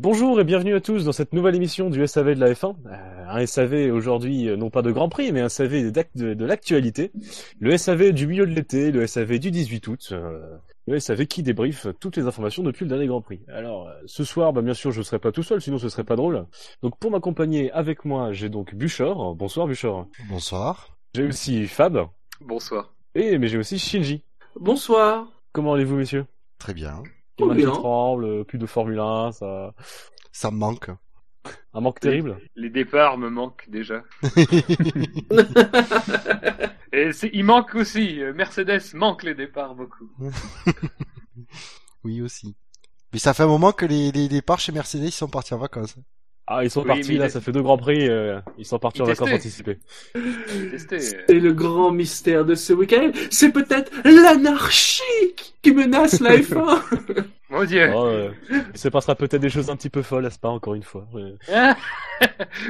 Bonjour et bienvenue à tous dans cette nouvelle émission du SAV de la F1. Un SAV aujourd'hui, non pas de Grand Prix, mais un SAV de l'actualité. Le SAV du milieu de l'été, le SAV du 18 août, le SAV qui débriefe toutes les informations depuis le dernier Grand Prix. Alors, ce soir, bien sûr, je ne serai pas tout seul, sinon ce serait pas drôle. Donc, pour m'accompagner avec moi, j'ai donc Buchor. Bonsoir, Buchor. Bonsoir. J'ai aussi Fab. Bonsoir. Mais j'ai aussi Shinji. Bonsoir. Comment allez-vous, messieurs? Très bien. Oh, qui tremble, plus de Formule 1, ça me manque. Un manque terrible. Les départs me manquent déjà. Et il manque aussi. Mercedes manque les départs beaucoup. Oui aussi. Mais ça fait un moment que les départs chez Mercedes sont partis en vacances. Ah, ils sont partis, là, ça fait 2 Grands Prix, ils sont partis en vacances anticipées. C'est le grand mystère de ce week-end, c'est peut-être l'anarchie qui menace la F1. Mon Dieu. Oh, il se passera peut-être des choses un petit peu folles à Spa, encore une fois.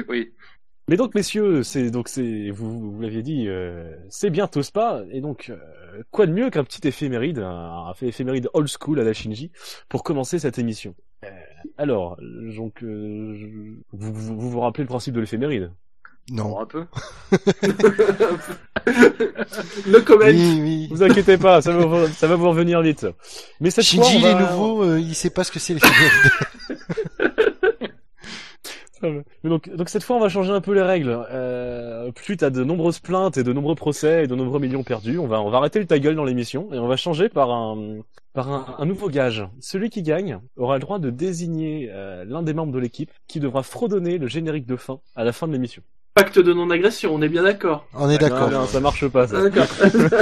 Oui. Mais donc, messieurs, vous l'aviez dit, c'est bientôt Spa, et donc, quoi de mieux qu'un petit éphéméride, un éphéméride old school à la Shinji, pour commencer cette émission. Alors, donc, vous rappelez le principe de l'éphéméride? Non. Un peu. Le comment. Oui. Vous inquiétez pas, ça va vous revenir vite. Mais cette Shinji, il est nouveau, il sait pas ce que c'est l'éphéméride. Mais donc cette fois, on va changer un peu les règles. Suite à de nombreuses plaintes et de nombreux procès et de nombreux millions perdus, on va arrêter le ta gueule dans l'émission et on va changer par un nouveau gage. Celui qui gagne aura le droit de désigner l'un des membres de l'équipe qui devra fredonner le générique de fin à la fin de l'émission. Pacte de non-agression, on est bien d'accord. On est d'accord. Non, ça marche pas, ça. D'accord.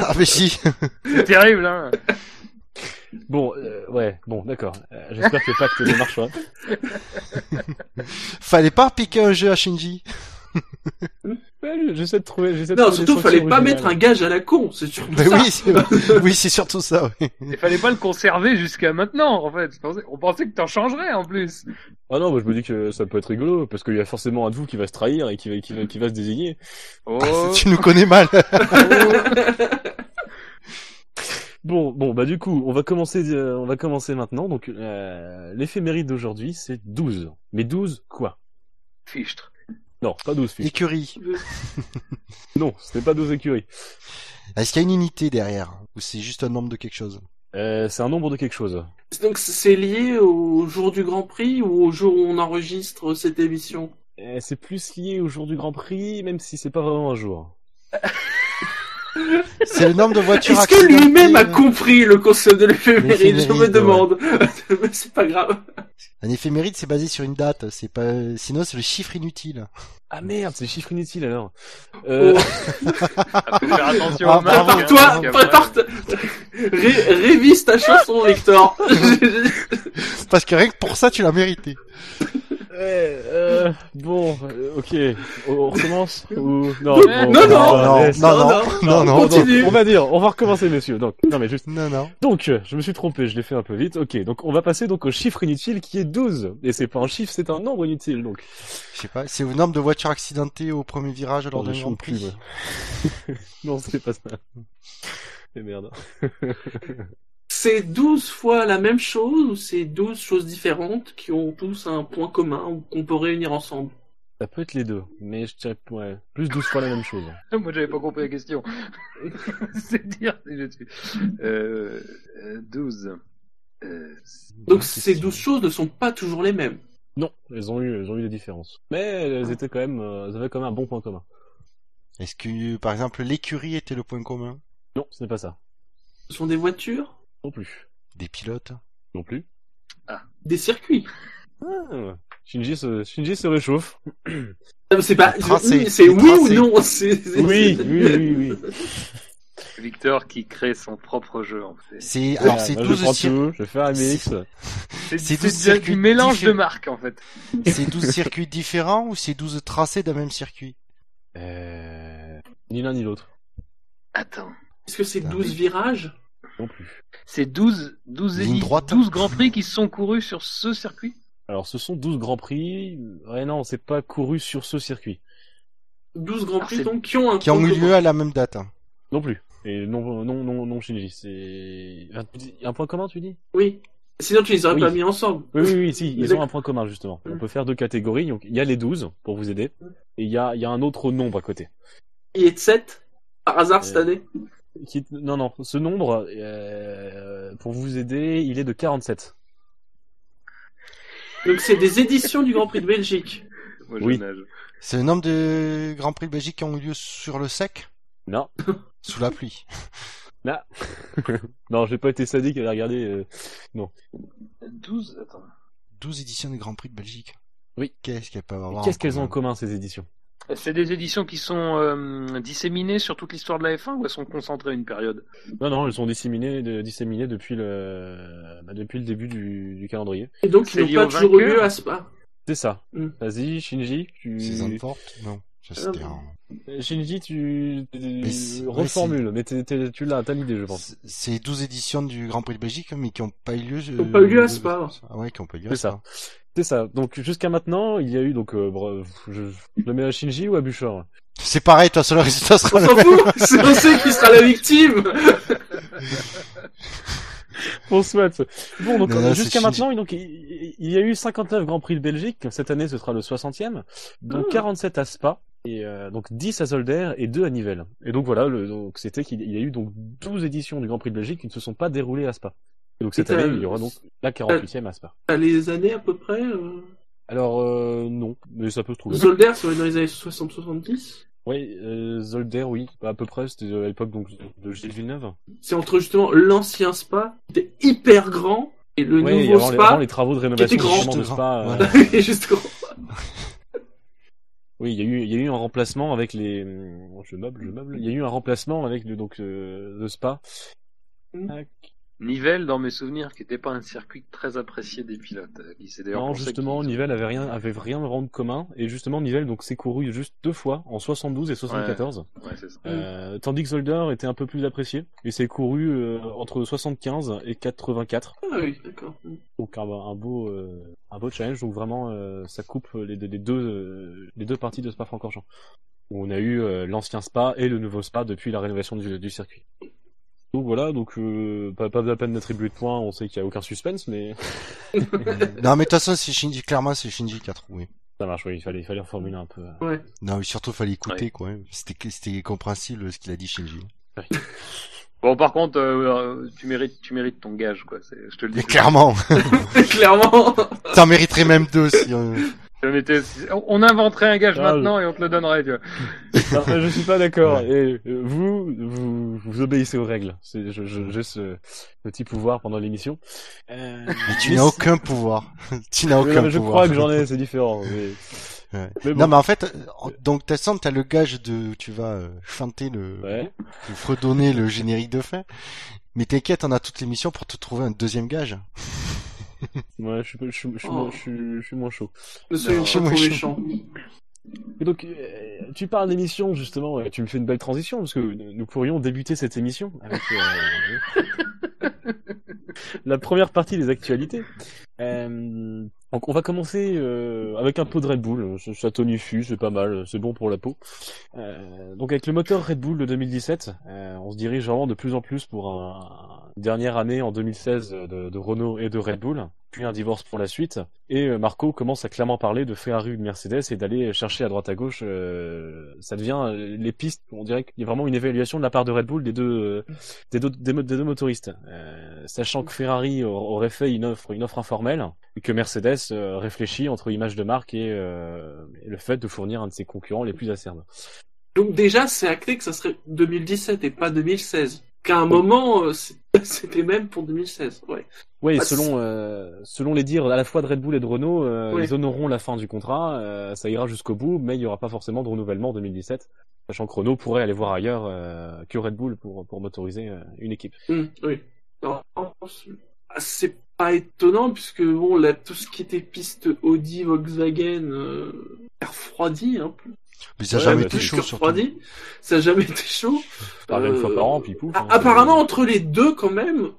Ah mais si. C'est terrible, hein. Bon, d'accord. J'espère que le pacte ne marche pas. Fallait pas piquer un jeu à Shinji. J'essaie de trouver. Non, surtout fallait pas mettre un gage à la con, c'est surtout ça. Oui, c'est surtout ça. Oui. Il fallait pas le conserver jusqu'à maintenant, en fait. On pensait que t'en changerais en plus. Ah non, moi je me dis que ça peut être rigolo parce qu'il y a forcément un de vous qui va se trahir et qui va se désigner. Oh. Ah, tu nous connais mal. Bon, bah du coup, on va commencer maintenant. Donc, l'éphéméride d'aujourd'hui, c'est 12. Mais 12 quoi? Fichtre. Non, pas 12 fichtres. Écurie. Non, ce n'est pas 12 écuries. Est-ce qu'il y a une unité derrière? Ou c'est juste un nombre de quelque chose? C'est un nombre de quelque chose. Donc, c'est lié au jour du Grand Prix ou au jour où on enregistre cette émission? C'est plus lié au jour du Grand Prix, même si c'est pas vraiment un jour. C'est le nombre de voitures. Est-ce que lui-même a compris le concept de l'éphéméride? Je me demande. Ouais. C'est pas grave. Un éphéméride, c'est basé sur une date. C'est pas. Sinon, c'est le chiffre inutile. Ah merde, c'est le chiffre inutile alors. Faut faire attention. Prépare-toi, révise ta chanson, Victor. Parce que rien que pour ça, tu l'as mérité. Ok, on recommence ou non, continue. On va recommencer, messieurs. Donc, je me suis trompé, je l'ai fait un peu vite. Ok, donc on va passer donc au chiffre inutile qui est 12. Et c'est pas un chiffre, c'est un nombre inutile. Donc, je sais pas, c'est au nombre de voitures accidentées au premier virage lors d'un Grand Prix. Non, c'est pas ça. Et merde. C'est 12 fois la même chose ou c'est 12 choses différentes qui ont tous un point commun ou qu'on peut réunir ensemble? Ça peut être les deux, mais je dirais plus 12 fois la même chose. Moi j'avais pas compris la question. C'est dire, 12. Donc ces 12 choses ne sont pas toujours les mêmes? Non, elles ont eu des différences. Mais elles avaient quand même un bon point commun. Est-ce que, par exemple, l'écurie était le point commun? Non, ce n'est pas ça. Ce sont des voitures? Non plus. Des pilotes? Non plus. Ah. Des circuits? Ah. Shinji se réchauffe. Non, c'est pas. C'est oui ou non? Oui. Victor qui crée son propre jeu en fait. C'est 12 circuits. Je fais un mix. C'est un mélange de marques en fait. C'est 12 circuits différents ou c'est 12 tracés d'un même circuit? Ni l'un ni l'autre. Attends. Est-ce que c'est 12 virages? Non plus. C'est 12 Grands Prix qui se sont courus sur ce circuit? Alors, ce sont 12 Grands Prix. Ouais, non, c'est pas couru sur ce circuit. 12 Grands Prix donc qui ont eu lieu à la même date. Non plus. Et non, Shinji. C'est un point commun, tu dis? Oui. Sinon, tu les aurais pas mis ensemble. Oui, si, ils ont un point commun, justement. On peut faire deux catégories. Donc, il y a les 12, pour vous aider, et il y a un autre nombre à côté. Il est de 7, par hasard, cette année? Non, ce nombre, pour vous aider, il est de 47. Donc, c'est des éditions du Grand Prix de Belgique. Moi, oui. C'est le nombre de Grands Prix de Belgique qui ont eu lieu sur le sec? Non. Sous la pluie. Là. Non, j'ai pas été sadique à regarder. Non. 12 éditions du Grand Prix de Belgique. Oui. Qu'est-ce qu'elles peuvent avoir? Qu'est-ce qu'elles ont en commun, ces éditions? C'est des éditions qui sont disséminées sur toute l'histoire de la F1 ou elles sont concentrées à une période? Non, elles sont disséminées depuis le début du calendrier. Et donc, ils n'ont pas toujours eu lieu à Spa. C'est ça. Vas-y, Shinji. Saison forte? Non. Shinji, tu reformules, mais tu l'as, t'as l'idée, je pense. C'est 12 éditions du Grand Prix de Belgique, mais qui n'ont pas eu lieu. Qui n'ont pas eu lieu à Spa. Ah ouais, qui n'ont pas eu lieu à Spa. C'est ça. Donc jusqu'à maintenant, il y a eu donc. Je le mets à Shinji ou à Bouchard? C'est pareil, toi, seul résultat sera. On s'en fout. C'est on sait qui sera la victime. On souhaite. Bon, donc jusqu'à maintenant, donc, il y a eu 59 Grands Prix de Belgique. Cette année, ce sera le 60e. Donc 47 à Spa. Et donc 10 à Zolder et 2 à Nivelles. Et donc voilà, c'était qu'il y a eu donc 12 éditions du Grand Prix de Belgique qui ne se sont pas déroulées à Spa. Et donc cette année, il y aura donc la 48e à Spa. T'as les années à peu près Alors non, mais ça peut se trouver. Zolder, c'est dans les années 60-70 Oui, Zolder, oui, à peu près, c'était à l'époque donc, de Gilles Villeneuve. C'est entre justement l'ancien Spa, qui était hyper grand, et le nouveau Spa, avant les travaux de rénovation de Spa. Voilà. Juste grand. Oui, il y a eu un remplacement avec les. Je meuble. Il y a eu un remplacement avec le Spa. Nivelles, dans mes souvenirs, qui n'était pas un circuit très apprécié des pilotes. Non, justement, Nivelles avait rien de commun. Et justement, Nivelles donc s'est couru juste deux fois, en 72 et 74. Ouais, c'est ça. Tandis que Zolder était un peu plus apprécié. Et s'est couru entre 75 et 84. Ah oui, d'accord. Donc un beau challenge. Donc vraiment, ça coupe les deux parties de Spa-Francorchamps. On a eu l'ancien Spa et le nouveau Spa depuis la rénovation du circuit. Donc voilà, pas de la peine d'attribuer de points, on sait qu'il n'y a aucun suspense, mais... Non, mais de toute façon, c'est Shinji qui a trouvé. Ça marche, oui, il fallait reformuler un peu. Ouais. Non, mais surtout, il fallait écouter, quoi. C'était compréhensible ce qu'il a dit, Shinji. Ouais. Bon, par contre, tu mérites ton gage, quoi. Je te le dis. Clairement. T'en mériterais même deux, si... On inventerait un gage maintenant et on te le donnerait, tu vois. Non, je suis pas d'accord. Ouais. Et vous obéissez aux règles. J'ai ce petit pouvoir pendant l'émission. Mais tu n'as aucun pouvoir. Je crois que j'en ai, c'est différent. Mais... Ouais. Mais bon. Non, mais en fait, donc t'as le gage de tu vas chanter le fredonner le générique de fin. Mais t'inquiète, on a toute l'émission pour te trouver un deuxième gage. Ouais, je suis moins chaud. Je suis moins chaud. Et donc, tu parles d'émission, justement, tu me fais une belle transition, parce que nous pourrions débuter cette émission avec la première partie des actualités. Donc, on va commencer avec un pot de Red Bull. Ça tonifie, c'est pas mal, c'est bon pour la peau. Donc, avec le moteur Red Bull de 2017, on se dirige vraiment de plus en plus pour une dernière année en 2016 de Renault et de Red Bull, puis un divorce pour la suite. Et Marco commence à clairement parler de Ferrari ou de Mercedes et d'aller chercher à droite à gauche. Ça devient les pistes. On dirait qu'il y a vraiment une évaluation de la part de Red Bull des deux motoristes, sachant que Ferrari aurait fait une offre informelle et que Mercedes réfléchit entre image de marque et le fait de fournir un de ses concurrents les plus acerbes. Donc déjà, c'est acté que ça serait 2017 et pas 2016. Qu'à un moment, c'était même pour 2016. Ouais. Oui, selon les dires à la fois de Red Bull et de Renault, ils honoreront la fin du contrat, ça ira jusqu'au bout, mais il n'y aura pas forcément de renouvellement en 2017, sachant que Renault pourrait aller voir ailleurs que Red Bull pour motoriser une équipe. Oui. Non, c'est pas étonnant, puisque bon, tout ce qui était piste Audi, Volkswagen, refroidi, hein. Mais ça n'a jamais été chaud, refroidi. Ça n'a jamais été chaud. Une fois par an, puis pouf. Apparemment, entre les deux, quand même,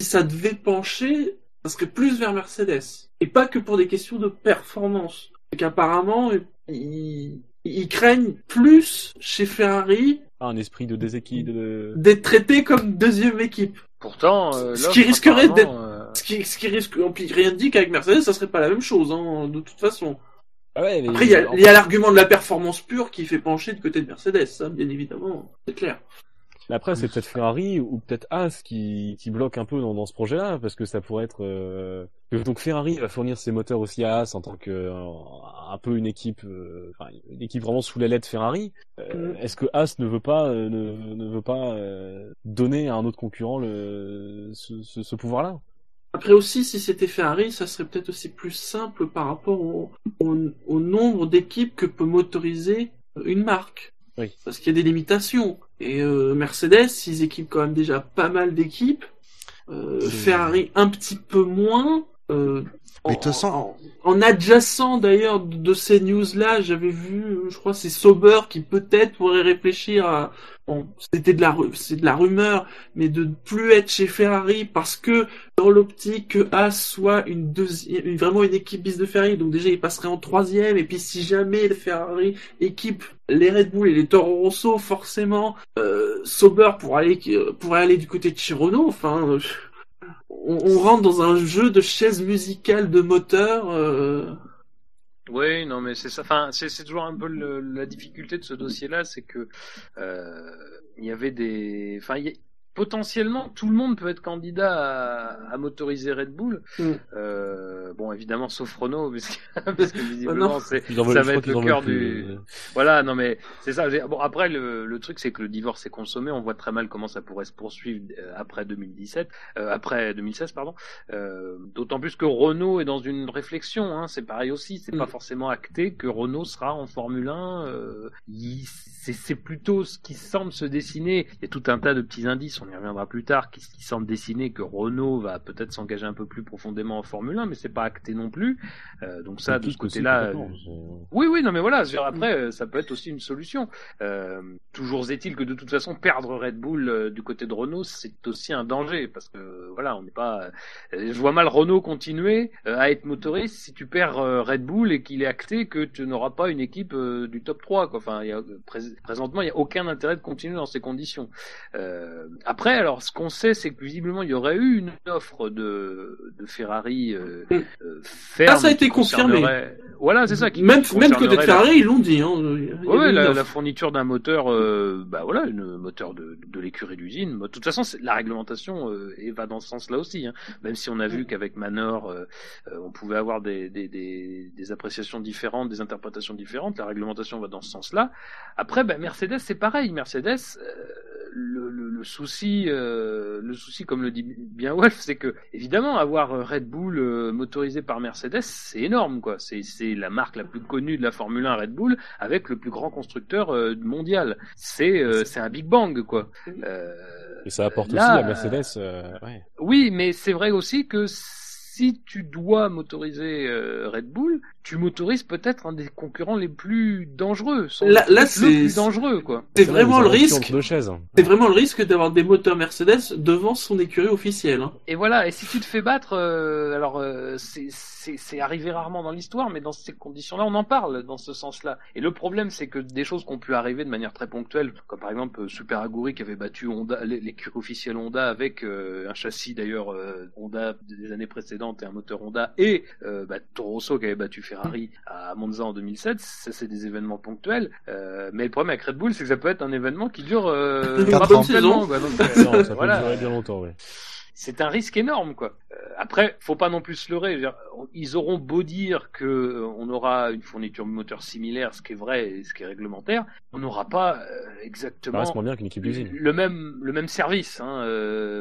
si ça devait pencher, ça serait plus vers Mercedes. Et pas que pour des questions de performance. Donc, apparemment, ils craignent plus chez Ferrari. Un esprit de déséquilibre. D'être traité comme deuxième équipe. Pourtant, ce qui risquerait d'être Ce qui risque, rien de dire qu'avec Mercedes, ça serait pas la même chose, hein, de toute façon. Ah ouais, mais après, il y a l'argument de la performance pure qui fait pencher du côté de Mercedes, ça, bien évidemment, c'est clair. Mais après, c'est peut-être Ferrari ou peut-être Haas qui bloque un peu dans ce projet-là, parce que ça pourrait être... Donc Ferrari va fournir ses moteurs aussi à Haas en tant que un peu une équipe, une équipe vraiment sous l'aile de Ferrari. Est-ce que Haas ne veut pas donner à un autre concurrent ce pouvoir-là? Après aussi, si c'était Ferrari, ça serait peut-être aussi plus simple par rapport au nombre d'équipes que peut motoriser une marque. Oui. Parce qu'il y a des limitations. Et Mercedes, ils équipent quand même déjà pas mal d'équipes. Ferrari un petit peu moins. En adjacent d'ailleurs de ces news-là, j'avais vu, je crois, c'est Sauber qui peut-être pourrait réfléchir à... Bon, c'est de la rumeur, mais de ne plus être chez Ferrari parce que dans l'optique que Haas soit vraiment une équipe bis de Ferrari, donc déjà il passerait en 3e, et puis si jamais le Ferrari équipe les Red Bull et les Toro Rosso, forcément Sauber pourrait aller du côté de chez Renault, enfin... On rentre dans un jeu de chaises musicales de moteurs. Oui, non, mais c'est ça. Enfin, c'est toujours un peu la difficulté de ce dossier-là, c'est que il y avait des. Enfin, potentiellement, tout le monde peut être candidat à motoriser Red Bull. Bon, évidemment, sauf Renault, parce que visiblement, ça va être le cœur du... Voilà, non, mais c'est ça. Bon, après, le truc, c'est que le divorce s'est consommé. On voit très mal comment ça pourrait se poursuivre après 2016, pardon. D'autant plus que Renault est dans une réflexion. Hein, c'est pareil aussi. C'est pas forcément acté que Renault sera en Formule 1. C'est plutôt ce qui semble se dessiner. Il y a tout un tas de petits indices, on y reviendra plus tard, qui semblent dessiner que Renault va peut-être s'engager un peu plus profondément en Formule 1, mais c'est pas acté non plus. Donc ça, de ce côté-là... Oui, non mais voilà, après, ça peut être aussi une solution. Toujours est-il que de toute façon, perdre Red Bull du côté de Renault, c'est aussi un danger, parce que voilà, on n'est pas... Je vois mal Renault continuer à être motoriste si tu perds Red Bull et qu'il est acté que tu n'auras pas une équipe du top 3, quoi. Enfin, il y a... Présentement, il n'y a aucun intérêt de continuer dans ces conditions. Après, alors, ce qu'on sait, c'est que visiblement, il y aurait eu une offre de Ferrari ferme. Ah, ça a été confirmé. Voilà, c'est ça. Même que des Ferrari, ils l'ont dit. Hein. Oui, la fourniture d'un moteur, un moteur de l'écurie d'usine. De toute façon, la réglementation va dans ce sens-là aussi. Hein. Même si on a vu qu'avec Manor, on pouvait avoir des appréciations différentes, des interprétations différentes, la réglementation va dans ce sens-là. Après, Mercedes, c'est pareil. Mercedes, le souci, comme le dit bien Wolf, c'est que évidemment avoir Red Bull motorisé par Mercedes, c'est énorme, quoi. C'est la marque la plus connue de la Formule 1, Red Bull, avec le plus grand constructeur mondial. C'est un Big Bang, quoi. Et ça apporte aussi à Mercedes. Ouais. Oui, mais c'est vrai aussi que. Si tu dois motoriser Red Bull, tu motorises peut-être un des concurrents les plus dangereux. Là, c'est le plus dangereux, quoi. C'est vraiment le risque. C'est vraiment le risque d'avoir des moteurs Mercedes devant son écurie officielle. Hein. Et voilà. Et si tu te fais battre, c'est arrivé rarement dans l'histoire, mais dans ces conditions-là, on en parle dans ce sens-là. Et le problème, c'est que des choses qui ont pu arriver de manière très ponctuelle, comme par exemple Super Aguri qui avait battu Honda, l'écurie officielle Honda avec un châssis d'ailleurs Honda des années précédentes. Et un moteur Honda et Toro Rosso qui avait battu Ferrari à Monza en 2007, ça c'est des événements ponctuels. Mais le problème avec Red Bull, c'est que ça peut être un événement qui dure pas ponctuellement. Ça peut durer bien longtemps. Ouais. C'est un risque énorme, quoi. Après, faut pas non plus se leurrer. Ils auront beau dire que on aura une fourniture moteur similaire, ce qui est vrai et ce qui est réglementaire, on n'aura pas exactement. Ça reste moins bien qu'une équipe d'usine. Le même service. Hein.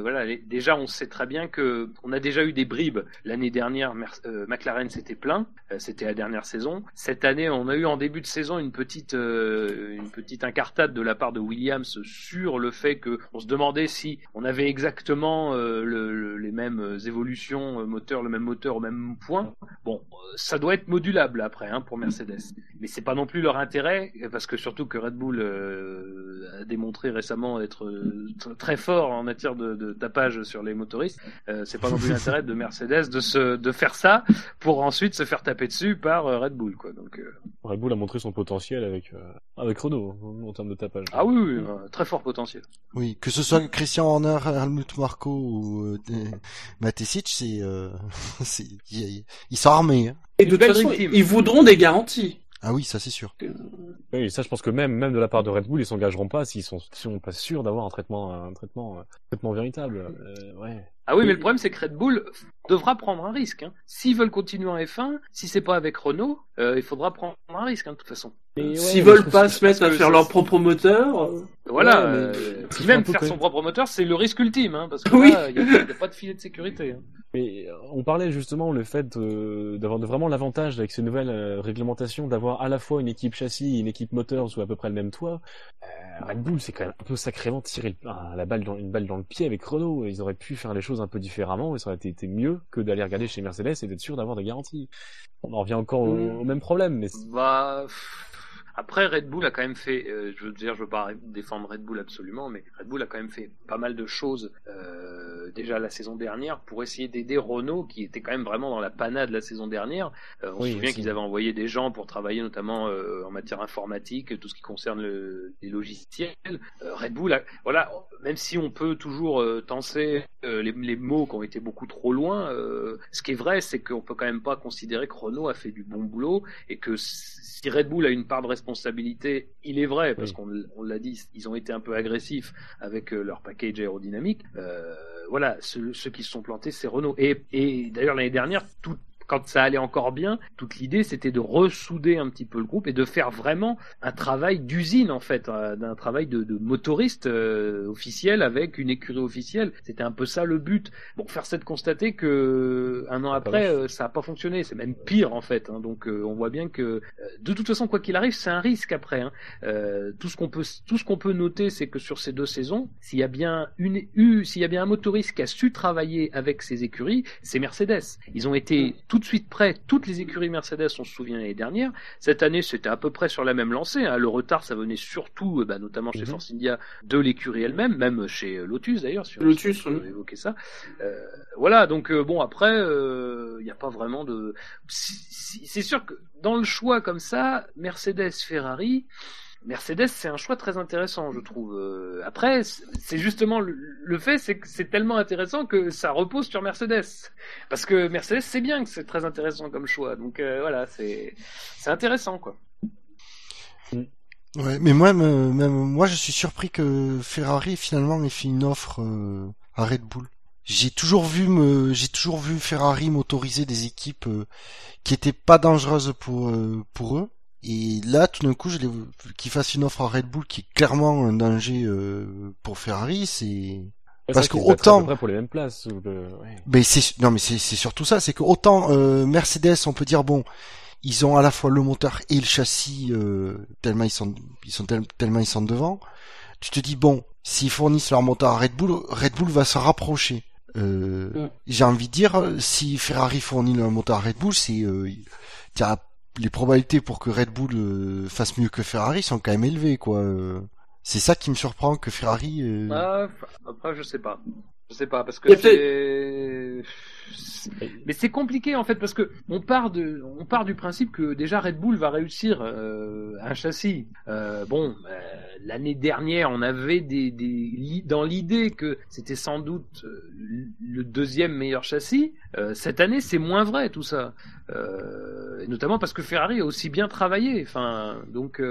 Voilà. Déjà, on sait très bien que on a déjà eu des bribes. L'année dernière, McLaren s'était plaint. C'était la dernière saison. Cette année, on a eu en début de saison une petite incartade de la part de Williams sur le fait que on se demandait si on avait exactement les mêmes évolutions moteur, le même moteur au même point. Bon, ça doit être modulable après pour Mercedes, mais c'est pas non plus leur intérêt, parce que surtout que Red Bull a démontré récemment être très fort en matière de tapage sur les motoristes. C'est pas non plus l'intérêt de Mercedes de faire ça pour ensuite se faire taper dessus par Red Bull, quoi. Donc Red Bull a montré son potentiel avec Renault en termes de tapage. Ah oui, très fort potentiel. Oui, que ce soit Christian Horner, Helmut Marko ou Matteo Kessic, c'est, ils sont armés. Hein. Et de toute façon, ils voudront des garanties. Ah oui, ça c'est sûr. Oui, ça je pense que même de la part de Red Bull, ils s'engageront pas si on n'est pas sûr d'avoir un traitement véritable. Ouais. Ah oui, mais le problème c'est que Red Bull devra prendre un risque. Hein. S'ils veulent continuer en F1, si c'est pas avec Renault, il faudra prendre un risque hein, de toute façon. Ouais, s'ils veulent pas se mettre à faire leur propre moteur, voilà. Ouais, mais même faire son propre moteur, c'est le risque ultime, hein, parce que là, il n'y a pas de filet de sécurité. Hein. Mais on parlait justement le fait d'avoir vraiment l'avantage avec ces nouvelles réglementations d'avoir à la fois une équipe châssis, et une équipe moteur sous à peu près le même toit. Red Bull, c'est quand même un peu sacrément tiré une balle dans le pied avec Renault. Ils auraient pu faire les choses un peu différemment et ça aurait été mieux que d'aller regarder chez Mercedes et d'être sûr d'avoir des garanties. On en revient encore au même problème. Mais après, Red Bull a quand même fait, je veux pas défendre Red Bull absolument, mais Red Bull a quand même fait pas mal de choses déjà la saison dernière pour essayer d'aider Renault qui était quand même vraiment dans la panade la saison dernière. On se souvient qu'ils avaient envoyé des gens pour travailler notamment en matière informatique, tout ce qui concerne les logiciels. Red Bull, même si on peut toujours tenser les mots qui ont été beaucoup trop loin, ce qui est vrai, c'est qu'on peut quand même pas considérer que Renault a fait du bon boulot et que si Red Bull a une part de responsabilité, il est vrai parce qu'on l'a dit, ils ont été un peu agressifs avec leur package aérodynamique. Ceux qui se sont plantés, c'est Renault. Et d'ailleurs l'année dernière, quand ça allait encore bien, toute l'idée c'était de ressouder un petit peu le groupe et de faire vraiment un travail d'usine en fait, d'un travail de motoriste officiel avec une écurie officielle. C'était un peu ça le but. Bon, force est de constater que un an après, ça a pas fonctionné. C'est même pire en fait. Hein. Donc on voit bien que de toute façon quoi qu'il arrive, c'est un risque après. Hein. Tout ce qu'on peut noter, c'est que sur ces deux saisons, s'il y a bien un motoriste qui a su travailler avec ses écuries, c'est Mercedes. Ils ont été tout de suite près, toutes les écuries Mercedes, on se souvient l'année dernière, cette année c'était à peu près sur la même lancée, hein. Le retard ça venait surtout, notamment chez Force India, de l'écurie elle-même, même chez Lotus d'ailleurs, on évoquait ça. Après, il n'y a pas vraiment de... c'est sûr que dans le choix comme ça, Mercedes-Ferrari... Mercedes, c'est un choix très intéressant, je trouve. Après, c'est justement le fait, c'est que c'est tellement intéressant que ça repose sur Mercedes. Parce que Mercedes, c'est bien que c'est très intéressant comme choix. Donc c'est intéressant, quoi. Ouais, mais moi, je suis surpris que Ferrari finalement ait fait une offre à Red Bull. J'ai toujours vu Ferrari motoriser des équipes qui étaient pas dangereuses pour eux. Et là, tout d'un coup, qu'ils fassent une offre à Red Bull qui est clairement un danger pour Ferrari, c'est parce que autant pour les mêmes places. C'est surtout ça, c'est que autant Mercedes, on peut dire ils ont à la fois le moteur et le châssis tellement ils sont devant. Tu te dis s'ils fournissent leur moteur à Red Bull, Red Bull va se rapprocher. J'ai envie de dire, si Ferrari fournit leur moteur à Red Bull, c'est les probabilités pour que Red Bull fasse mieux que Ferrari sont quand même élevées, quoi. C'est ça qui me surprend que Ferrari. Après, je sais pas parce que mais c'est compliqué en fait parce que on part du principe que déjà Red Bull va réussir un châssis. L'année dernière, on avait des dans l'idée que c'était sans doute le deuxième meilleur châssis. Cette année, c'est moins vrai tout ça. Et notamment parce que Ferrari a aussi bien travaillé. Enfin, donc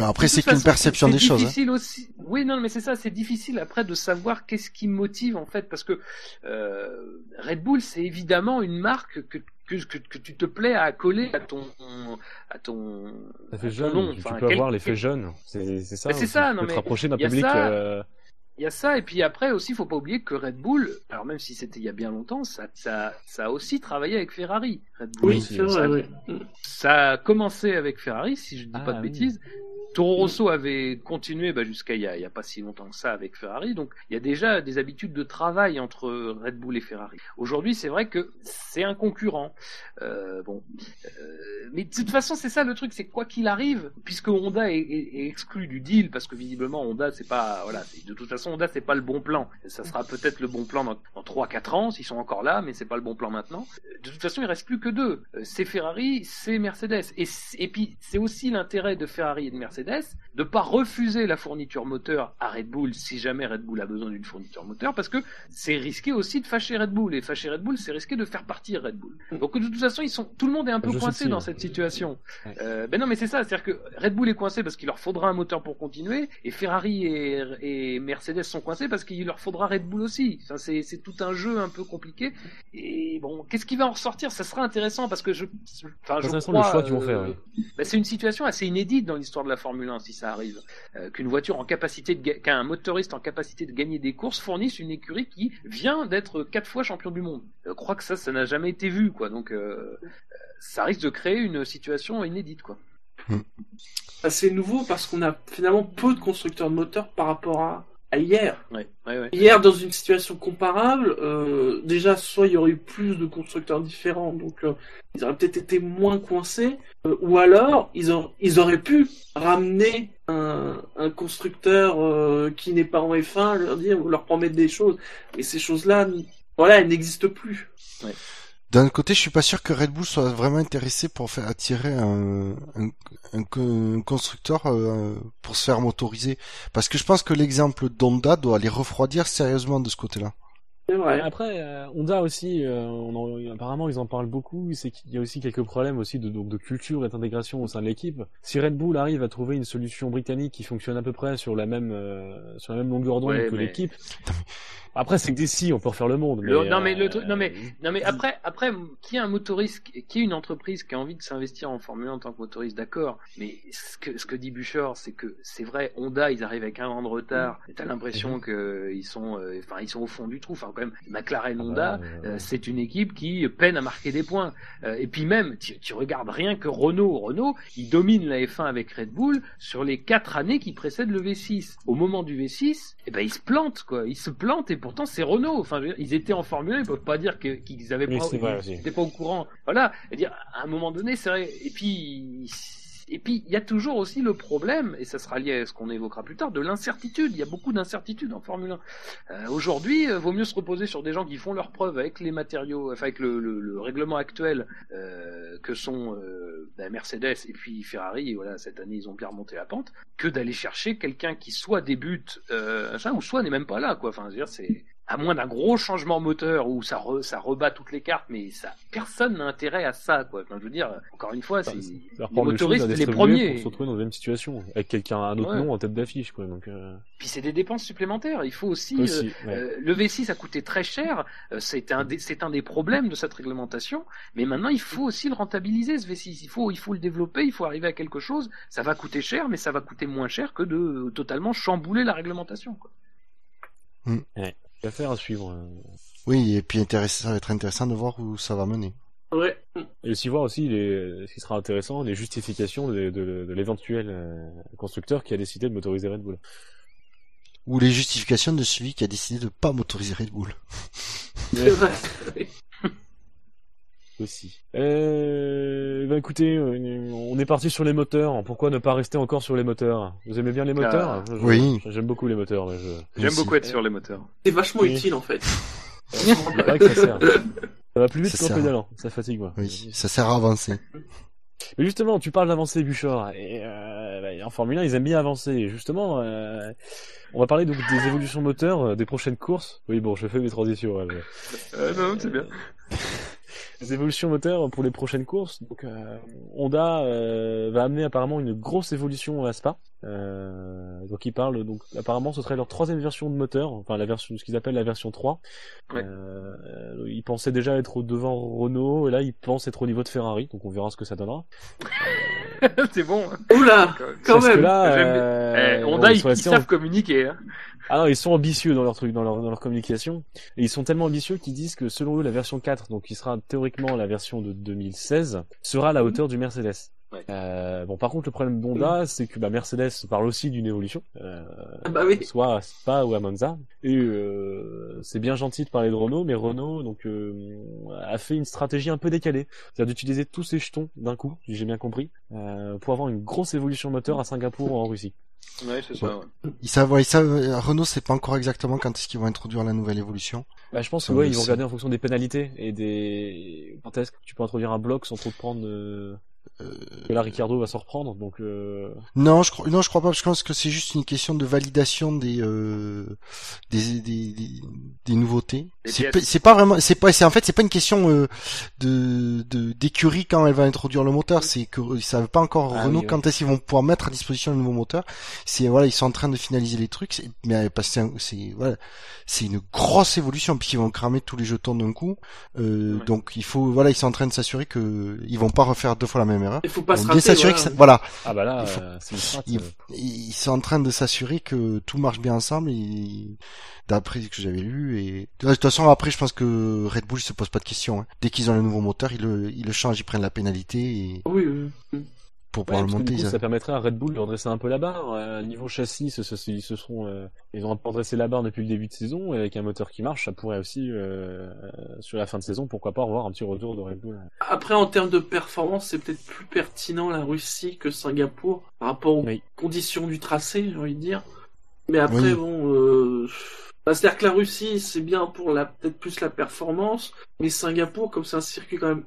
après, c'est qu'une perception des choses. C'est difficile aussi. Oui, non, mais c'est ça. C'est difficile après de savoir qu'est-ce qui motive en fait, parce que Red Bull, c'est évidemment une marque que tu te plais à coller à ton nom. Tu peux avoir l'effet jeune. C'est ça. C'est ça. Non, mais te rapprocher d'un public. Il y a ça, et puis après aussi, il ne faut pas oublier que Red Bull, alors même si c'était il y a bien longtemps, ça a aussi travaillé avec Ferrari. Red Bull, oui, c'est vrai. Ça a commencé avec Ferrari, si je ne dis pas de bêtises. Toro Rosso avait continué jusqu'à il y a pas si longtemps que ça avec Ferrari, donc il y a déjà des habitudes de travail entre Red Bull et Ferrari. Aujourd'hui, c'est vrai que c'est un concurrent. Mais de toute façon, c'est ça le truc, c'est que quoi qu'il arrive, puisque Honda est exclu du deal, parce que visiblement Honda, c'est pas de toute façon Honda, c'est pas le bon plan. Ça sera peut-être le bon plan dans 3-4 ans s'ils sont encore là, mais c'est pas le bon plan maintenant. De toute façon, il reste plus que deux. C'est Ferrari, c'est Mercedes, et puis c'est aussi l'intérêt de Ferrari et de Mercedes. Mercedes de ne pas refuser la fourniture moteur à Red Bull si jamais Red Bull a besoin d'une fourniture moteur, parce que c'est risqué aussi de fâcher Red Bull, et fâcher Red Bull, c'est risqué de faire partir Red Bull. Donc de toute façon, tout le monde est un peu coincé dans cette situation. Ben non, mais c'est ça, c'est-à-dire que Red Bull est coincé parce qu'il leur faudra un moteur pour continuer, et Ferrari et Mercedes sont coincés parce qu'il leur faudra Red Bull aussi. Enfin, c'est tout un jeu un peu compliqué. Et bon, qu'est-ce qui va en ressortir ? Ça sera intéressant parce que je crois, le choix qu'ils vont faire. Oui. Ben, c'est une situation assez inédite dans l'histoire de la Formule 1 si ça arrive, qu'un motoriste en capacité de gagner des courses fournisse une écurie qui vient d'être 4 fois champion du monde. Je crois que ça n'a jamais été vu, quoi. Donc ça risque de créer une situation inédite, quoi. C'est nouveau parce qu'on a finalement peu de constructeurs de moteurs par rapport à hier. Ouais. Hier, dans une situation comparable, déjà, soit il y aurait eu plus de constructeurs différents, donc ils auraient peut-être été moins coincés, ou alors ils auraient pu ramener un constructeur qui n'est pas en F1, leur promettre des choses, et ces choses-là, elles n'existent plus. Ouais. D'un côté, je suis pas sûr que Red Bull soit vraiment intéressé pour faire attirer un constructeur pour se faire motoriser, parce que je pense que l'exemple d'Honda doit les refroidir sérieusement de ce côté-là. C'est vrai. Après, Honda aussi, apparemment ils en parlent beaucoup, c'est qu'il y a aussi quelques problèmes aussi de culture et d'intégration au sein de l'équipe. Si Red Bull arrive à trouver une solution britannique qui fonctionne à peu près sur la même longueur d'onde que l'équipe... Après, c'est que on peut refaire le monde. Mais après, qu'il y ait un motoriste, qu'il y ait une entreprise qui a envie de s'investir en Formule 1 en tant que motoriste, d'accord. Mais ce que dit Bucher, c'est que c'est vrai, Honda, ils arrivent avec 1 an de retard. Et t'as l'impression qu'ils sont, ils sont au fond du trou. Enfin, quand même, McLaren Honda, c'est une équipe qui peine à marquer des points. Et puis même, tu regardes rien que Renault. Renault, ils dominent la F1 avec Red Bull sur les 4 années qui précèdent le V6. Au moment du V6, ils se plantent, quoi. Ils se plantent et pourtant c'est Renault, enfin ils étaient en Formule 1, ils peuvent pas dire qu'ils avaient n'étaient pas au courant. Voilà, dire à un moment donné, c'est vrai. Et puis il y a toujours aussi le problème, et ça sera lié à ce qu'on évoquera plus tard, de l'incertitude. Il y a beaucoup d'incertitudes en Formule 1. Aujourd'hui, vaut mieux se reposer sur des gens qui font leurs preuves avec les matériaux, enfin avec le règlement actuel que sont Mercedes et puis Ferrari. Et voilà, cette année ils ont bien remonté la pente, que d'aller chercher quelqu'un qui soit débute ou soit n'est même pas là, quoi. Enfin, je veux dire, c'est à moins d'un gros changement moteur où ça rebat toutes les cartes, mais ça, personne n'a intérêt à ça, quoi. Enfin, je veux dire, encore une fois, les motoristes, les premiers, pour se retrouver dans la même situation avec un autre nom en tête d'affiche, quoi. Donc puis c'est des dépenses supplémentaires. Il faut aussi. Le V6 a coûté très cher. C'est un des problèmes de cette réglementation. Mais maintenant, il faut aussi le rentabiliser, ce V6. Il faut le développer. Il faut arriver à quelque chose. Ça va coûter cher, mais ça va coûter moins cher que de totalement chambouler la réglementation, quoi. Ouais. Affaire à suivre. Oui, et puis ça va être intéressant de voir où ça va mener. Ouais. Et aussi voir aussi ce qui sera intéressant, les justifications de l'éventuel constructeur qui a décidé de motoriser Red Bull. Ou les justifications de celui qui a décidé de ne pas motoriser Red Bull. Aussi. Écoutez, on est parti sur les moteurs. Pourquoi ne pas rester encore sur les moteurs ? Vous aimez bien les moteurs ? Oui. J'aime beaucoup les moteurs. J'aime beaucoup être sur les moteurs. C'est vachement utile, en fait. C'est vrai que ça sert. Ça va plus vite qu'en pédalant. Ça fatigue, moi. Oui, ça sert à avancer. Mais justement, tu parles d'avancer, Buchard. Et en Formule 1, ils aiment bien avancer. Et justement, on va parler donc des évolutions moteurs, des prochaines courses. Oui, bon, je fais mes transitions. Non, c'est bien. Les évolutions moteurs pour les prochaines courses. Donc, Honda va amener apparemment une grosse évolution à Spa. Donc ils parlent, donc apparemment ce serait leur 3e version de moteur, enfin la version, ce qu'ils appellent la version 3. Ouais. Ils pensaient déjà être devant Renault, et là ils pensent être au niveau de Ferrari, donc on verra ce que ça donnera. C'est bon. Oula, quand même. Que là, Honda, ils savent communiquer. Hein. Ah non, ils sont ambitieux dans leur truc, dans leur communication. Et ils sont tellement ambitieux qu'ils disent que selon eux, la version 4, donc qui sera théoriquement la version de 2016, sera à la hauteur du Mercedes. Ouais. Par contre, le problème d'Honda, c'est que Mercedes parle aussi d'une évolution, soit à Spa ou à Monza. Et c'est bien gentil de parler de Renault, mais Renault a fait une stratégie un peu décalée, c'est-à-dire d'utiliser tous ses jetons d'un coup, si j'ai bien compris, pour avoir une grosse évolution moteur à Singapour ou en Russie. Ouais, c'est ça. Ouais. Ils savent, Renault sait pas encore exactement quand est-ce qu'ils vont introduire la nouvelle évolution. Bah, je pense que ils vont regarder en fonction des pénalités et des. Quand est-ce que tu peux introduire un bloc sans trop te prendre. Que là, Ricciardo va s'en reprendre, donc. Non, je crois pas. Je pense que c'est juste une question de validation des nouveautés. C'est en fait pas une question d'écurie quand elle va introduire le moteur. C'est que ils savent pas encore Renault quand est-ce qu'ils vont pouvoir mettre à disposition le nouveau moteur. C'est voilà, ils sont en train de finaliser les trucs. C'est une grosse évolution puisqu'ils vont cramer tous les jetons d'un coup. Donc ils sont en train de s'assurer que ils vont pas refaire deux fois la même erreur. Il faut pas se rater, s'assurer que ça... voilà. Ah bah là, c'est une strate. Ils sont en train de s'assurer que tout marche bien ensemble et d'après ce que j'avais lu et de toute façon après je pense que Red Bull se pose pas de questions. Hein. Dès qu'ils ont le nouveau moteur, ils le changent, ils prennent la pénalité et oui. Pour pouvoir le monter. Du coup, ça permettrait à Red Bull de redresser un peu la barre. Niveau châssis, ils ont un peu redressé la barre depuis le début de saison et avec un moteur qui marche, ça pourrait aussi sur la fin de saison, pourquoi pas avoir un petit retour de Red Bull. Après, en termes de performance, c'est peut-être plus pertinent la Russie que Singapour par rapport aux conditions du tracé, j'ai envie de dire. Mais après, c'est-à-dire que la Russie, c'est bien pour peut-être plus la performance, mais Singapour, comme c'est un circuit quand même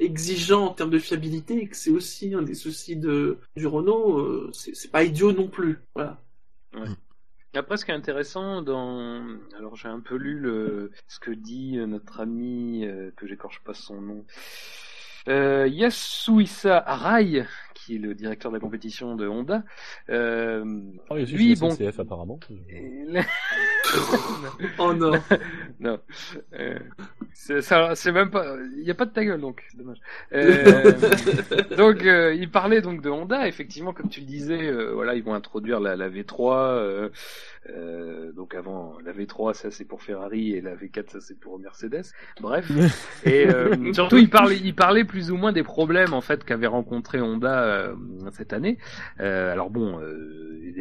exigeant en termes de fiabilité, et que c'est aussi un des soucis du Renault, c'est pas idiot non plus. Voilà. Ouais. Après, ce qui est intéressant alors j'ai un peu lu ce que dit notre ami, que j'écorche pas son nom, Yasuhisa Arai, qui est le directeur de la compétition de Honda. Lui, bon, CF apparemment. Oh non. Non. C'est même pas. Il y a pas de ta gueule donc, dommage. Donc il parlait donc de Honda. Effectivement, comme tu le disais, ils vont introduire la V3. Donc avant la V3, ça c'est pour Ferrari et la V4, ça c'est pour Mercedes. Bref. Et surtout, il parlait plus ou moins des problèmes en fait qu'avait rencontré Honda cette année. Des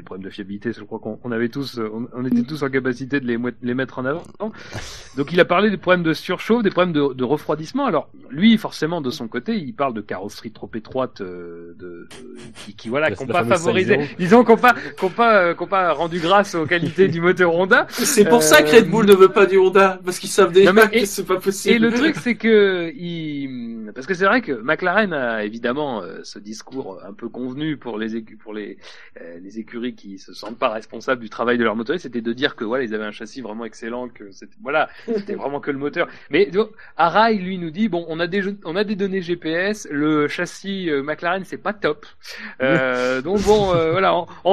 problèmes de fiabilité, je crois qu'on avait tous, on était tous en capacité de les mettre en avant. Donc il a parlé des problèmes de surchauffe, des problèmes de refroidissement. Alors lui, forcément, de son côté, il parle de carrosserie trop étroite, qui pas favorisé, disons qu'on pas rendu grâce aux qualités du moteur Honda. C'est pour ça que Red Bull ne veut pas du Honda, parce qu'ils savent déjà que c'est pas possible. Et le truc, c'est que parce que c'est vrai que McLaren a évidemment ce discours un peu convenu pour les écuries qui se sentent pas responsables du travail de leur motoriste, c'était de dire que ils avaient un châssis vraiment excellent, que c'était vraiment que le moteur. Mais Arai lui nous dit on a des données GPS, le châssis McLaren c'est pas top. En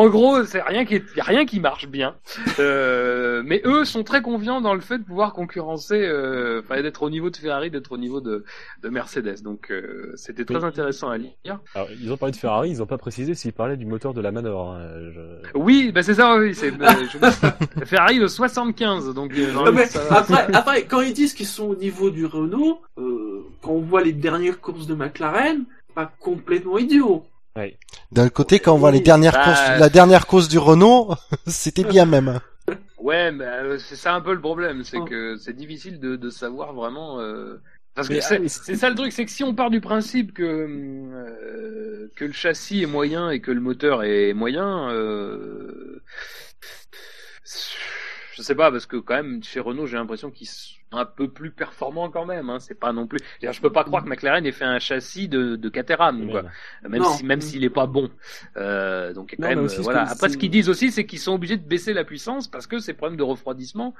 gros, c'est rien qui marche bien. Mais eux sont très confiants dans le fait de pouvoir concurrencer, d'être au niveau de Ferrari, d'être au niveau de Mercedes. Donc c'était très intéressant à lire. Alors, ils ont parlé de Ferrari, ils ont pas précisé s'ils parlaient du moteur de la Manor. Oui, c'est ça. Oui, c'est Ferrari le 75. Donc après, quand ils disent qu'ils sont au niveau du Renault, quand on voit les dernières courses de McLaren, pas complètement idiot. Ouais. D'un côté, quand on voit les dernières courses, la dernière course du Renault, c'était bien même. Ouais, mais c'est ça un peu le problème, c'est que c'est difficile de savoir vraiment. Parce que c'est ça le truc, c'est que si on part du principe que le châssis est moyen et que le moteur est moyen, je sais pas, parce que quand même chez Renault j'ai l'impression qu'ils sont un peu plus performants quand même, hein, c'est pas non plus. Je peux pas croire que McLaren ait fait un châssis de Caterham, quoi. Même s'il est pas bon. Donc quand même voilà. Après ce qu'ils disent aussi, c'est qu'ils sont obligés de baisser la puissance parce que ces problèmes de refroidissement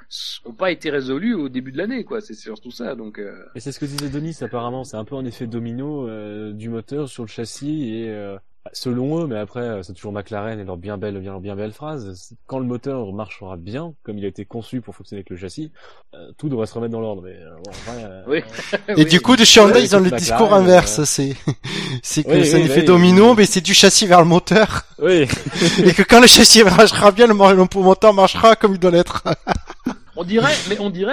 ont pas été résolus au début de l'année, quoi. C'est surtout ça. Donc. Et c'est ce que disait Denis apparemment, c'est un peu un effet domino du moteur sur le châssis et. Selon eux, mais après c'est toujours McLaren et leur bien belle phrase, quand le moteur marchera bien, comme il a été conçu pour fonctionner avec le châssis, tout devrait se remettre dans l'ordre. Mais, et du coup, de chez Honda, ils ont le discours inverse, c'est un effet domino, mais c'est du châssis vers le moteur. Oui. Et que quand le châssis marchera bien, le moteur marchera comme il doit l'être. on dirait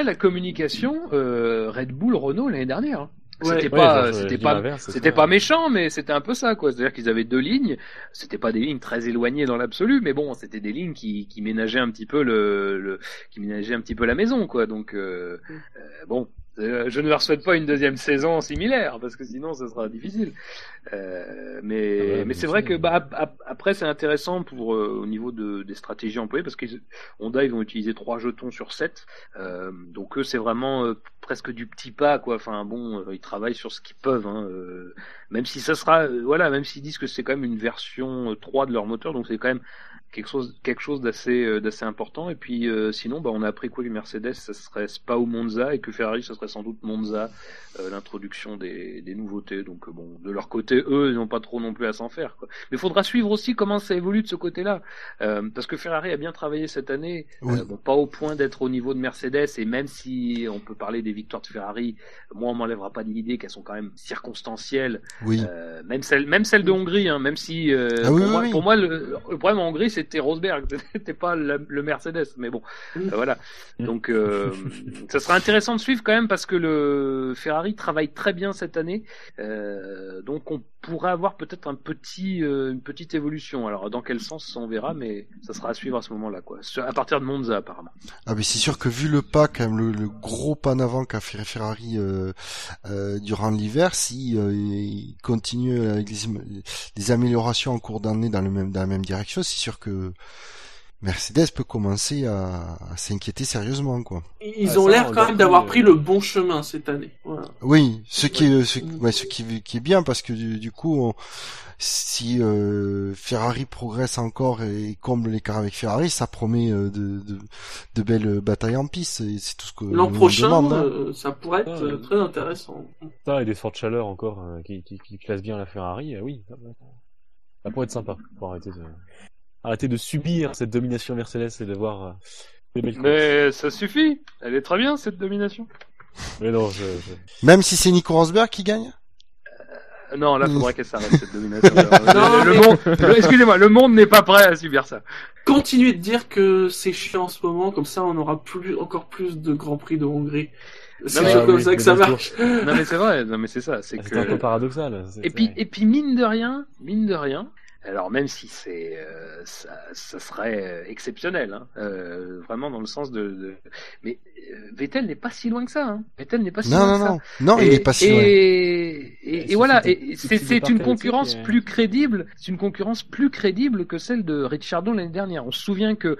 la communication Red Bull Renault l'année dernière. C'était pas méchant, mais c'était un peu ça, quoi. C'est-à-dire qu'ils avaient deux lignes. C'était pas des lignes très éloignées dans l'absolu, mais bon, c'était des lignes qui ménageaient un petit peu la maison, quoi. Donc, Je ne leur souhaite pas une deuxième saison similaire parce que sinon ce sera difficile. Mais c'est vrai que après c'est intéressant pour au niveau des stratégies employées parce que Honda ils vont utiliser 3 jetons sur 7 donc eux c'est vraiment presque du petit pas quoi. Enfin bon ils travaillent sur ce qu'ils peuvent hein, même si ça sera voilà même s'ils disent que c'est quand même une version 3 de leur moteur donc c'est quand même quelque chose d'assez important et puis sinon bah on a appris quoi les Mercedes ça serait Spa ou Monza et que Ferrari ça serait sans doute Monza l'introduction des nouveautés donc bon de leur côté eux ils n'ont pas trop non plus à s'en faire quoi. Mais faudra suivre aussi comment ça évolue de ce côté là parce que Ferrari a bien travaillé cette année oui. Bon pas au point d'être au niveau de Mercedes et même si on peut parler des victoires de Ferrari moi on m'enlèvera pas de l'idée qu'elles sont quand même circonstancielles oui. Même celle de Hongrie hein, même si pour moi le problème en Hongrie c'était Rosberg, c'était pas le Mercedes, mais bon, voilà. Donc, ça sera intéressant de suivre quand même parce que le Ferrari travaille très bien cette année, donc on pourrait avoir peut-être une petite évolution. Alors, dans quel sens, on verra, mais ça sera à suivre à ce moment-là, quoi. À partir de Monza, apparemment. Ah, mais c'est sûr que vu le pas, quand même, le gros pas en avant qu'a fait Ferrari durant l'hiver, si il continue avec des améliorations en cours d'année dans la même direction, c'est sûr que Mercedes peut commencer à s'inquiéter sérieusement quoi. Ils ont l'air quand même d'avoir pris le bon chemin cette année. Voilà. Oui, ce qui est bien parce que du coup si Ferrari progresse encore et comble l'écart avec Ferrari, ça promet de belles batailles en piste. Et c'est tout ce que l'an prochain demande, hein. Ça pourrait être très intéressant. Ça et des fortes chaleurs encore qui classent bien la Ferrari, oui. Ça pourrait être sympa pour arrêter de subir cette domination Mercedes et de voir des belles courses. Mais ça suffit, elle est très bien cette domination. Mais non, Même si c'est Nico Rosberg qui gagne. Non, là faudrait qu'elle s'arrête cette domination. Excusez-moi, le monde n'est pas prêt à subir ça. Continuez de dire que c'est chiant en ce moment, comme ça on aura encore plus de Grand Prix de Hongrie. C'est comme ça que ça marche. Non mais c'est vrai, c'est ça. C'est un peu paradoxal. Et puis mine de rien. Alors même si c'est ça serait exceptionnel, hein, vraiment dans le sens de... Mais Vettel n'est pas si loin que ça. Hein. Vettel n'est pas si loin que ça. Non, il n'est pas si loin. Et voilà, et c'est une concurrence plus crédible. C'est une concurrence plus crédible que celle de Ricciardo l'année dernière. On se souvient que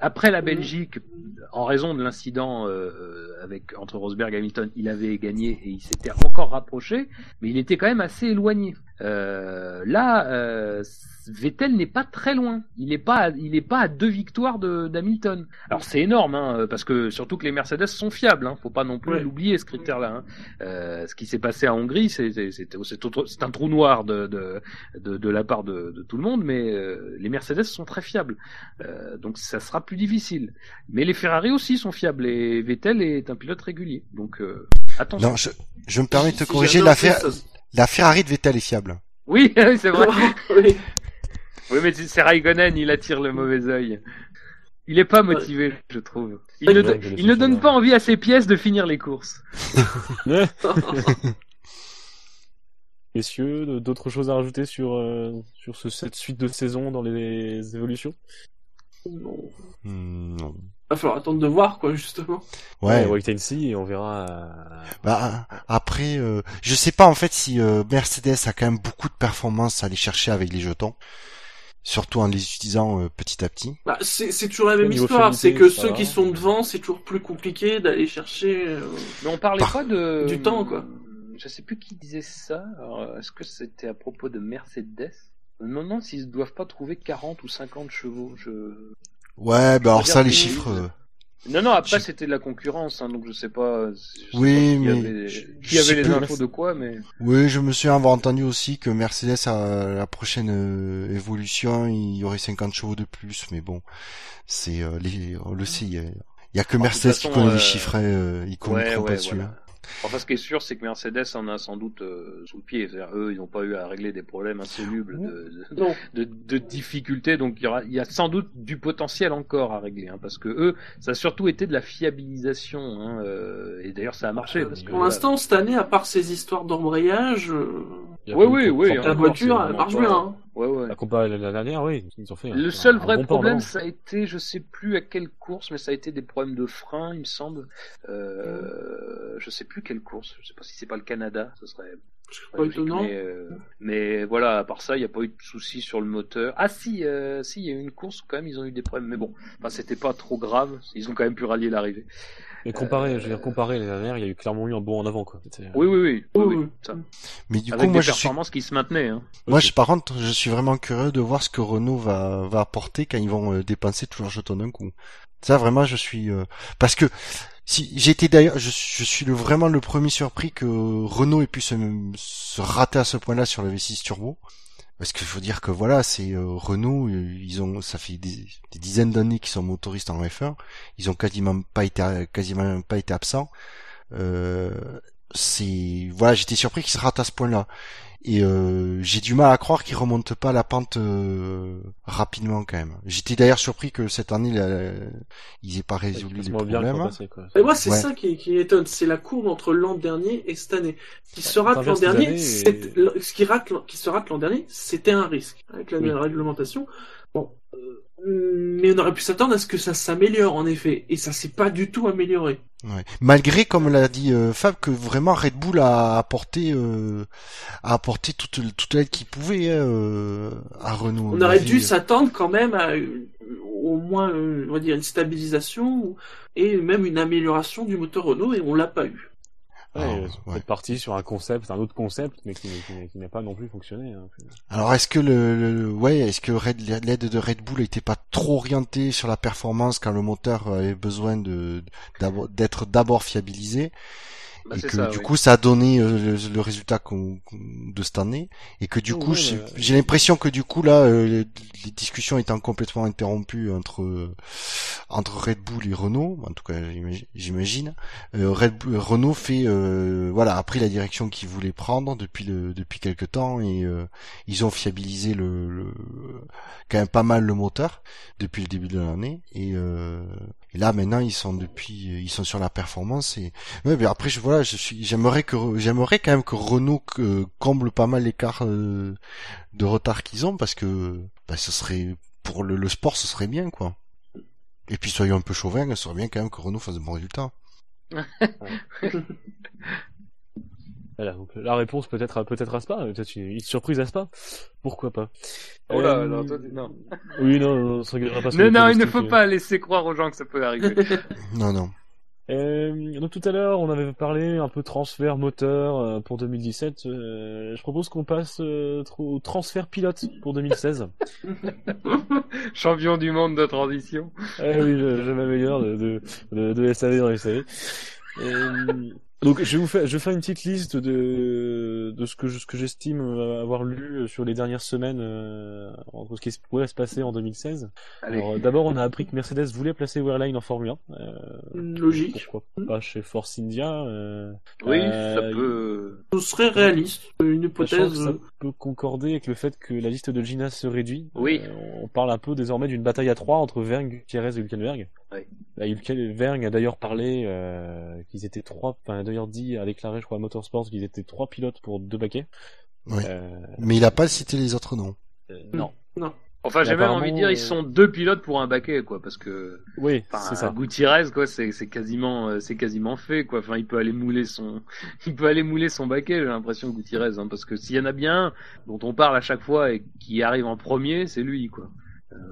après la Belgique, en raison de l'incident entre Rosberg et Hamilton, il avait gagné et il s'était encore rapproché, mais il était quand même assez éloigné. Vettel n'est pas très loin. Il est pas à 2 victoires d'Hamilton. Alors c'est énorme, hein, parce que surtout que les Mercedes sont fiables. Hein, faut pas non plus l'oublier ce critère-là. Hein. Ce qui s'est passé à Hongrie, c'est un trou noir de la part de tout le monde, mais les Mercedes sont très fiables. Donc ça sera plus difficile. Mais les Ferrari aussi sont fiables. Et Vettel est un pilote régulier. Donc attention. Non, je me permets de te corriger. La Ferrari de Vettel est fiable. Oui, c'est vrai. Oui, mais c'est Räikkönen, il attire le mauvais œil. Il est pas motivé, je trouve. Il ne donne pas envie à ses pièces de finir les courses. Messieurs, d'autres choses à rajouter sur cette suite de saison dans les évolutions ? Non. Non. Il va falloir attendre de voir, quoi, justement. Ouais, wait and see, et on verra. Bah, après, je sais pas, en fait, si Mercedes a quand même beaucoup de performances à aller chercher avec les jetons. Surtout en les utilisant petit à petit. Bah, c'est toujours la même histoire, c'est que ceux qui sont devant, c'est toujours plus compliqué d'aller chercher... Mais on parlait pas du temps, quoi. Je sais plus qui disait ça. Alors, est-ce que c'était à propos de Mercedes ? Non, s'ils ne doivent pas trouver 40 ou 50 chevaux, Ouais, bah alors ça, les chiffres. Non, après c'était de la concurrence, hein, donc je sais pas. Qui avait les infos de quoi, mais. Oui, je me souviens avoir entendu aussi que Mercedes à la prochaine évolution, il y aurait 50 chevaux de plus, mais bon, c'est on le sait, il y a que Mercedes façon, qui connaît les chiffres, ils connaissent pas celui-là. Voilà. Enfin, ce qui est sûr, c'est que Mercedes en a sans doute sous le pied. C'est-à-dire, eux, ils n'ont pas eu à régler des problèmes insolubles de difficultés. Donc, il y a sans doute du potentiel encore à régler, hein, parce que eux, ça a surtout été de la fiabilisation. Hein, et d'ailleurs, ça a marché. Parce que, pour l'instant, cette année, à part ces histoires d'embrayage, la voiture, elle marche bien. Hein. Ouais. À comparer à la dernière, oui, ils ont fait. Le seul vrai problème, ça a été, je sais plus à quelle course, mais ça a été des problèmes de frein, il me semble. Je sais plus quelle course. Je sais pas si c'est pas le Canada, ça serait. C'est pas étonnant. Mais voilà, à part ça, il n'y a pas eu de soucis sur le moteur. Ah si, si, il y a eu une course quand même, ils ont eu des problèmes, mais bon, enfin, c'était pas trop grave. Ils ont quand même pu rallier l'arrivée. Mais comparé, je veux dire, comparé l'année dernière, il y a eu clairement eu un bond en avant, quoi. Oui. Ça. Mais du coup, moi, je suis qui se maintenait. Hein. Moi, par contre, je suis vraiment curieux de voir ce que Renault va apporter quand ils vont dépenser tout leur jeton d'un coup. Ça, vraiment, je suis parce que. Si j'étais d'ailleurs, je suis vraiment le premier surpris que Renault ait pu se rater à ce point-là sur le V6 turbo, parce que faut dire que voilà, c'est Renault, ils ont, ça fait des dizaines d'années qu'ils sont motoristes en F1, ils ont quasiment pas été absents. C'est voilà, j'étais surpris qu'ils se ratent à ce point-là, et j'ai du mal à croire qu'ils remontent pas la pente rapidement quand même. J'étais d'ailleurs surpris que cette année ils aient pas résolu les problèmes. Mais moi c'est ça qui étonne, c'est la courbe entre l'an dernier et cette année. Qui se rate l'an dernier, c'était un risque avec la nouvelle réglementation. Bon. Mais on aurait pu s'attendre à ce que ça s'améliore en effet, et ça s'est pas du tout amélioré. Ouais. Malgré, comme l'a dit Fab, que vraiment Red Bull a apporté toute l'aide qu'il pouvait à Renault. On aurait dû s'attendre quand même à au moins, on va dire, une stabilisation et même une amélioration du moteur Renault, et on l'a pas eu. On est parti sur un autre concept, mais qui n'a pas non plus fonctionné. Hein. Alors, est-ce que est-ce que l'aide de Red Bull n'était pas trop orientée sur la performance quand le moteur avait besoin d'être d'abord fiabilisé? Bah, et que ça, du coup ça a donné le résultat de cette année, et que j'ai l'impression que du coup là les discussions étant complètement interrompues entre Red Bull et Renault, en tout cas j'imagine, Renault fait a pris la direction qu'ils voulaient prendre depuis quelque temps, et ils ont fiabilisé le quand même pas mal le moteur depuis le début de l'année, et là maintenant ils sont sur la performance, et après j'aimerais quand même que Renault comble pas mal l'écart de retard qu'ils ont, parce que ce serait pour le sport, ce serait bien quoi. Et puis soyons un peu chauvins, ce serait bien quand même que Renault fasse de bons résultats. Voilà, donc la réponse peut-être à Spa, peut-être une surprise à Spa, pourquoi pas. Oh là, alors, toi, non. Oui, non, ça ne pas. Non, il ne faut pas laisser croire aux gens que ça peut arriver. Non. Donc tout à l'heure on avait parlé un peu transfert moteur pour 2017, je propose qu'on passe au transfert pilote pour 2016. Champion du monde de transition. Oui, je m'améliore de SAV dans les SAV. Donc je vais faire une petite liste de ce que j'estime avoir lu sur les dernières semaines entre ce qui pourrait se passer en 2016. Alors, d'abord, on a appris que Mercedes voulait placer Wehrlein en Formule 1. Logique. Pourquoi pas chez Force India. Ça peut. Ce serait réaliste, une hypothèse. Ça peut concorder avec le fait que la liste de Gina se réduit. Oui. On parle un peu désormais d'une bataille à trois entre Vergne, Gutiérrez et Hülkenberg. Vergne a d'ailleurs parlé qu'ils étaient trois. A déclaré, je crois, à Motorsport qu'ils étaient trois pilotes pour deux paquets. Oui. Mais il a pas cité les autres noms. Non. Enfin, j'ai même envie de dire, ils sont deux pilotes pour un baquet, quoi, parce que. Oui. C'est ça. Gutiérrez, quoi, c'est quasiment fait, quoi. Enfin, il peut aller mouler son baquet, j'ai l'impression, Gutiérrez, hein, parce que s'il y en a bien un dont on parle à chaque fois et qui arrive en premier, c'est lui, quoi.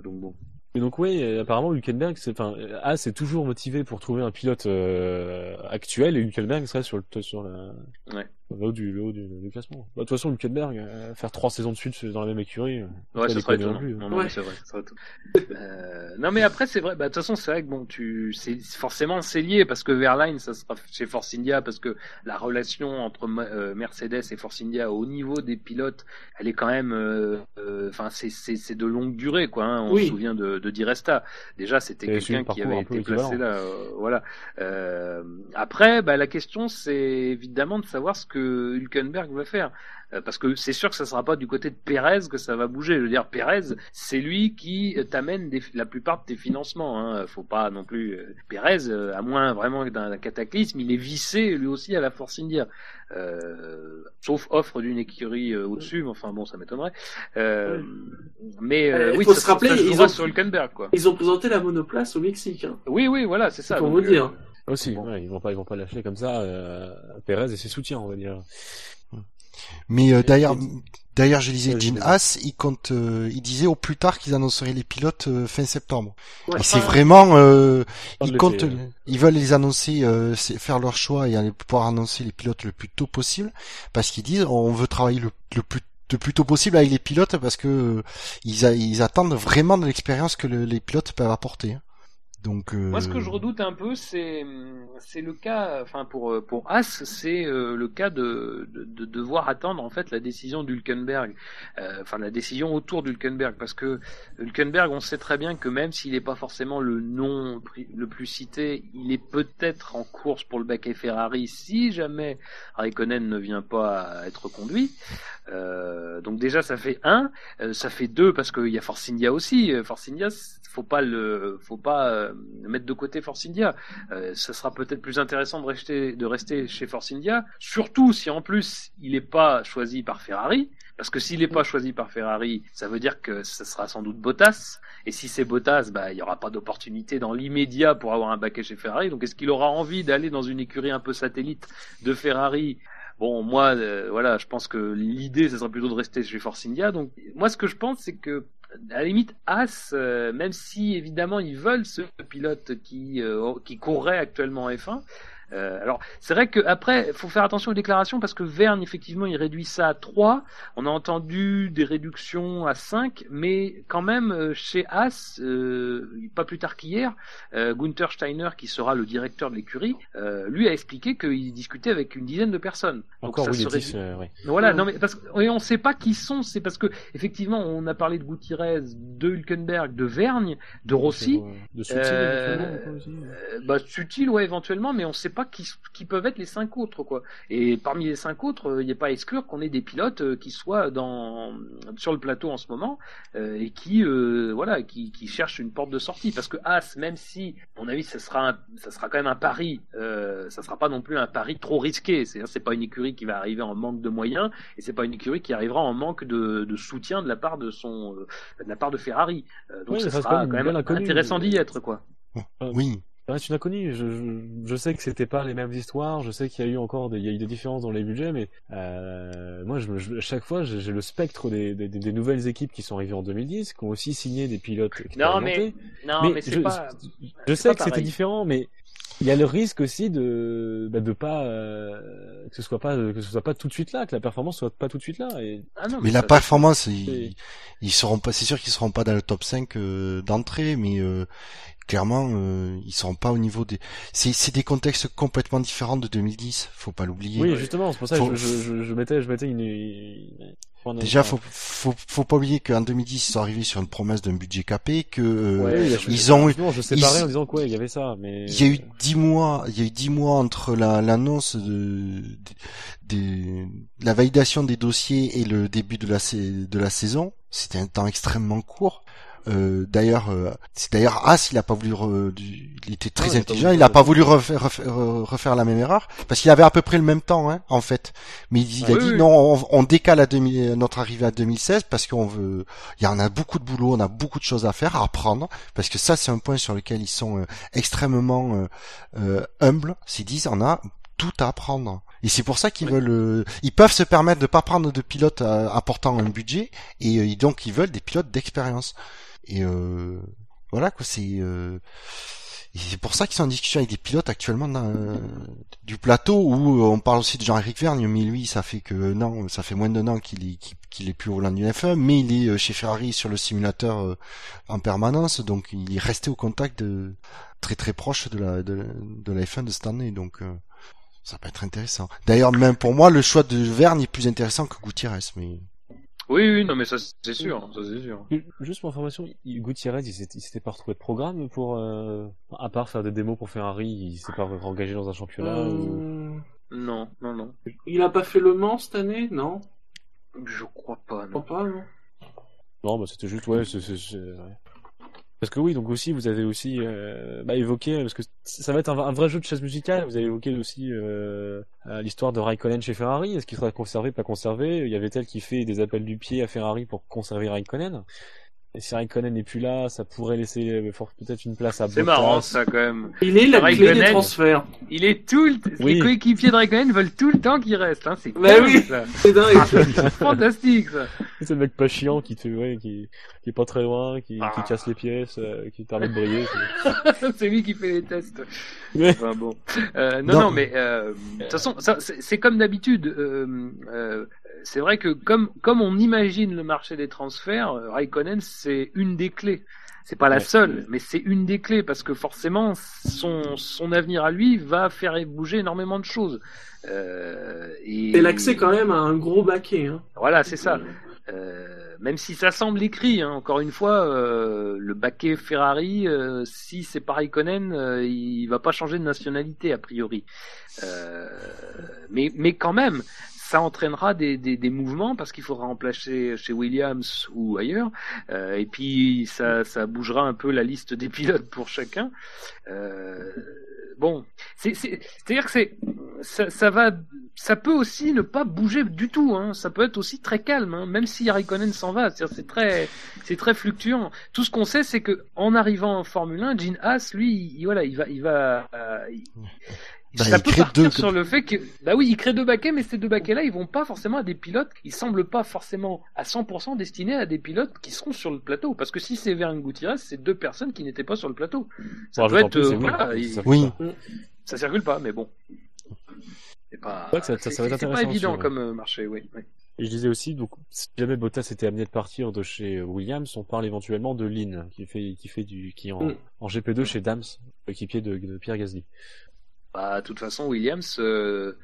Donc bon. Et donc apparemment Hülkenberg c'est toujours motivé pour trouver un pilote actuel, et Hülkenberg serait sur le haut du classement. Bah, de toute façon Hülkenberg faire 3 saisons de suite dans la même écurie, ça serait étonnant. Non, c'est vrai, ça serait tout. Non mais après c'est vrai, bah de toute façon c'est vrai que bon forcément c'est lié, parce que Wehrlein ça sera chez Force India, parce que la relation entre Mercedes et Force India au niveau des pilotes, elle est quand même c'est de longue durée quoi, hein. On se souvient de Di Resta. Déjà, c'était quelqu'un qui avait été placé là. Après, bah, la question, c'est évidemment de savoir ce que que Hülkenberg veut faire. Parce que c'est sûr que ça ne sera pas du côté de Pérez que ça va bouger. Je veux dire, Pérez, c'est lui qui t'amène la plupart de tes financements. Hein. Faut pas non plus... Pérez, à moins vraiment d'un cataclysme, il est vissé lui aussi à la Force India. Sauf offre d'une écurie au-dessus, mais enfin bon, ça m'étonnerait. Mais oui, faut ça se rappeler, ça ils ont sur Hülkenberg, quoi. Ils ont présenté la monoplace au Mexique. Hein. Oui, voilà, c'est ça. Pour vous dire. Aussi, bon. Ouais, ils vont pas lâcher comme ça Pérez et ses soutiens, on va dire. Mais derrière, je lisais Jim Haas, il disait au plus tard qu'ils annonceraient les pilotes fin septembre. Ouais, et c'est vraiment, ils veulent les annoncer, faire leur choix et aller pouvoir annoncer les pilotes le plus tôt possible, parce qu'ils disent on veut travailler le plus tôt possible avec les pilotes, parce que ils attendent vraiment de l'expérience que les pilotes peuvent apporter. Donc, moi, ce que je redoute un peu, c'est le cas, enfin pour Haas, c'est le cas de devoir attendre en fait la décision d'Hülkenberg, enfin la décision autour d'Hülkenberg, parce que Hülkenberg, on sait très bien que même s'il n'est pas forcément le nom le plus cité, il est peut-être en course pour le baquet Ferrari si jamais Räikkönen ne vient pas à être conduit. Donc déjà ça fait 1, ça fait 2 parce qu'il y a Force India aussi. Force India, faut pas mettre de côté Force India. Ça sera peut-être plus intéressant de rester chez Force India, surtout si en plus il n'est pas choisi par Ferrari. Parce que s'il n'est pas choisi par Ferrari, ça veut dire que ça sera sans doute Bottas. Et si c'est Bottas, il n'y aura pas d'opportunité dans l'immédiat pour avoir un baquet chez Ferrari. Donc est-ce qu'il aura envie d'aller dans une écurie un peu satellite de Ferrari ? Bon, moi, voilà, je pense que l'idée, ça serait plutôt de rester chez Force India. Donc, moi, ce que je pense, c'est que, à la limite, Haas, même si, évidemment, ils veulent ce pilote qui courrait actuellement en F1, alors, c'est vrai qu'après, faut faire attention aux déclarations parce que Vergne, effectivement, il réduit ça à 3. On a entendu des réductions à 5, mais quand même, chez Haas, pas plus tard qu'hier, Gunther Steiner, qui sera le directeur de l'écurie, lui a expliqué qu'il discutait avec une dizaine de personnes. Encore, donc, ça serait... 10, oui. Voilà, non, mais parce que, et on sait pas qui sont, c'est parce que, effectivement, on a parlé de Gutiérrez, de Hülkenberg, de Vergne, de Rossi. De Sutil, Sutil, ouais, éventuellement, mais on sait pas qui peuvent être les 5 autres, quoi. Et parmi les 5 autres, il n'est pas à exclure qu'on ait des pilotes qui soient sur le plateau en ce moment et qui cherchent une porte de sortie. Parce que Haas, même si, à mon avis, ça sera quand même un pari, ça sera pas non plus un pari trop risqué. C'est-à-dire, c'est pas une écurie qui va arriver en manque de moyens et c'est pas une écurie qui arrivera en manque de soutien de la part de Ferrari. Donc, oui, ça sera quand même intéressant d'y être, quoi. Oui. Ouais, tu l'as connu, je sais que c'était pas les mêmes histoires, je sais qu'il y a eu des différences dans les budgets, mais moi, chaque fois, j'ai le spectre des nouvelles équipes qui sont arrivées en 2010, qui ont aussi signé des pilotes expérimentés. Non, mais c'est pas. Je sais que c'était différent, mais il y a le risque aussi de pas que ce soit pas tout de suite là, que la performance soit pas tout de suite là. Et... Ah non, mais la performance, ils seront pas, c'est sûr qu'ils seront pas dans le top 5 d'entrée, mais. Clairement, ils sont pas au niveau des. C'est des contextes complètement différents de 2010. Faut pas l'oublier. Oui, justement, c'est pour ça que je mettais une. Déjà, faut pas oublier qu'en 2010, ils sont arrivés sur une promesse d'un budget capé, en disant quoi, il y avait ça, mais. Il y a eu 10 mois entre l'annonce la validation des dossiers et le début de la saison. C'était un temps extrêmement court. D'ailleurs, Haas, il a pas voulu, il était très intelligent, il a pas voulu refaire la même erreur, parce qu'il avait à peu près le même temps, hein, en fait. Mais il a dit non, on décale notre arrivée à 2016 parce qu'on veut, il y en a beaucoup de boulot, on a beaucoup de choses à faire, à apprendre, parce que ça, c'est un point sur lequel ils sont extrêmement humbles. Ils disent, on a tout à apprendre. Et c'est pour ça qu'ils veulent, ils peuvent se permettre de pas prendre de pilotes apportant un budget, et donc ils veulent des pilotes d'expérience. Et voilà quoi, c'est pour ça qu'ils sont en discussion avec des pilotes actuellement du plateau, où on parle aussi de Jean-Éric Vergne, mais lui ça fait moins d'un an qu'il est plus au volant du F1, mais il est chez Ferrari sur le simulateur en permanence, donc il est resté au contact très très proche de la F1 de cette année, donc ça peut être intéressant. D'ailleurs, même pour moi, le choix de Vergne est plus intéressant que Gutiérrez, mais. Oui, non, mais ça, c'est sûr, ça, c'est sûr. Juste pour information, Gutiérrez, il s'était pas retrouvé de programme à part faire des démos pour Ferrari, il s'est pas engagé dans un championnat. Non, non, non. Il a pas fait Le Mans cette année, non ? Je crois pas, non. Je crois pas, non. Non, bah c'était juste, ouais, c'est... Parce que oui, donc aussi, vous avez aussi évoqué, parce que ça va être un vrai jeu de chasse musicale, vous avez évoqué aussi l'histoire de Räikkönen chez Ferrari, est-ce qu'il sera conservé, pas conservé ? Il y a Vettel qui fait des appels du pied à Ferrari pour conserver Räikkönen. Et si Räikkönen n'est plus là, ça pourrait laisser peut-être une place à Bottas. C'est marrant ça quand même. Il est la clé des transferts. Il est tout le... Oui. Les coéquipiers de Räikkönen veulent tout le temps qu'il reste. Hein. C'est dingue, oui. Ça. C'est dingue. C'est fantastique ça. C'est le mec pas chiant qui te fait, ouais, qui est pas très loin, qui casse les pièces, qui permet de briller. C'est lui qui fait les tests. Mais... Enfin, bon. Non, mais de toute façon, ça, c'est comme d'habitude. C'est vrai que comme on imagine le marché des transferts, Räikkönen c'est une des clés. C'est pas la seule, mais c'est une des clés parce que forcément son avenir à lui va faire bouger énormément de choses. Et l'accès quand même à un gros baquet. Hein. Voilà, c'est ça. Même si ça semble écrit, hein, encore une fois, le baquet Ferrari, si c'est pas Räikkönen, il va pas changer de nationalité a priori. Mais quand même. Ça entraînera des mouvements parce qu'il faudra remplacer chez Williams ou ailleurs. Et puis, ça bougera un peu la liste des pilotes pour chacun. Bon, c'est-à-dire que ça peut aussi ne pas bouger du tout. Hein. Ça peut être aussi très calme, hein, même si Räikkönen s'en va. C'est-à-dire c'est très fluctuant. Tout ce qu'on sait, c'est que en arrivant en Formule 1, Gene Haas, lui, il va. Ça peut partir sur le fait que, bah oui, il crée deux baquets, mais ces deux baquets-là, ils vont pas forcément à des pilotes, ils semblent pas forcément à 100% destinés à des pilotes qui seront sur le plateau. Parce que si c'est Vergne Gutiérrez, c'est deux personnes qui n'étaient pas sur le plateau. Ça doit être, ça circule pas, mais bon. C'est pas, ouais, ça va être intéressant, c'est pas évident comme marché, oui. Ouais. Et je disais aussi, donc, si jamais Bottas était amené de partir de chez Williams, on parle éventuellement de Lynn, qui est en GP2 chez Dams, équipier de Pierre Gasly. Bah, de toute façon, Williams, le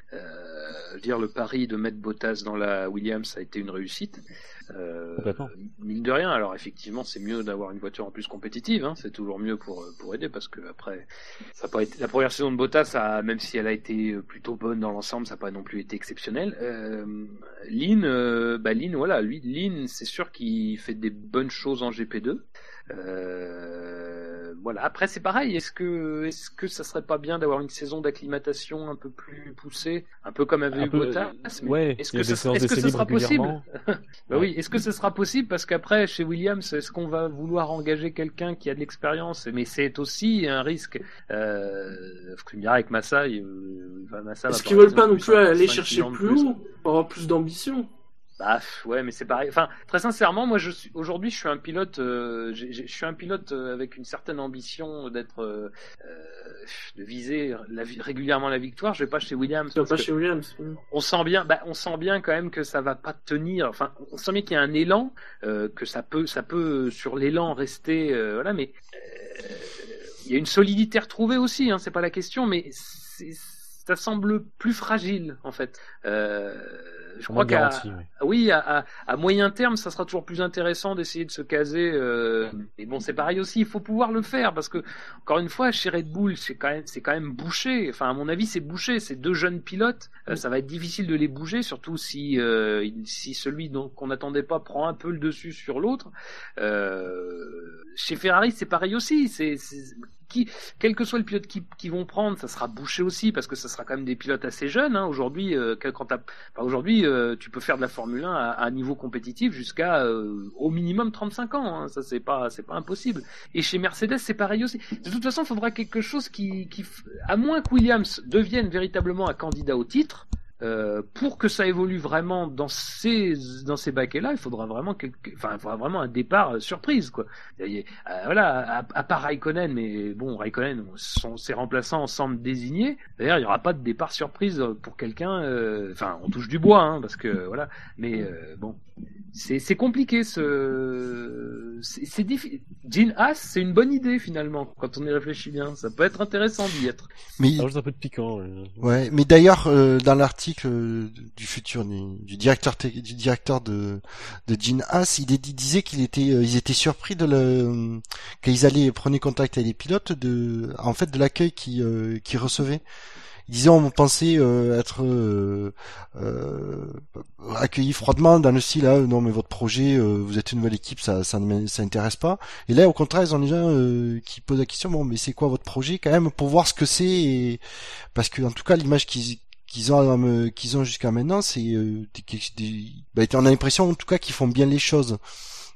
pari de mettre Bottas dans la Williams a été une réussite. Mine de rien. Alors effectivement, c'est mieux d'avoir une voiture en plus compétitive. Hein, c'est toujours mieux pour aider parce que après, ça a pas été... la première saison de Bottas, même si elle a été plutôt bonne dans l'ensemble, ça n'a pas non plus été exceptionnel. Lynn, c'est sûr qu'il fait des bonnes choses en GP2. Après c'est pareil, est-ce que ça serait pas bien d'avoir une saison d'acclimatation un peu plus poussée, un peu comme avait eu Bottas, est-ce que ça sera possible? Oui, est-ce que ça sera possible parce qu'après chez Williams, est-ce qu'on va vouloir engager quelqu'un qui a de l'expérience? Mais c'est aussi un risque. Faut me dire avec Massa, est-ce qu'ils veulent pas non plus aller chercher plus haut pour avoir plus d'ambition? Bah ouais, mais c'est pareil. Enfin, très sincèrement, moi je suis un pilote. Je suis un pilote avec une certaine ambition d'être, de viser régulièrement la victoire. Je vais pas chez Williams. Tu vas pas chez Williams. On sent bien quand même que ça va pas tenir. Enfin, on sent bien qu'il y a un élan, que ça peut sur l'élan rester. Mais il y a une solidité retrouvée aussi. Hein, c'est pas la question, mais ça semble plus fragile en fait. Je crois qu'à moyen terme, ça sera toujours plus intéressant d'essayer de se caser. Mais bon, c'est pareil aussi, il faut pouvoir le faire parce que, encore une fois, chez Red Bull, c'est quand même bouché. Enfin, à mon avis, c'est bouché. Ces deux jeunes pilotes, ça va être difficile de les bouger, surtout si celui qu'on n'attendait pas prend un peu le dessus sur l'autre. Chez Ferrari, c'est pareil aussi. Quel que soit le pilote qui vont prendre, ça sera bouché aussi parce que ça sera quand même des pilotes assez jeunes. Hein. Aujourd'hui, tu peux faire de la Formule 1 à un niveau compétitif jusqu'à au minimum 35 ans. Hein. Ça, c'est pas impossible. Et chez Mercedes, c'est pareil aussi. De toute façon, il faudra quelque chose qui, à moins que Williams devienne véritablement un candidat au titre. Pour que ça évolue vraiment dans ces baquets-là, il faudra vraiment un départ surprise, quoi. À part Räikkönen, mais bon, Räikkönen, ses remplaçants semblent désignés. D'ailleurs, il n'y aura pas de départ surprise pour quelqu'un. On touche du bois, hein, parce que voilà. Mais bon, c'est compliqué. C'est difficile. Gene Haas, c'est une bonne idée finalement quand on y réfléchit bien. Ça peut être intéressant d'y être. Mais ça rajoute un peu de piquant. Ouais, mais d'ailleurs, dans l'article du futur du directeur de Gene Haas, il disait qu'ils étaient surpris qu'ils allaient prendre contact avec les pilotes de l'accueil qu'ils recevaient. disons, on pensait être accueilli froidement dans le style « non, mais votre projet, vous êtes une nouvelle équipe, ça intéresse pas ». Et là, au contraire, ils ont des gens qui posent la question « bon, mais c'est quoi votre projet quand même ?» pour voir ce que c'est. Et... Parce que en tout cas, l'image qu'ils ont jusqu'à maintenant, c'est on a l'impression en tout cas qu'ils font bien les choses.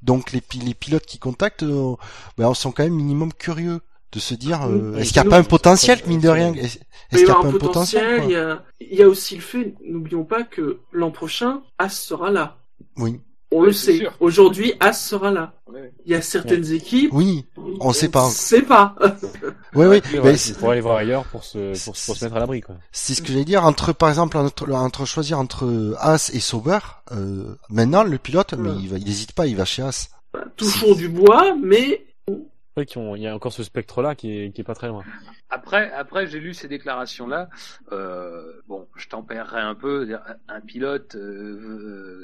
Donc les pilotes qui contactent, sont quand même minimum curieux. De se dire, est-ce qu'il n'y a pas un potentiel, mine de rien? Est-ce qu'il n'y a pas un potentiel? Il y a aussi le fait, n'oublions pas que l'an prochain, Haas sera là. Oui. On le sait. Sûr. Aujourd'hui, Haas sera là. Ouais. Il y a certaines équipes. Oui. On ne sait pas. Oui. Ouais, pour aller voir ailleurs, pour se mettre à l'abri, quoi. C'est ce que j'allais dire. Par exemple, entre choisir entre Haas et Sauber, maintenant, le pilote, mais il n'hésite pas, il va chez Haas. Bah, toujours du bois, mais, il y a encore ce spectre-là qui est pas très loin. Après, j'ai lu ces déclarations-là. Je tempérerai un peu. Un pilote,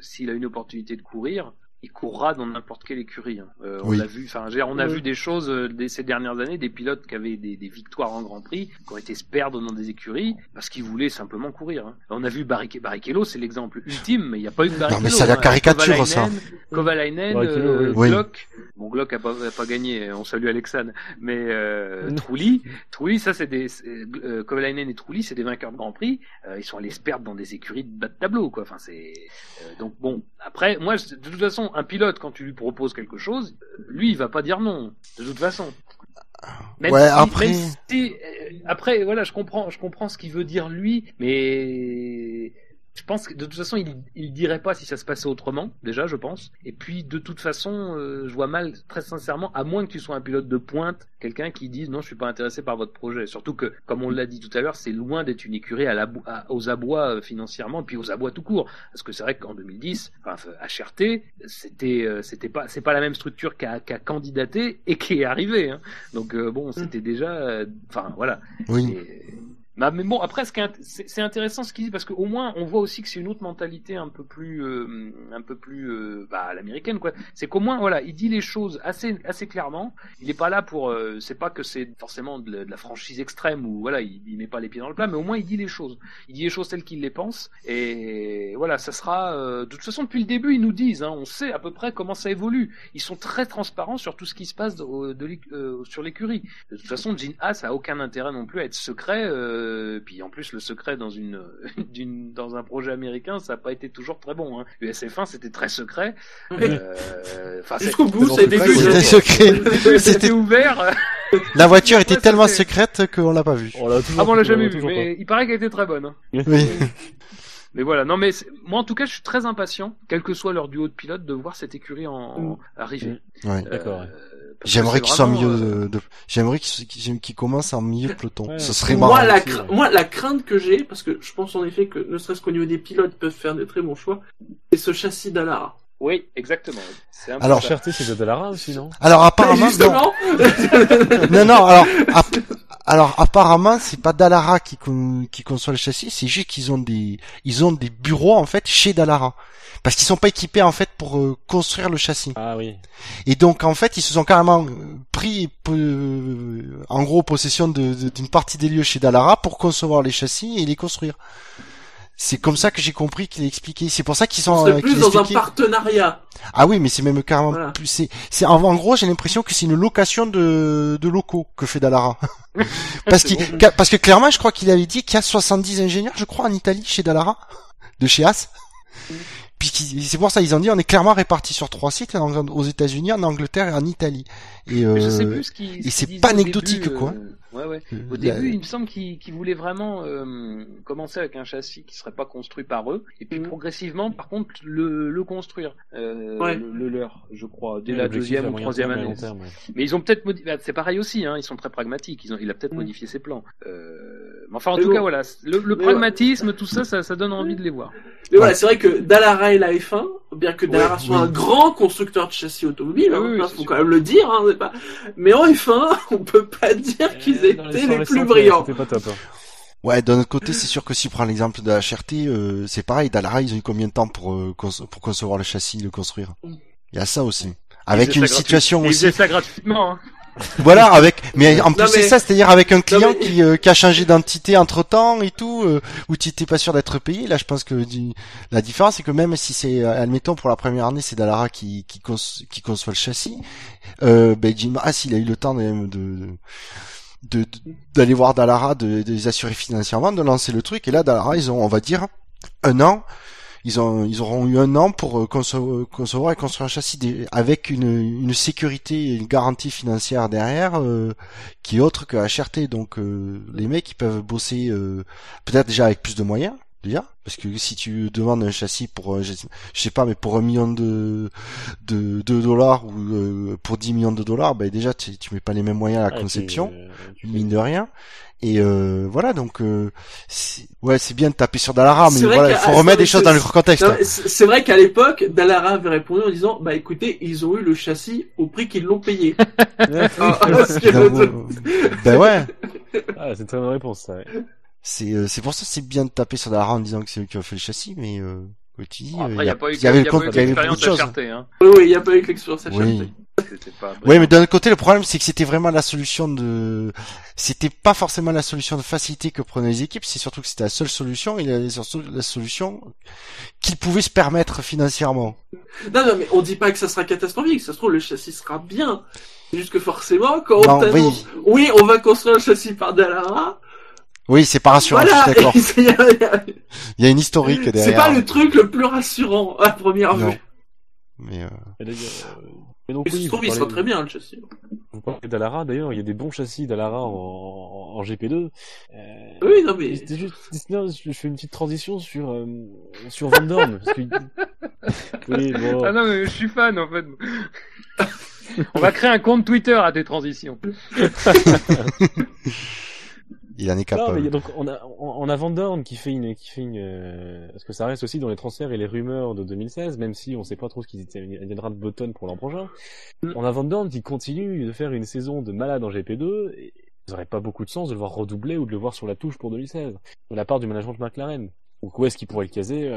s'il a une opportunité de courir, il courra dans n'importe quelle écurie. On l'a vu. Enfin, on a vu des choses dès ces dernières années, des pilotes qui avaient des victoires en Grand Prix, qui ont été se perdre dans des écuries parce qu'ils voulaient simplement courir. Hein. On a vu Barrichello, c'est l'exemple ultime, mais il n'y a pas eu de Barrichello. Non, mais c'est la caricature, Kovalainen, Glock. Bon, Glock a pas gagné. On salue Alexane. Mais Trulli, ça c'est Kovalainen et Trulli, c'est des vainqueurs de Grand Prix. Ils sont allés se perdre dans des écuries de bas de tableau, quoi. Enfin, c'est donc bon. Après, moi, de toute façon. Un pilote, quand tu lui proposes quelque chose, lui, il va pas dire non, de toute façon. Après, voilà, je comprends ce qu'il veut dire lui, mais je pense que de toute façon, il dirait pas si ça se passait autrement, déjà, je pense. Et puis, de toute façon, je vois mal, très sincèrement, à moins que tu sois un pilote de pointe, quelqu'un qui dise non, je suis pas intéressé par votre projet. Surtout que, comme on l'a dit tout à l'heure, c'est loin d'être une écurie aux abois financièrement, puis aux abois tout court. Parce que c'est vrai qu'en 2010, HRT, c'est pas la même structure qu'a candidaté et qui est arrivée. Hein. Donc c'était déjà, voilà. Oui. Mais bon, après, c'est intéressant ce qu'il dit, parce qu'au moins, on voit aussi que c'est une autre mentalité un peu plus l'américaine, quoi. C'est qu'au moins, voilà, il dit les choses assez clairement. Il est pas là pour, c'est pas que c'est forcément de la franchise extrême où, voilà, il met pas les pieds dans le plat, mais au moins, il dit les choses. Il dit les choses telles qu'il les pense. Et voilà, ça sera, de toute façon, depuis le début, ils nous disent, on sait à peu près comment ça évolue. Ils sont très transparents sur tout ce qui se passe sur l'écurie. De toute façon, Gene Haas a aucun intérêt non plus à être secret, puis en plus le secret dans dans un projet américain, ça n'a pas été toujours très bon. Hein. l'USF1 c'était très secret. Jusqu'au bout, c'était secret. C'était ouvert. La voiture était tellement secrète qu'on l'a pas vue. On l'a jamais vue. Mais il paraît qu'elle était très bonne. Hein. Oui. Mais voilà, non mais moi en tout cas je suis très impatient, quel que soit leur duo de pilotes, de voir cette écurie arriver. Ouais. D'accord. Ouais. J'aimerais qu'ils soient en milieu J'aimerais qu'ils commencent en milieu de peloton. Ouais, ce serait marrant. Moi, la crainte que j'ai, parce que je pense en effet que ne serait-ce qu'au niveau des pilotes peuvent faire de très bons choix, c'est ce châssis d'Alara. Oui, exactement. C'est un peu alors, cherté, c'est d'Alara aussi, non? Alors, apparemment, justement. Non, alors, apparemment, c'est pas Dallara qui conçoit le châssis, c'est juste qu'ils ont des bureaux, en fait, chez Dallara. Parce qu'ils sont pas équipés, en fait, pour construire le châssis. Ah oui. Et donc, en fait, ils se sont carrément pris, en gros, possession d'une partie des lieux chez Dallara pour concevoir les châssis et les construire. C'est comme ça que j'ai compris qu'il expliquait. C'est pour ça qu'ils sont plus dans un partenariat. Ah oui, mais c'est même carrément plus. C'est en gros, j'ai l'impression que c'est une location de locaux que fait Dallara. parce que clairement, je crois qu'il avait dit qu'il y a 70 ingénieurs, je crois, en Italie chez Dallara, de chez Haas. Puis c'est pour ça ils ont dit on est clairement répartis sur 3 sites aux États-Unis, en Angleterre et en Italie. Et je sais plus et c'est pas anecdotique début, quoi. Ouais. Au début, il me semble qu'ils voulaient vraiment commencer avec un châssis qui serait pas construit par eux et puis progressivement par contre le construire le leur, je crois, dès la deuxième ou troisième année. Terme, ouais. Mais ils ont peut-être c'est pareil aussi ils sont très pragmatiques, il a peut-être modifié ses plans. Mais enfin en tout cas voilà, le pragmatisme tout ça donne envie de les voir. Mais voilà, c'est vrai que Dallara et la F1, bien que Dallara soit un grand constructeur de châssis automobile, faut quand même le dire c'est pas... Mais en F1, on peut pas dire qu'ils étaient les plus brillants. C'était pas top. Ouais, d'un autre côté, c'est sûr que si on prend l'exemple de la HRT, c'est pareil, Dallara, ils ont eu combien de temps pour concevoir le châssis et le construire? Il y a ça aussi. Avec une situation aussi. Ils faisaient ça gratuitement. Voilà, avec, mais en plus non, mais... c'est ça, c'est-à-dire avec un client qui a changé d'identité entre temps et tout, où tu n'étais pas sûr d'être payé. Là, je pense que la différence, c'est que même si c'est, admettons, pour la première année, c'est Dallara qui conçoit le châssis, ben Jim Haas, il a eu le temps d'aller voir Dallara, de les assurer financièrement, de lancer le truc, et là, Dallara, ils ont, on va dire, un an. Ils auront eu un an pour concevoir et construire un châssis avec une sécurité et une garantie financière derrière qui est autre que HRT. Donc les mecs ils peuvent bosser peut-être déjà avec plus de moyens déjà, parce que si tu demandes un châssis pour je sais pas, mais pour $1 million ou pour $10 million, ben déjà tu mets pas les mêmes moyens à la conception, mine de rien. Et voilà, donc ouais, c'est bien de taper sur Dallara, mais voilà, il faut remettre des choses dans leur contexte. Non, c'est vrai qu'à l'époque, Dallara avait répondu en disant bah écoutez, ils ont eu le châssis au prix qu'ils l'ont payé. Ben ouais. Ah, c'est une très bonne réponse ça. Ouais. C'est pour ça que c'est bien de taper sur Dallara en disant que c'est eux qui ont fait le châssis, mais Gauthier, après, il y avait beaucoup de choses. Hein. Oui, il y a pas eu que l'expérience à charter. Oui, mais d'un autre côté, le problème, c'est que c'était pas forcément la solution de facilité que prenaient les équipes, c'est surtout que c'était la seule solution, et la solution qu'ils pouvaient se permettre financièrement. Non, mais on dit pas que ça sera catastrophique, ça se trouve, le châssis sera bien. C'est juste que forcément, quand on t'annonce, oui, on va construire un châssis par Dallara. Oui, c'est pas rassurant, voilà, je suis d'accord. Il y a une historique derrière. C'est pas le truc le plus rassurant, à première vue. Mais donc, oui, il sera très bien le châssis. Vous parlez d'Alara, d'ailleurs, il y a des bons châssis d'Alara en GP2. Oui, non mais c'était juste, je fais une petite transition sur Vandoorne. Que... oui, bon. Ah non, mais je suis fan en fait. On va créer un compte Twitter à tes transitions. Il en est capable. Non, donc on a Vandoorne qui fait une parce que ça reste aussi dans les transferts et les rumeurs de 2016, même si on sait pas trop ce qu'il deviendra de Button pour l'an prochain. On a Vandoorne qui continue de faire une saison de malade en GP2 et ça aurait pas beaucoup de sens de le voir redoubler ou de le voir sur la touche pour 2016 de la part du management de McLaren. Donc où est-ce qu'il pourrait le caser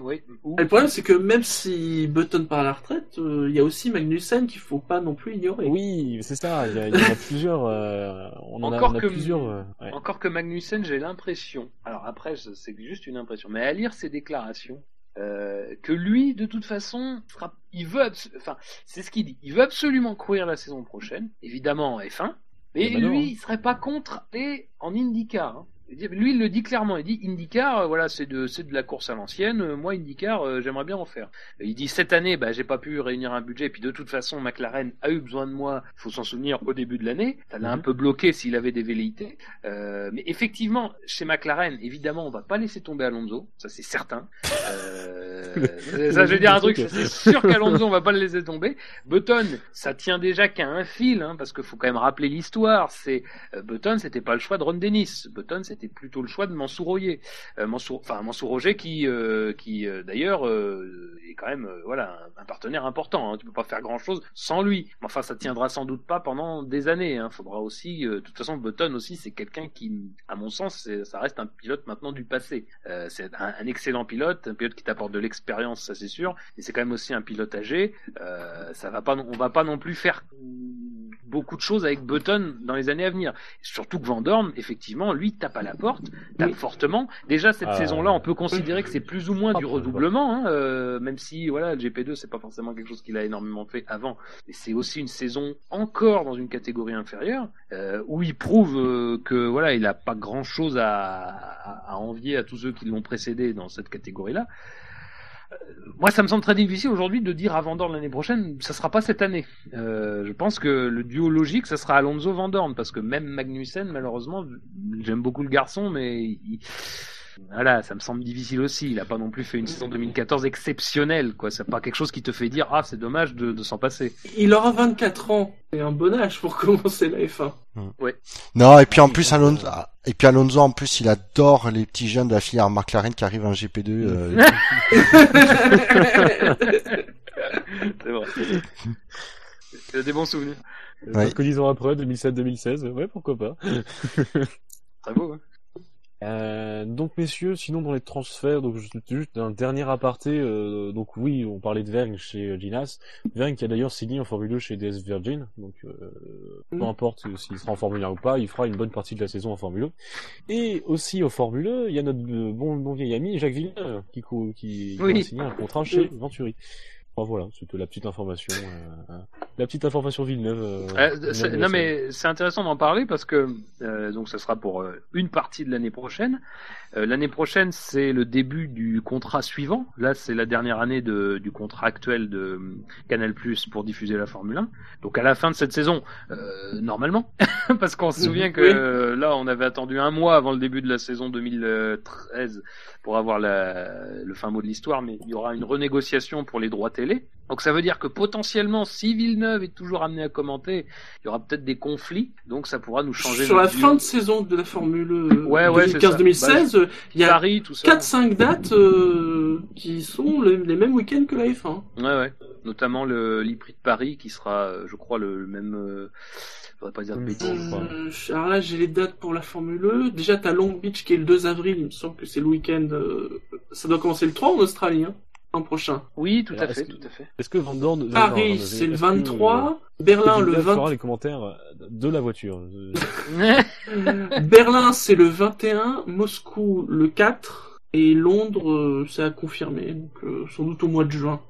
Oui. Le problème, c'est que même si Button part à la retraite, il y a aussi Magnussen qu'il faut pas non plus ignorer. Oui, c'est ça. Il y en a plusieurs. Encore que Magnussen, j'ai l'impression. Alors après, c'est juste une impression. Mais à lire ses déclarations, que lui, de toute façon, c'est ce qu'il dit. Il veut absolument courir la saison prochaine, évidemment en F1. Mais il serait pas contre aller en IndyCar. Hein. Lui, il le dit clairement. Il dit IndyCar, voilà, c'est de la course à l'ancienne. Moi, IndyCar, j'aimerais bien en faire. Il dit cette année, j'ai pas pu réunir un budget. Puis de toute façon, McLaren a eu besoin de moi. Faut s'en souvenir au début de l'année. Ça l'a un peu bloqué s'il avait des velléités. Mais effectivement, chez McLaren, évidemment, on va pas laisser tomber Alonso. Ça, c'est certain. Ça, je vais dire un truc. C'est sûr qu'Alonso, on va pas le laisser tomber. Button, ça tient déjà qu'à un fil, hein, parce que faut quand même rappeler l'histoire. C'est Button, c'était pas le choix de Ron Dennis. Button, c'était plutôt le choix de Mansour Roger qui d'ailleurs est quand même un partenaire important, hein. Tu peux pas faire grand chose sans lui, mais enfin ça tiendra sans doute pas pendant des années, hein. Faudra aussi de toute façon Button aussi c'est quelqu'un qui à mon sens ça reste un pilote maintenant du passé, c'est un excellent pilote, un pilote qui t'apporte de l'expérience, ça c'est sûr, mais c'est quand même aussi un pilote âgé, on va pas non plus faire beaucoup de choses avec Button dans les années à venir, surtout que Vandoorne effectivement lui tape à la porte, tape fortement. Déjà cette saison-là, on peut considérer que c'est plus ou moins du redoublement, hein, même si le GP2 c'est pas forcément quelque chose qu'il a énormément fait avant. Mais c'est aussi une saison encore dans une catégorie inférieure où il prouve que il a pas grand-chose à envier à tous ceux qui l'ont précédé dans cette catégorie-là. Moi, ça me semble très difficile aujourd'hui de dire à Vandoorne l'année prochaine, ça sera pas cette année. Je pense que le duo logique, ça sera Alonso-Vandoorne, parce que même Magnussen, malheureusement, j'aime beaucoup le garçon, mais ça me semble difficile aussi. Il a pas non plus fait une saison 2014 exceptionnelle, quoi. C'est pas quelque chose qui te fait dire, ah, c'est dommage de s'en passer. Il aura 24 ans. C'est un bon âge pour commencer la F1. Ouais. Non, et puis en plus, Alonso, en plus, il adore les petits jeunes de la filière McLaren qui arrivent en GP2. C'est vrai. Il a des bons souvenirs. Parce que 10 ans après, 2007-2016, ouais, pourquoi pas. Très beau, hein. Donc messieurs, sinon dans les transferts, donc juste un dernier aparté, donc oui, on parlait de Vergne chez Ginas, Vergne qui a d'ailleurs signé en Formule 2 chez DS Virgin, donc peu importe s'il sera en Formule 1 ou pas, il fera une bonne partie de la saison en Formule 1. Et aussi en Formule 1, il y a notre bon vieil ami Jacques Villeneuve qui a signé un contrat chez Venturi. Enfin, voilà, c'était la petite information Villeneuve. Non mais c'est intéressant d'en parler parce que donc ça sera pour une partie de l'année prochaine. L'année prochaine c'est le début du contrat suivant. Là c'est la dernière année du contrat actuel de Canal+ pour diffuser la Formule 1. Donc à la fin de cette saison normalement, parce qu'on se souvient que là on avait attendu un mois avant le début de la saison 2013 pour avoir le fin mot de l'histoire, mais il y aura une renégociation pour les droits télé. Donc ça veut dire que potentiellement, si Villeneuve est toujours amené à commenter, il y aura peut-être des conflits, donc ça pourra nous changer. Sur la fin de saison de la Formule 2015-2016, il y a 4-5 dates qui sont les mêmes week-ends que la F1. Ouais. Notamment l'I-Prix de Paris qui sera, je crois, le même... je ne voudrais pas dire de bêtises. Alors là, j'ai les dates pour la Formule 1. Déjà, tu as Long Beach qui est le 2 avril, il me semble que c'est le week-end... ça doit commencer le 3 en Australie, hein. L'an prochain. Oui, tout à fait. Est-ce que Vandoorne... Paris, c'est le 23. Berlin, le 20. On fera les commentaires de la voiture. Berlin, c'est le 21. Moscou, le 4. Et Londres, c'est à confirmer. Donc, sans doute au mois de juin.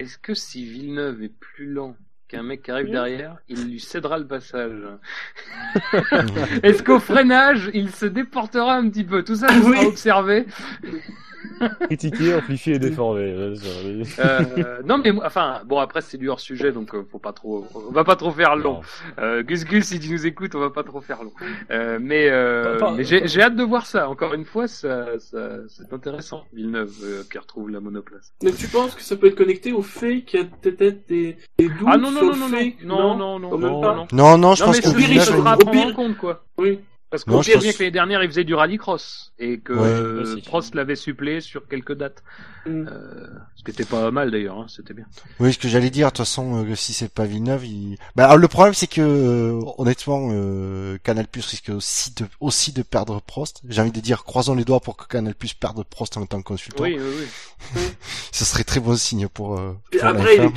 Est-ce que si Villeneuve est plus lent qu'un mec qui arrive derrière, il lui cédera le passage? Est-ce qu'au freinage, il se déportera un petit peu? Tout ça, sera observé. Critiquer, amplifier et déformer. Non mais enfin bon, après c'est du hors sujet donc faut pas trop, on va pas trop faire long. Gus si tu nous écoutes, on va pas trop faire long. Mais j'ai hâte de voir ça. Encore une fois, ça c'est intéressant. Villeneuve qui retrouve la monoplace. Mais tu penses que ça peut être connecté au fait qu'il y a peut-être des doutes sur le fait? Non, je pense que Villeneuve sera pris en compte quoi. Oui. Parce qu'on dirait bien que l'année dernière, il faisait du rallycross et que Prost l'avait suppléé sur quelques dates. Ce qui était pas mal d'ailleurs, hein, c'était bien. Oui, ce que j'allais dire, de toute façon, si c'est pas Villeneuve, alors, le problème c'est que honnêtement, Canal+ risque aussi de perdre Prost. J'ai envie de dire, croisons les doigts pour que Canal+ perde Prost en tant que consultant. Oui. Ce serait très bon signe pour. Après, il est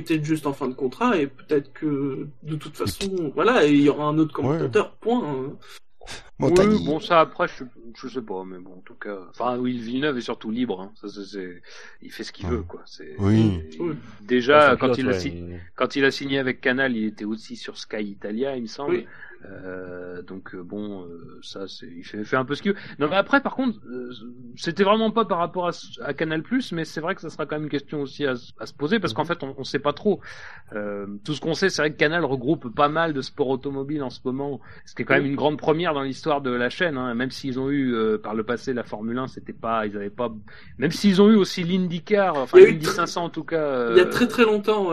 peut-être juste en fin de contrat et peut-être que de toute façon, voilà, il y aura un autre commentateur. Ouais. Point. Ça après je sais pas, mais bon en tout cas, enfin Villeneuve est surtout libre, hein. Ça c'est il fait ce qu'il veut quoi. C'est déjà quand quand il a signé avec Canal, il était aussi sur Sky Italia il me semble. Oui. Donc bon ça c'est il fait un peu ce qu'il veut. Non mais après par contre c'était vraiment pas par rapport à Canal+, mais c'est vrai que ça sera quand même une question aussi à se poser parce qu'en fait on sait pas trop. Tout ce qu'on sait c'est vrai que Canal regroupe pas mal de sports automobiles en ce moment, ce qui est quand même une grande première dans l'histoire de la chaîne, hein. Même s'ils ont eu par le passé la Formule 1, c'était pas, ils avaient pas. Même s'ils ont eu aussi l'IndyCar, enfin l'Indy 500 en tout cas. Il y a très très longtemps,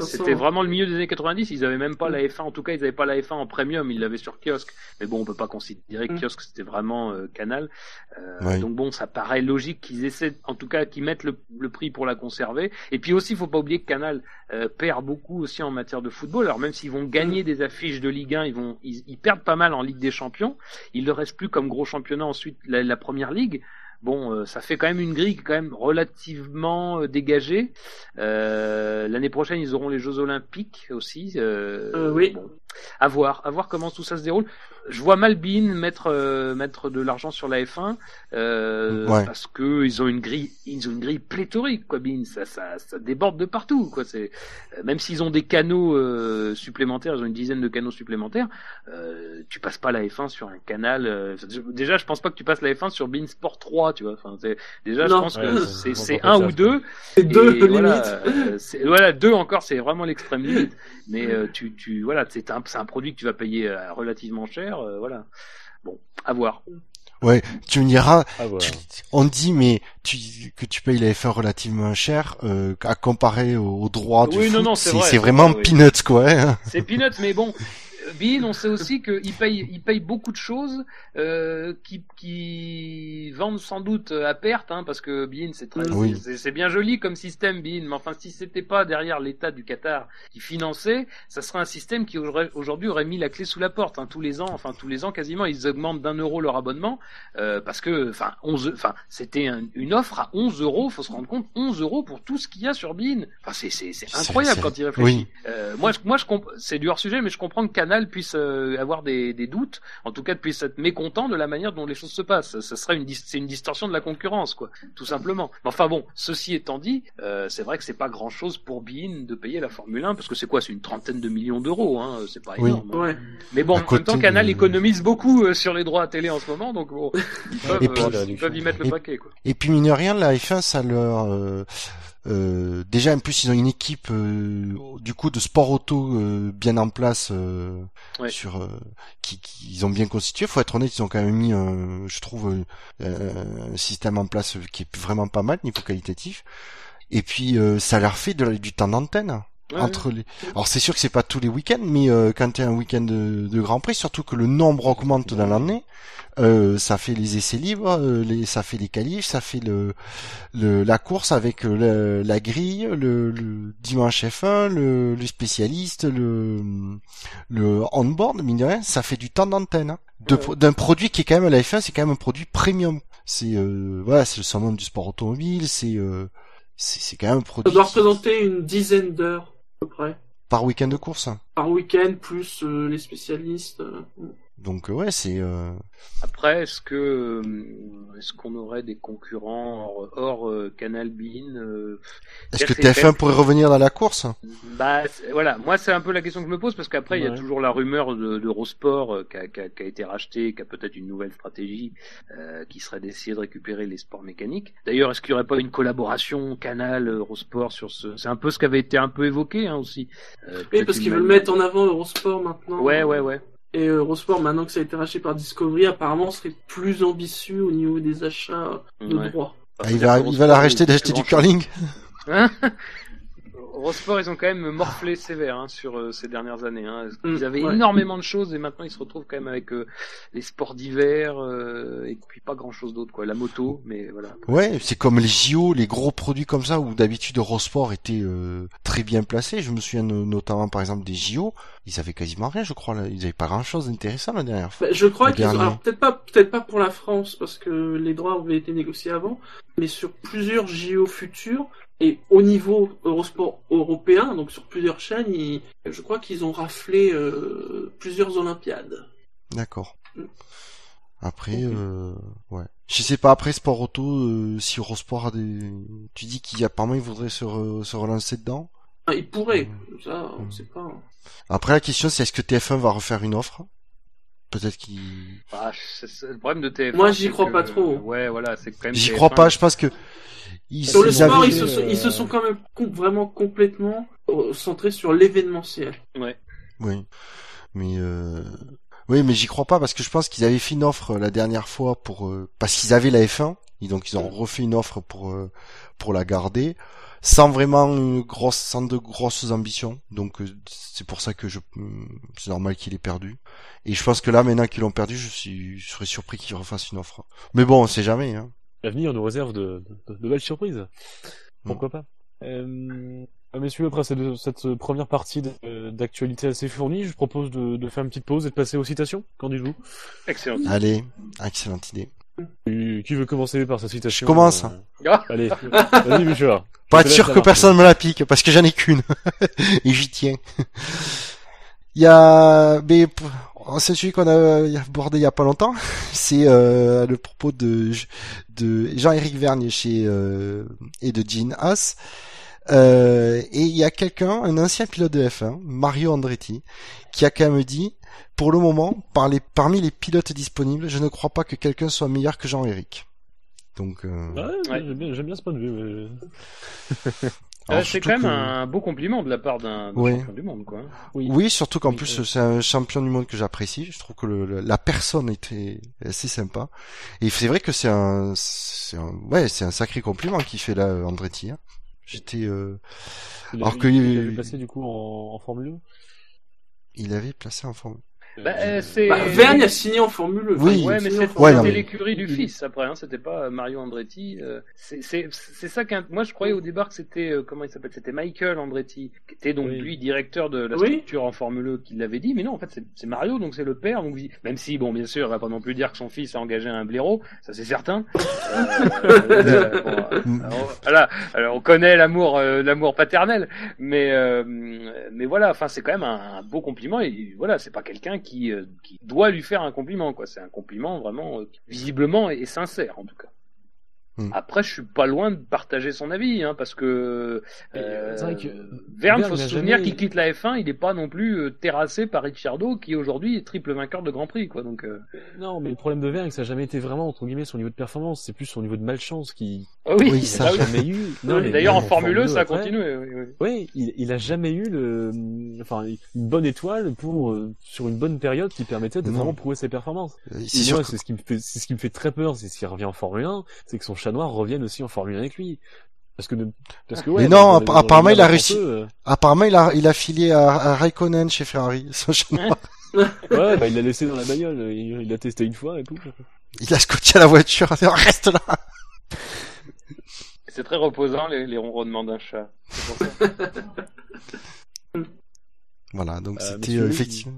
c'était vraiment le milieu des années 90. Ils avaient même pas la F1, en tout cas ils avaient pas la F1 en premium, ils l'avaient sur kiosque. Mais bon, on peut pas considérer que kiosque c'était vraiment Canal. Donc bon, ça paraît logique qu'ils essaient, en tout cas qu'ils mettent le prix pour la conserver. Et puis aussi, faut pas oublier que Canal perd beaucoup aussi en matière de football. Alors même s'ils vont gagner des affiches de Ligue 1, ils perdent pas mal en Ligue des Champions, il ne reste plus comme gros championnat ensuite la première ligue. Bon, ça fait quand même une grille quand même relativement dégagée. L'année prochaine, ils auront les Jeux Olympiques aussi. Bon, à voir comment tout ça se déroule. Je vois mal Bein mettre de l'argent sur la F1 parce que ils ont une grille pléthorique quoi. Bein ça déborde de partout quoi. C'est même s'ils ont des canaux supplémentaires, ils ont une dizaine de canaux supplémentaires. Tu passes pas la F1 sur un canal. Déjà, je pense pas que tu passes la F1 sur Bein Sport 3, tu vois. Enfin, je pense que c'est un ou deux. C'est deux limite. Voilà, deux encore, c'est vraiment l'extrême limite. Mais tu voilà, c'est un produit que tu vas payer relativement cher, voilà. Bon, à voir. Ouais, tu me diras, on dit mais que tu payes la F1 relativement cher à comparer aux droits du foot, c'est vraiment peanuts quoi. Hein. C'est peanuts, mais bon. Bin, on sait aussi qu'il paye beaucoup de choses qui vendent sans doute à perte, hein, parce que Bin, c'est bien joli comme système, Bin, mais enfin, si c'était pas derrière l'État du Qatar qui finançait, ça serait un système qui aujourd'hui aurait mis la clé sous la porte, hein, tous les ans quasiment, ils augmentent d'€1 leur abonnement, parce que, c'était une offre à 11€, faut se rendre compte, 11€ pour tout ce qu'il y a sur Bin. Enfin, c'est incroyable quand il réfléchit. Oui. C'est du hors sujet, mais je comprends que Canal puisse avoir des doutes, en tout cas puisse être mécontent de la manière dont les choses se passent. Ça serait c'est une distorsion de la concurrence, quoi, tout simplement. Mais enfin bon, ceci étant dit, c'est vrai que c'est pas grand chose pour Bein de payer la Formule 1, parce que c'est quoi, c'est une trentaine de millions d'euros, hein, c'est pas énorme. Oui. Ouais. Mais bon, en même temps, Canal économise beaucoup sur les droits à télé en ce moment, donc bon, ils peuvent y mettre le paquet, quoi. Et puis mine de rien, la F1, ça leur déjà en plus ils ont une équipe du coup de sport auto bien en place sur qui ils ont bien constitué. Faut être honnête, ils ont quand même mis je trouve un système en place qui est vraiment pas mal niveau qualitatif. Et puis ça leur fait du temps d'antenne. Ouais, entre les... Alors c'est sûr que c'est pas tous les week-ends, mais quand t'es un week-end de Grand Prix, surtout que le nombre augmente dans l'année, ça fait les essais libres, ça fait les qualifs, ça fait la course avec la grille, le dimanche F1, le spécialiste, le on-board, mine de rien, ça fait du temps d'antenne, hein, d'un produit qui est quand même la F1, c'est quand même un produit premium. C'est c'est le summum du sport automobile, c'est quand même un produit. Ça doit représenter une dizaine d'heures à peu près. Par week-end de course. Par week-end plus les spécialistes. Donc c'est. Après, est-ce qu'on aurait des concurrents hors Canal Bean Est-ce que TF1 pourrait revenir dans la course? Bah voilà, moi c'est un peu la question que je me pose, parce qu'après il y a toujours la rumeur de Eurosport qui a été racheté, qui a peut-être une nouvelle stratégie qui serait d'essayer de récupérer les sports mécaniques. D'ailleurs, est-ce qu'il n'y aurait pas une collaboration Canal Eurosport sur ce? C'est un peu ce qui avait été un peu évoqué, hein, aussi. Oui, parce qu'ils veulent mettre en avant Eurosport maintenant. Ouais. Et Eurosport, maintenant que ça a été racheté par Discovery, apparemment serait plus ambitieux au niveau des achats de droits. Ah, il va la racheter d'acheter du curling. Hein, Eurosport, ils ont quand même morflé sévère, hein, sur ces dernières années, hein. Ils avaient énormément de choses, et maintenant ils se retrouvent quand même avec les sports d'hiver et puis pas grand chose d'autre, quoi. La moto, mais voilà. Ouais, c'est comme les JO, les gros produits comme ça où d'habitude Eurosport était très bien placé. Je me souviens notamment par exemple des JO. Ils avaient quasiment rien, je crois. Là. Ils avaient pas grand-chose d'intéressant la dernière fois. Bah, je crois qu'ils ont... Alors peut-être pas pour la France, parce que les droits avaient été négociés avant, mais sur plusieurs JO futurs et au niveau Eurosport européen, donc sur plusieurs chaînes, je crois qu'ils ont raflé plusieurs Olympiades. D'accord. Après, je sais pas, après sport auto, si Eurosport a des... Tu dis qu'il y a pas mal, ils voudraient se relancer dedans. Ah, ils pourraient, ça, on sait pas. Après, la question, c'est est-ce que TF1 va refaire une offre ? Peut-être qu'il... Bah, c'est le problème de TF1. Moi, j'y crois pas trop. Ouais, voilà, c'est quand même j'y TF1. Crois pas, je pense que... Sur le sport, ils se sont quand même vraiment complètement centrés sur l'événementiel. Ouais. Oui. Mais j'y crois pas, parce que je pense qu'ils avaient fait une offre la dernière fois pour, parce qu'ils avaient la F1, et donc ils ont refait une offre pour la garder, sans vraiment sans de grosses ambitions. Donc, c'est pour ça que c'est normal qu'il ait perdu. Et je pense que là, maintenant qu'ils l'ont perdu, je serais surpris qu'ils refassent une offre. Mais bon, on sait jamais, hein. L'avenir nous réserve de belles surprises. Pourquoi pas. Messieurs, après cette première partie d'actualité assez fournie, je propose de faire une petite pause et de passer aux citations. Qu'en dites-vous? Excellent. Allez, excellente idée. Qui veut commencer par sa citation? Je commence. Allez, vas-y, Michel. Pas sûr que personne me la pique, parce que j'en ai qu'une. Et j'y tiens. Il y a... C'est celui qu'on a abordé il y a pas longtemps. C'est le propos de Jean-Éric Vergne et de Jean Haas. Et il y a un ancien pilote de F1, Mario Andretti, qui a quand même dit: pour le moment, parmi les pilotes disponibles, je ne crois pas que quelqu'un soit meilleur que Jean-Éric. Donc, j'aime bien ce point de vue. Mais... c'est quand même un beau compliment de la part d'un champion du monde, quoi. Oui, surtout qu'en plus c'est un champion du monde que j'apprécie. Je trouve que la personne était assez sympa. Et c'est vrai que c'est un sacré compliment qu'il fait là, Andretti. Hein. J'étais alors que il avait passé du coup en Formule 1. il avait placé en Formule. Vergne a signé en Formule. Oui, ouais, mais c'était l'écurie du fils après. Hein, c'était pas Mario Andretti. C'est ça qu'un. Moi, je croyais au départ que c'était comment il s'appelle. C'était Michael Andretti, qui était donc lui directeur de la structure en Formule 1, qui l'avait dit. Mais non, en fait, c'est Mario, donc c'est le père. Donc même si, bon, bien sûr, on va pas non plus dire que son fils a engagé un blaireau, ça c'est certain. Bon, alors on connaît l'amour paternel, mais voilà. Enfin, c'est quand même un beau compliment. Et voilà, c'est pas quelqu'un qui doit lui faire un compliment, quoi. C'est un compliment vraiment visiblement et sincère en tout cas. Après, je suis pas loin de partager son avis, hein, parce que Vergne, faut se souvenir qu'il quitte la F1, il n'est pas non plus terrassé par Ricciardo, qui aujourd'hui est triple vainqueur de Grand Prix, quoi. Donc non, mais le problème de Vergne, ça n'a jamais été vraiment entre guillemets son niveau de performance, c'est plus son niveau de malchance qui. Oui, ça n'a jamais eu. Non, d'ailleurs, en Formule 2, ça a continué. Oui, il a jamais eu une bonne étoile pour sur une bonne période qui permettait de vraiment prouver ses performances. C'est ce qui me fait, très peur, c'est ce qui revient en Formule 1, c'est que son noir reviennent aussi en Formule 1 avec lui. Parce que mais non, apparemment il a réussi. Apparemment il a filé à Räikkönen chez Ferrari son chat noir. Ouais, il l'a laissé dans la bagnole, il l'a testé une fois et tout. Il a scotché à la voiture, reste là. C'est très reposant les ronronnements d'un chat. C'est pour ça. Voilà, donc c'était effectivement.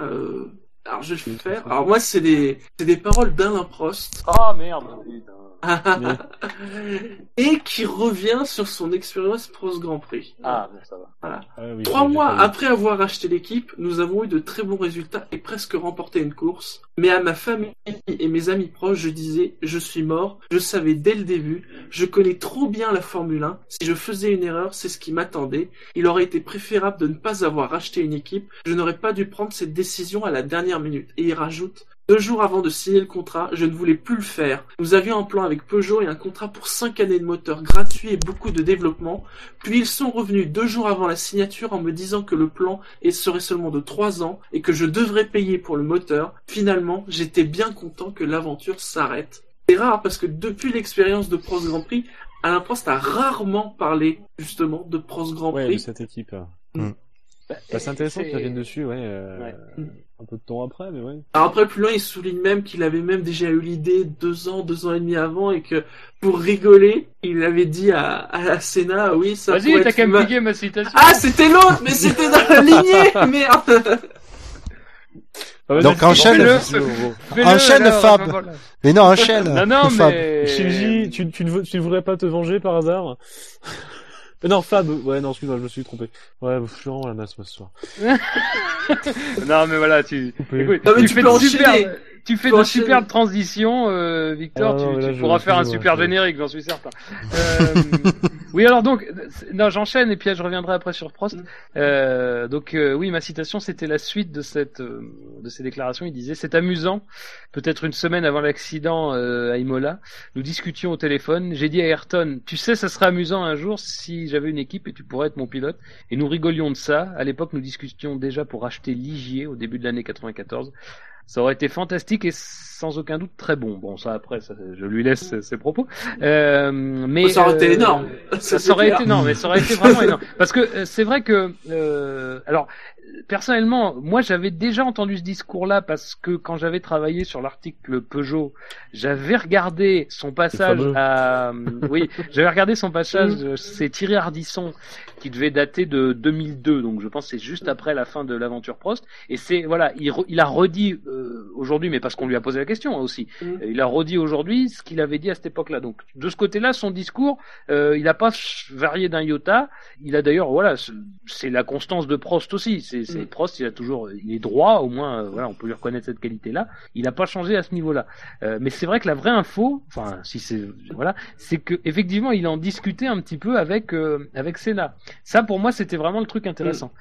Alors je vais le faire. Alors moi c'est des paroles d'Alain Prost. Ah merde. Et qui revient sur son expérience Prost Grand Prix. Ah, ça va. Voilà. Ah, oui, 3 mois après avoir acheté l'équipe, nous avons eu de très bons résultats et presque remporté une course. Mais à ma famille et mes amis proches, je disais, je suis mort, je savais dès le début, je connais trop bien la Formule 1. Si je faisais une erreur, c'est ce qui m'attendait. Il aurait été préférable de ne pas avoir acheté une équipe. Je n'aurais pas dû prendre cette décision à la dernière minute. Et il rajoute... 2 jours avant de signer le contrat, je ne voulais plus le faire. Nous avions un plan avec Peugeot et un contrat pour 5 années de moteur gratuit et beaucoup de développement. Puis ils sont revenus 2 jours avant la signature en me disant que le plan serait seulement de 3 ans et que je devrais payer pour le moteur. Finalement, j'étais bien content que l'aventure s'arrête. C'est rare parce que depuis l'expérience de Prost Grand Prix, Alain Prost a rarement parlé justement de Prost Grand Prix. Ouais, de cette équipe. C'est intéressant que tu reviennes dessus, un peu de temps après, mais ouais. Alors après, plus loin, il souligne même qu'il avait même déjà eu l'idée 2 ans et demi avant et que, pour rigoler, il avait dit à Senna, oui, ça pourrait être... Vas-y, t'as qu'à me piquer ma citation. Ah, c'était l'autre, mais c'était dans la lignée, merde. Donc enchaîne, Fab. Voilà. Mais non, enchaîne. Non, Fab. Mais... Shinji, tu ne voudrais pas te venger par hasard? Non, Fab, excuse-moi, je me suis trompé. Ouais, je suis vraiment la masse, moi, ce soir. Non, mais voilà, tu fais de superbes transitions, Victor, tu pourras faire un super générique, j'en suis certain. Oui, alors donc, j'enchaîne, et puis je reviendrai après sur Prost. Oui, ma citation, c'était la suite de ces déclarations. Il disait, c'est amusant. Peut-être 1 semaine avant l'accident, à Imola, nous discutions au téléphone. J'ai dit à Ayrton, tu sais, ça serait amusant un jour si j'avais une équipe et tu pourrais être mon pilote. Et nous rigolions de ça. À l'époque, nous discutions déjà pour acheter Ligier au début de l'année 94. Ça aurait été fantastique et sans aucun doute très bon. Bon, ça après, je lui laisse ses propos. Mais ça aurait été énorme. Ça aurait été énorme, mais ça aurait été vraiment énorme. Parce que c'est vrai que, alors personnellement, moi j'avais déjà entendu ce discours-là parce que quand j'avais travaillé sur l'article Peugeot, j'avais regardé son passage à, c'est Thierry Ardisson qui devait dater de 2002, donc je pense que c'est juste après la fin de l'aventure Prost. Et c'est il a redit aujourd'hui, mais parce qu'on lui a posé la question aussi. Il a redit aujourd'hui ce qu'il avait dit à cette époque-là. Donc de ce côté-là, son discours, il n'a pas varié d'un iota. Il a d'ailleurs, c'est la constance de Prost aussi. C'est Prost, il est droit, au moins, on peut lui reconnaître cette qualité-là. Il n'a pas changé à ce niveau-là. Mais c'est vrai que la vraie info, c'est que effectivement, il en discutait un petit peu avec Senna. Ça, pour moi, c'était vraiment le truc intéressant.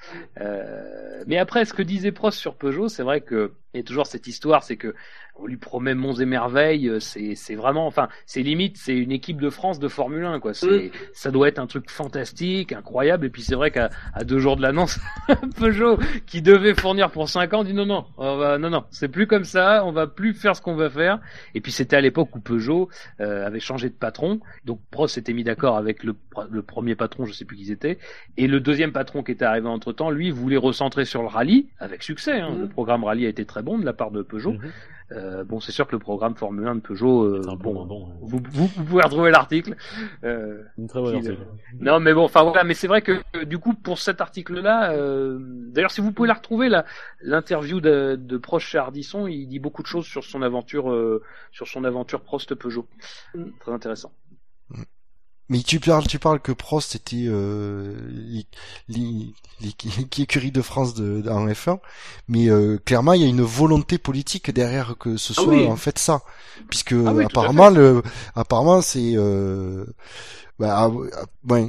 Mais après, ce que disait Prost sur Peugeot, c'est vrai que il y a toujours cette histoire histoire, c'est que on lui promet monts et merveilles, c'est vraiment, enfin, c'est limite, c'est une équipe de France de Formule 1, quoi. C'est, ça doit être un truc fantastique, incroyable. Et puis c'est vrai qu'à 2 jours de l'annonce, Peugeot, qui devait fournir pour 5 ans, dit non, c'est plus comme ça, on va plus faire ce qu'on va faire. Et puis c'était à l'époque où Peugeot avait changé de patron, donc Prost s'était mis d'accord avec le premier patron, je sais plus qui c'était, et le deuxième patron qui était arrivé entre temps, lui voulait recentrer sur le rallye, avec succès, hein. Le programme rallye a été très bon de la part de Peugeot. Bon, c'est sûr que le programme Formule 1 de Peugeot, vous pouvez retrouver l'article. Une très bonne article. Non, mais bon, enfin voilà, mais c'est vrai que du coup pour cet article-là, d'ailleurs si vous pouvez la retrouver, l'interview de Prost chez Hardisson, il dit beaucoup de choses sur son aventure Prost Peugeot. Très intéressant. Mais tu parles que Prost était l'écurie de France en F1, mais clairement il y a une volonté politique derrière que ce soit en fait ça, puisque apparemment c'est il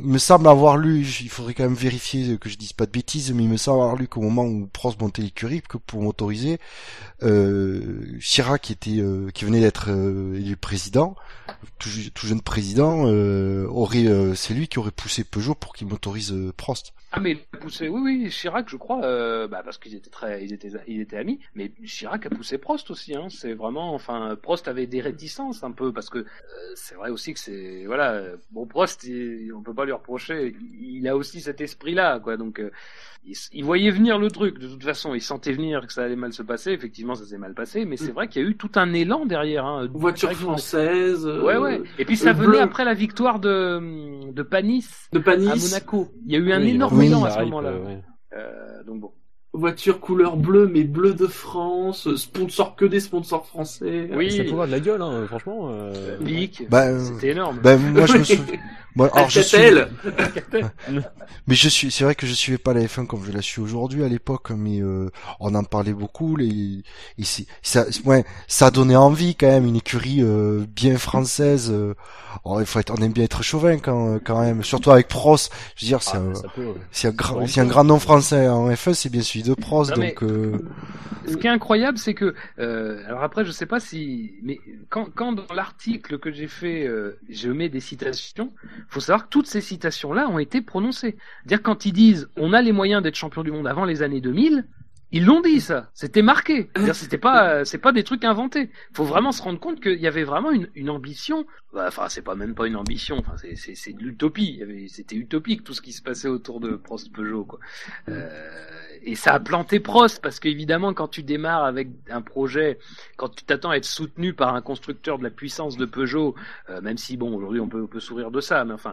me semble avoir lu, il faudrait quand même vérifier que je dise pas de bêtises, mais il me semble avoir lu qu'au moment où Prost montait l'écurie, que pour m'autoriser, Chirac qui venait d'être élu président, tout jeune président, c'est lui qui aurait poussé Peugeot pour qu'il m'autorise Prost. Ah mais il a poussé, oui, Chirac je crois, parce qu'ils étaient ils étaient amis, mais Chirac a poussé Prost aussi, hein, c'est vraiment, enfin Prost avait des réticences un peu, parce que c'est vrai aussi que c'est, voilà, bon Prost, on peut pas lui reprocher, il a aussi cet esprit-là, quoi, donc il voyait venir le truc, de toute façon, il sentait venir que ça allait mal se passer, effectivement ça s'est mal passé, mais c'est vrai qu'il y a eu tout un élan derrière, hein, voiture française, et puis ça venait après la victoire de Panis à Monaco, il y a eu un énorme non, à ce moment-là. Donc bon. Voiture couleur bleue, mais bleu de France, sponsor que des sponsors français. Oui, ça peut avoir de la gueule, hein, franchement. Bic, c'était énorme. Moi, je me souviens. Mais c'est vrai que je suivais pas la F1 comme je la suis aujourd'hui à l'époque, mais on en parlait beaucoup. Ça donnait envie quand même, une écurie bien française. On aime bien être chauvin quand même, surtout avec Prost. Je veux dire, c'est un grand nom français en F1, c'est bien celui de Prost. Ce qui est incroyable, c'est que alors après, je sais pas si, mais quand dans l'article que j'ai fait, je mets des citations. Faut savoir que toutes ces citations-là ont été prononcées. C'est-à-dire quand ils disent on a les moyens d'être champion du monde avant les années 2000, ils l'ont dit ça. C'était marqué. C'est-à-dire c'est pas des trucs inventés. Faut vraiment se rendre compte qu'il y avait vraiment une ambition. Enfin, c'est pas même pas une ambition. Enfin, c'est de l'utopie. C'était utopique tout ce qui se passait autour de Prost Peugeot, quoi. Et ça a planté Prost, parce qu'évidemment quand tu démarres avec un projet, quand tu t'attends à être soutenu par un constructeur de la puissance de Peugeot, même si bon aujourd'hui on peut sourire de ça, mais enfin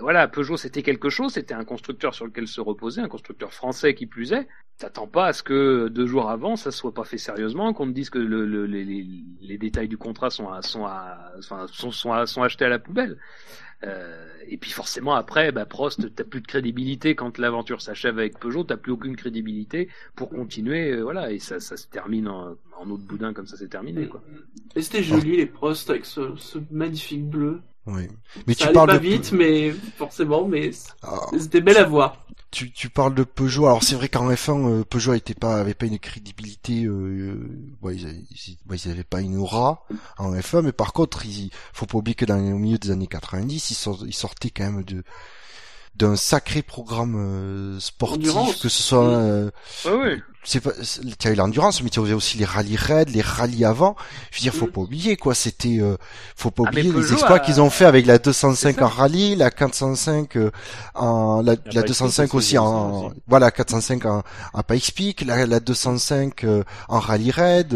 voilà, Peugeot c'était quelque chose, c'était un constructeur sur lequel se reposer, un constructeur français qui plus est. T'attends pas à ce que 2 jours avant ça soit pas fait sérieusement, qu'on te dise que les détails du contrat sont achetés à la poubelle. Et puis forcément après, Prost, t'as plus de crédibilité quand l'aventure s'achève avec Peugeot, t'as plus aucune crédibilité pour continuer, et ça se termine en autre boudin comme ça s'est terminé, quoi. Et c'était joli les Prost avec ce magnifique bleu. Oui. Mais ça allait pas vite, mais forcément, c'était belle à voir. Tu parles de Peugeot. Alors c'est vrai qu'en F1, Peugeot avait pas une crédibilité. Ils avaient pas une aura en F1, mais par contre, faut pas oublier que au milieu des années 90, ils sortaient quand même d'un sacré programme sportif, endurance. Que ce soit t'as eu l'endurance, mais tu avais aussi les rallyes raids, les rallyes avant. Je veux dire, faut pas oublier quoi, c'était faut pas oublier les exploits qu'ils ont fait avec la 205 en rallye, la 405 la 205 aussi en voilà, 405 en Pikes Peak, la 205 en rallye raid.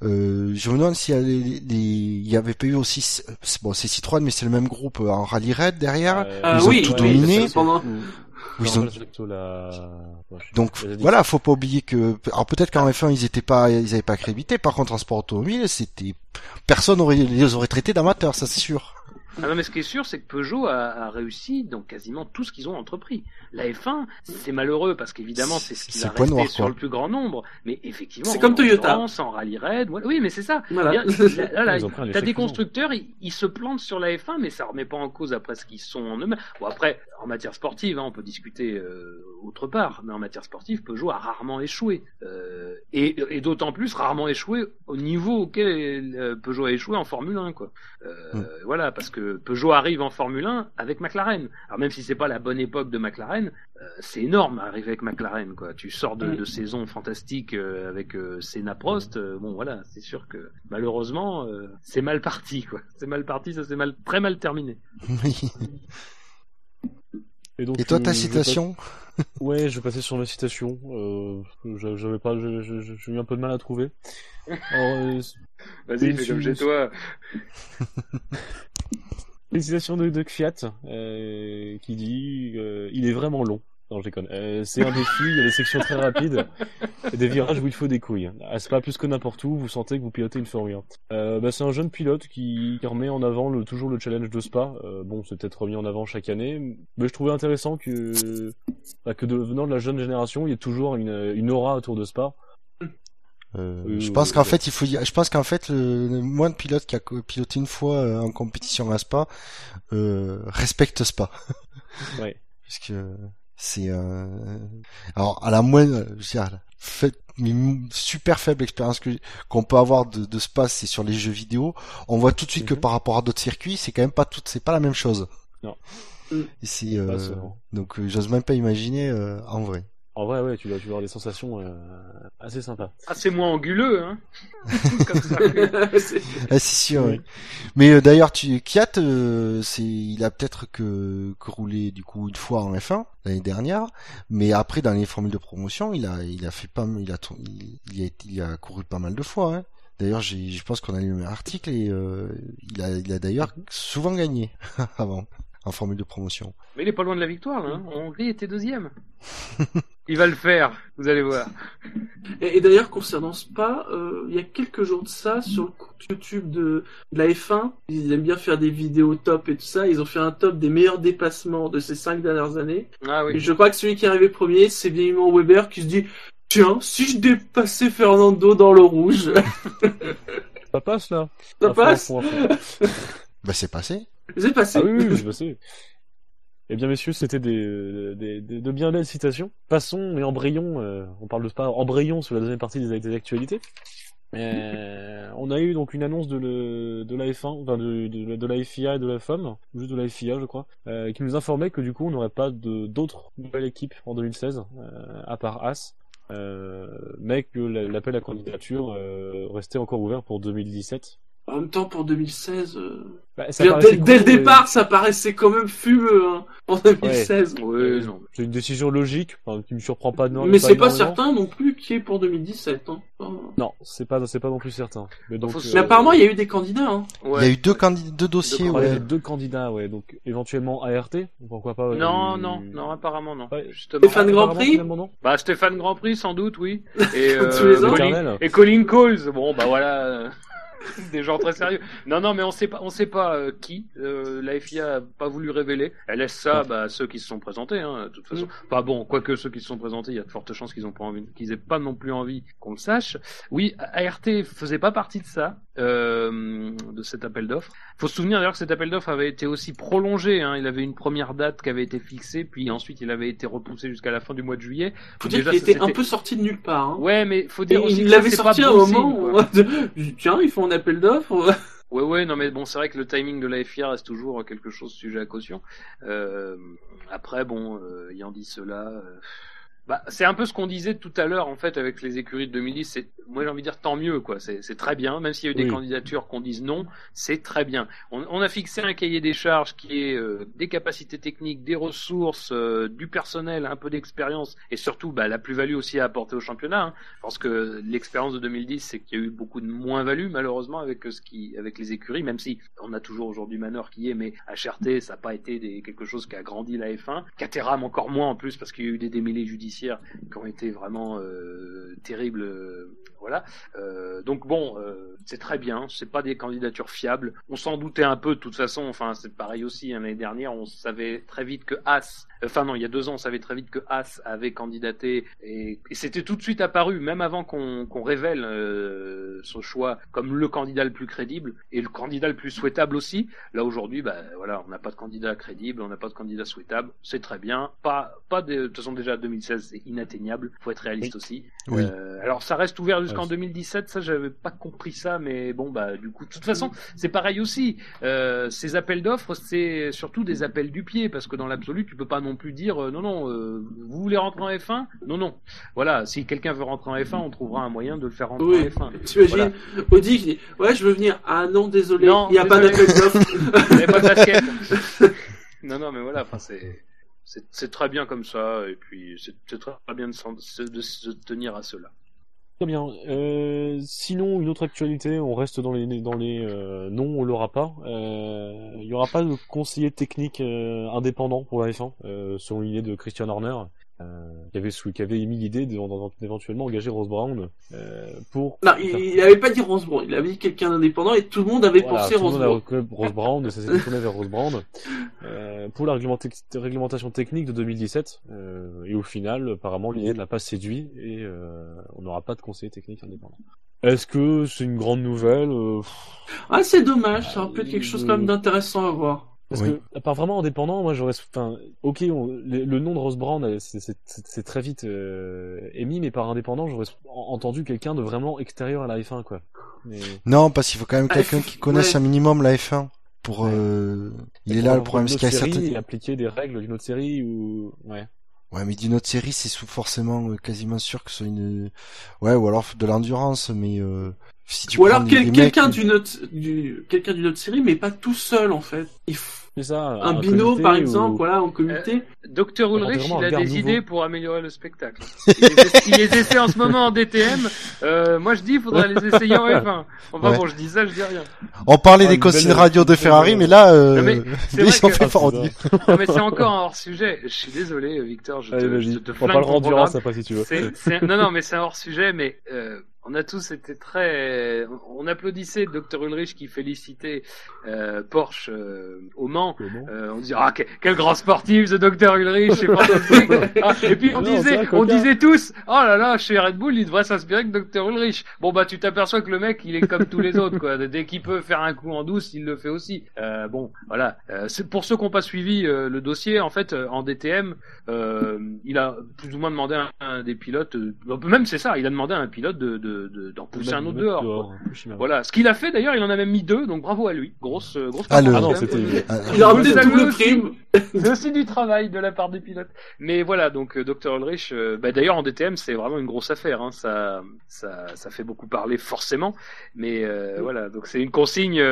Je me demande s'il y avait pas eu aussi, c'est Citroën, mais c'est le même groupe en rallye raid derrière. Ils ont tout dominé. Donc voilà, faut pas oublier que, alors peut-être qu'en F1 ils avaient pas crédité. Par contre, en sport automobile, personne les aurait traités d'amateurs, ça c'est sûr. Ah non, mais ce qui est sûr, c'est que Peugeot a réussi dans quasiment tout ce qu'ils ont entrepris. La F1, c'est malheureux parce qu'évidemment, c'est ce qui va rester noir, sur le plus grand nombre. Mais effectivement, c'est comme Toyota, en rallye raid. Oui, mais c'est ça. Voilà. T'as des constructeurs, ils se plantent sur la F1, mais ça remet pas en cause après ce qu'ils sont en eux-mêmes. Bon, après, en matière sportive, hein, on peut discuter autre part, mais en matière sportive, Peugeot a rarement échoué. Et d'autant plus rarement échoué au niveau auquel Peugeot a échoué en Formule 1, quoi. Voilà, parce que Peugeot arrive en Formule 1 avec McLaren. Alors même si c'est pas la bonne époque de McLaren, c'est énorme arriver avec McLaren, quoi. Tu sors de saisons fantastiques avec Senna, Prost, bon voilà, c'est sûr que malheureusement c'est mal parti, quoi. C'est mal parti, ça s'est très mal terminé. Et toi, ta citation? Ouais, je vais passer sur ma citation. J'ai eu un peu de mal à trouver. Alors, vas-y, fais comme chez toi. Une citation de Kvyat qui dit il est vraiment long. Non, je déconne. C'est un défi, il y a des sections très rapides, des virages où il faut des couilles. À Spa, plus que n'importe où, vous sentez que vous pilotez une Formule 1. C'est un jeune pilote qui remet en avant toujours le challenge de Spa. Bon, c'est peut-être remis en avant chaque année, mais je trouvais intéressant que venant de la jeune génération, il y ait toujours une aura autour de Spa. Je pense qu'en fait, le moins de pilotes qui a piloté une fois en compétition à Spa respectent Spa. Ouais. Parce que... c'est alors à la moindre, je veux dire, super faible expérience qu'on peut avoir de Spa, c'est sur les jeux vidéo. On voit tout de suite que par rapport à d'autres circuits, c'est quand même c'est pas la même chose. Non. Et c'est donc j'ose même pas imaginer en vrai. En vrai, ouais, tu vas avoir des sensations assez sympas. Assez moins anguleux, hein. Comme ça. Ah, c'est sûr. Oui. Mais d'ailleurs, Kvyat, il a peut-être que roulé du coup une fois en F1 l'année dernière, mais après dans les formules de promotion, il a couru pas mal de fois. Hein. D'ailleurs, je pense qu'on a lu le même article et il a d'ailleurs souvent gagné avant. En formule de promotion. Mais il est pas loin de la victoire, là. Hongrie était 2e. Il va le faire, vous allez voir. Et d'ailleurs, concernant Spa, il y a quelques jours de ça, sur le compte YouTube de la F1, ils aiment bien faire des vidéos top et tout ça. Ils ont fait un top des meilleurs dépassements de ces 5 dernières années. Ah oui. Et je crois que celui qui est arrivé premier, c'est bien Simon Weber qui se dit « Tiens, si je dépassais Fernando dans le rouge... » Ça passe, là. Ça passe. Bah, c'est passé. C'est passé. Ah oui, c'est passé. Eh bien, messieurs, c'était de bien belles citations. Passons et embrayons. On parle de Spa. Embrayons sur la deuxième partie des actualités. On a eu donc une annonce de la F1, enfin de la FIA et de la FOM, juste de la FIA, je crois, qui nous informait que du coup, on n'aurait pas d'autres nouvelles équipes en 2016, à part Haas. Mais que l'appel à candidature restait encore ouvert pour 2017. En même temps, pour 2016, dès le départ, ça paraissait quand même fumeux, hein, en 2016. Ouais. Ouais, non. C'est une décision logique, enfin, qui me surprend pas. Non, mais c'est pas certain non plus qui est pour 2017. Hein. Non, c'est pas non plus certain. Mais, donc, mais apparemment, il y a eu des candidats. Hein. Ouais. Il y a eu deux dossiers. Ouais. Deux candidats, ouais. Donc éventuellement ART, pourquoi pas. Non, apparemment non. Ouais. Stéphane Grand Prix. Bah Stéphane Grand Prix, sans doute, oui. Et Colin Cowles. Bon, bah voilà. Des gens très sérieux. Non, mais on sait pas qui. La FIA a pas voulu révéler. Elle laisse ça, à ceux qui se sont présentés, hein, de toute façon. Bah bon, quoique ceux qui se sont présentés, il y a de fortes chances qu'ils aient pas non plus envie qu'on le sache. Oui, ART faisait pas partie de ça, de cet appel d'offres. Faut se souvenir d'ailleurs que cet appel d'offres avait été aussi prolongé, hein. Il avait une première date qui avait été fixée, puis ensuite il avait été repoussé jusqu'à la fin du mois de juillet. Faut dire qu'il était un peu sorti de nulle part, hein. Ouais, mais faut dire aussi que l'avait sorti à un moment où... Tiens, ils font un appel d'offres. Ouais, non mais bon, c'est vrai que le timing de la FIA reste toujours quelque chose sujet à caution. Après, bon, ayant dit cela... Bah, c'est un peu ce qu'on disait tout à l'heure en fait avec les écuries de 2010. Moi j'ai envie de dire tant mieux, quoi. C'est très bien, même s'il y a eu des candidatures qu'on dise non, c'est très bien. On a fixé un cahier des charges qui est des capacités techniques, des ressources, du personnel, un peu d'expérience et surtout la plus-value aussi à apporter au championnat. Hein, parce que l'expérience de 2010, c'est qu'il y a eu beaucoup de moins-value malheureusement avec les écuries, même si on a toujours aujourd'hui Manor qui y est, mais HRT ça n'a pas été quelque chose qui a grandi la F1, Caterham encore moins en plus parce qu'il y a eu des démêlés judiciaires. judiciaires qui ont été vraiment terribles. Voilà. Donc bon, c'est très bien. C'est pas des candidatures fiables. On s'en doutait un peu de toute façon. Enfin, c'est pareil aussi. Hein, l'année dernière, on savait très vite que Haas. Enfin non, il y a 2 ans, on savait très vite que Haas avait candidaté et c'était tout de suite apparu, même avant qu'on révèle son choix comme le candidat le plus crédible et le candidat le plus souhaitable aussi. Là aujourd'hui, bah voilà, on n'a pas de candidat crédible, on n'a pas de candidat souhaitable. C'est très bien. Pas de toute façon déjà 2016, c'est inatteignable. Faut être réaliste aussi. Oui. Alors ça reste ouvert jusqu'en 2017. Ça, j'avais pas compris ça, mais bon bah du coup, de toute façon, c'est pareil aussi. Ces appels d'offres, c'est surtout des appels du pied parce que dans l'absolu, tu peux pas non plus dire non, vous voulez rentrer en F1 ? Non. Voilà, si quelqu'un veut rentrer en F1, on trouvera un moyen de le faire rentrer en F1. T'imagines, voilà. Audi qui dit ouais, je veux venir. Ah non, désolé, il n'y a pas d'appel d'offres. Il pas de basket. non, mais voilà, enfin c'est très bien comme ça, et puis c'est très bien de se tenir à cela. Très bien. Sinon, une autre actualité, on reste dans les non, on l'aura pas. Il y aura pas de conseiller technique indépendant pour la F1, selon l'idée de Christian Horner, qui avait émis l'idée d'éventuellement engager Ross Brown pour. Non, il n'avait pas dit Ross Brown, il avait dit quelqu'un d'indépendant et tout le monde avait pensé Ross Brown. Ross Brown, ça s'est tourné vers Ross Brown pour la réglementation technique de 2017. Et au final, apparemment, l'idée ne l'a pas séduit et on n'aura pas de conseiller technique indépendant. Est-ce que c'est une grande nouvelle ? Ah, c'est dommage, ça aurait pu être quelque chose quand même d'intéressant à voir. Parce que, à part vraiment indépendant, moi j'aurais. Enfin, ok, le nom de Ross Brown, c'est très vite émis, mais par indépendant, j'aurais entendu quelqu'un de vraiment extérieur à la F1, quoi. Mais... Non, parce qu'il faut quand même quelqu'un qui connaisse un minimum la F1. Pour. Il est là le problème, c'est qu'il y a certaines. Appliquer des règles d'une autre série ou. Ouais, mais d'une autre série, c'est forcément quasiment sûr que ce soit une. Ouais, ou alors de l'endurance, mais. Si tu ou alors quelqu'un d'une autre série, mais pas tout seul en fait. Il faut... C'est ça, un binôme par exemple, voilà, en comité. Dr Ulrich, il a des idées pour améliorer le spectacle. Il les essaie en ce moment en DTM. Moi je dis, il faudra les essayer en F1. Enfin bon, je dis ça, je dis rien. On parlait des consignes radio de Ferrari, mais là, ils s'en font fort. Non mais c'est encore un hors sujet. Je suis désolé, Victor, je te flingue. On parlera d'endurance après si tu veux. Non, mais c'est un hors sujet, mais. On a tous été très... On applaudissait Dr Ulrich qui félicitait Porsche au Mans. On disait « Ah, quel grand sportif ce Dr Ulrich, c'est fantastique ah, !» Et puis on disait tous « Oh là là, chez Red Bull, il devrait s'inspirer que Dr Ulrich !» Bon bah tu t'aperçois que le mec, il est comme tous les autres, quoi. Dès qu'il peut faire un coup en douce, il le fait aussi. Bon, voilà. Pour ceux qui n'ont pas suivi le dossier, en fait, en DTM, il a plus ou moins demandé à un des pilotes... Même c'est ça, il a demandé à un pilote d'en pousser un autre dehors. Voilà, ce qu'il a fait d'ailleurs, il en a même mis 2, donc bravo à lui. Grosse il a remis double prime. C'est aussi du travail de la part des pilotes. Mais voilà, donc Dr Ulrich, d'ailleurs en DTM, c'est vraiment une grosse affaire, hein. Ça fait beaucoup parler forcément, mais voilà, donc c'est une consigne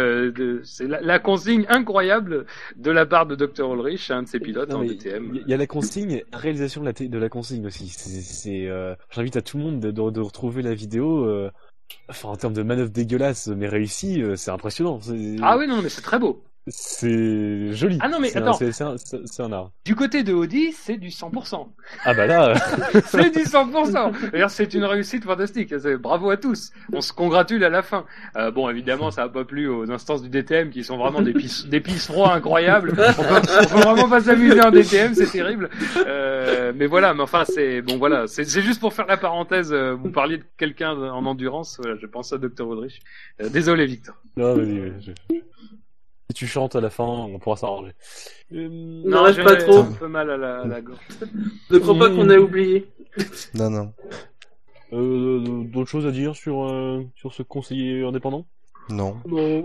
c'est la consigne incroyable de la part de Dr Ulrich, un de ses pilotes en DTM. Il y a la consigne, réalisation de la consigne aussi. J'invite à tout le monde de retrouver la vidéo, en termes de manœuvre dégueulasse mais réussie, c'est impressionnant. Ah oui, non, mais c'est très beau. C'est joli. Ah non, mais attends. C'est un art. Du côté de Audi, c'est du 100%. Ah bah là. C'est du 100%. D'ailleurs, c'est une réussite fantastique. Bravo à tous. On se congratule à la fin. Bon, évidemment, ça n'a pas plu aux instances du DTM qui sont vraiment des pisse-rois incroyables. On peut vraiment pas s'amuser en DTM, c'est terrible. Mais voilà, mais enfin, c'est juste pour faire la parenthèse. Vous parliez de quelqu'un en endurance. Voilà, je pense à Dr Ulrich. Désolé, Victor. Non, vas-y. Si tu chantes à la fin, on pourra s'arranger. Non, je pas trop. Un peu mal à la gorge. Ne crois pas qu'on a oublié. Non. D'autres choses à dire sur ce conseiller indépendant ? Non. Mais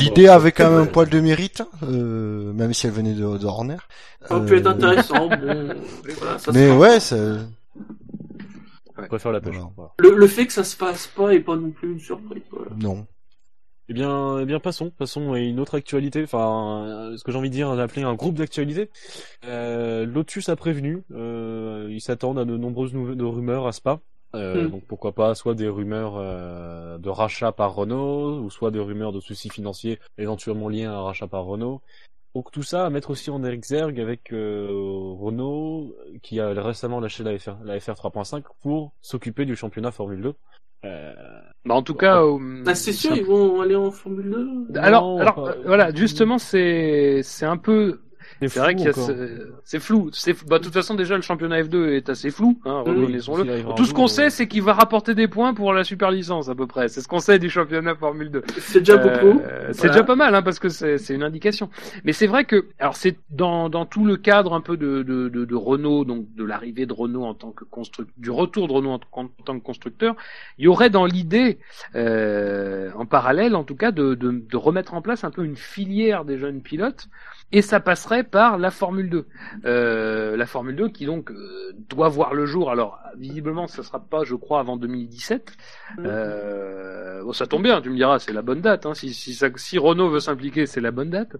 l'idée avait quand même un poil de mérite, même si elle venait de Horner. Ça peut être intéressant. Bon, voilà, mais ouais, ça... On préfère la pêche. Voilà. Le fait que ça se passe pas est pas non plus une surprise. Voilà. Non. Eh bien, passons à une autre actualité. Enfin, ce que j'ai envie de dire, d'appeler un groupe d'actualités. Lotus a prévenu. Ils s'attendent à de nombreuses rumeurs à Spa. Donc pourquoi pas soit des rumeurs de rachat par Renault, ou soit des rumeurs de soucis financiers éventuellement liés à un rachat par Renault. Donc tout ça à mettre aussi en exergue avec Renault qui a récemment lâché la FR 3.5 pour s'occuper du championnat Formule 2. Bah en tout cas, c'est sûr, ils vont aller en Formule 2. Alors, voilà, justement, c'est un peu. C'est vrai qu'il y a c'est flou. Bah, de toute façon, déjà, le championnat F2 est assez flou, hein, reconnaissons-le. Tout ce qu'on sait, c'est qu'il va rapporter des points pour la super licence, à peu près. C'est ce qu'on sait du championnat Formule 2. C'est déjà beaucoup. C'est déjà pas mal, hein, parce que c'est une indication. Mais c'est vrai que, alors, c'est dans tout le cadre un peu de Renault, donc, de l'arrivée de Renault en tant que constructeur, du retour de Renault en tant que constructeur, il y aurait dans l'idée, en parallèle, en tout cas, de remettre en place un peu une filière des jeunes pilotes. Et ça passerait par la Formule 2. La Formule 2 qui donc doit voir le jour. Alors visiblement ça sera pas, je crois, avant 2017. Bon, ça tombe bien, tu me diras, c'est la bonne date. Hein. Si Renault veut s'impliquer, c'est la bonne date.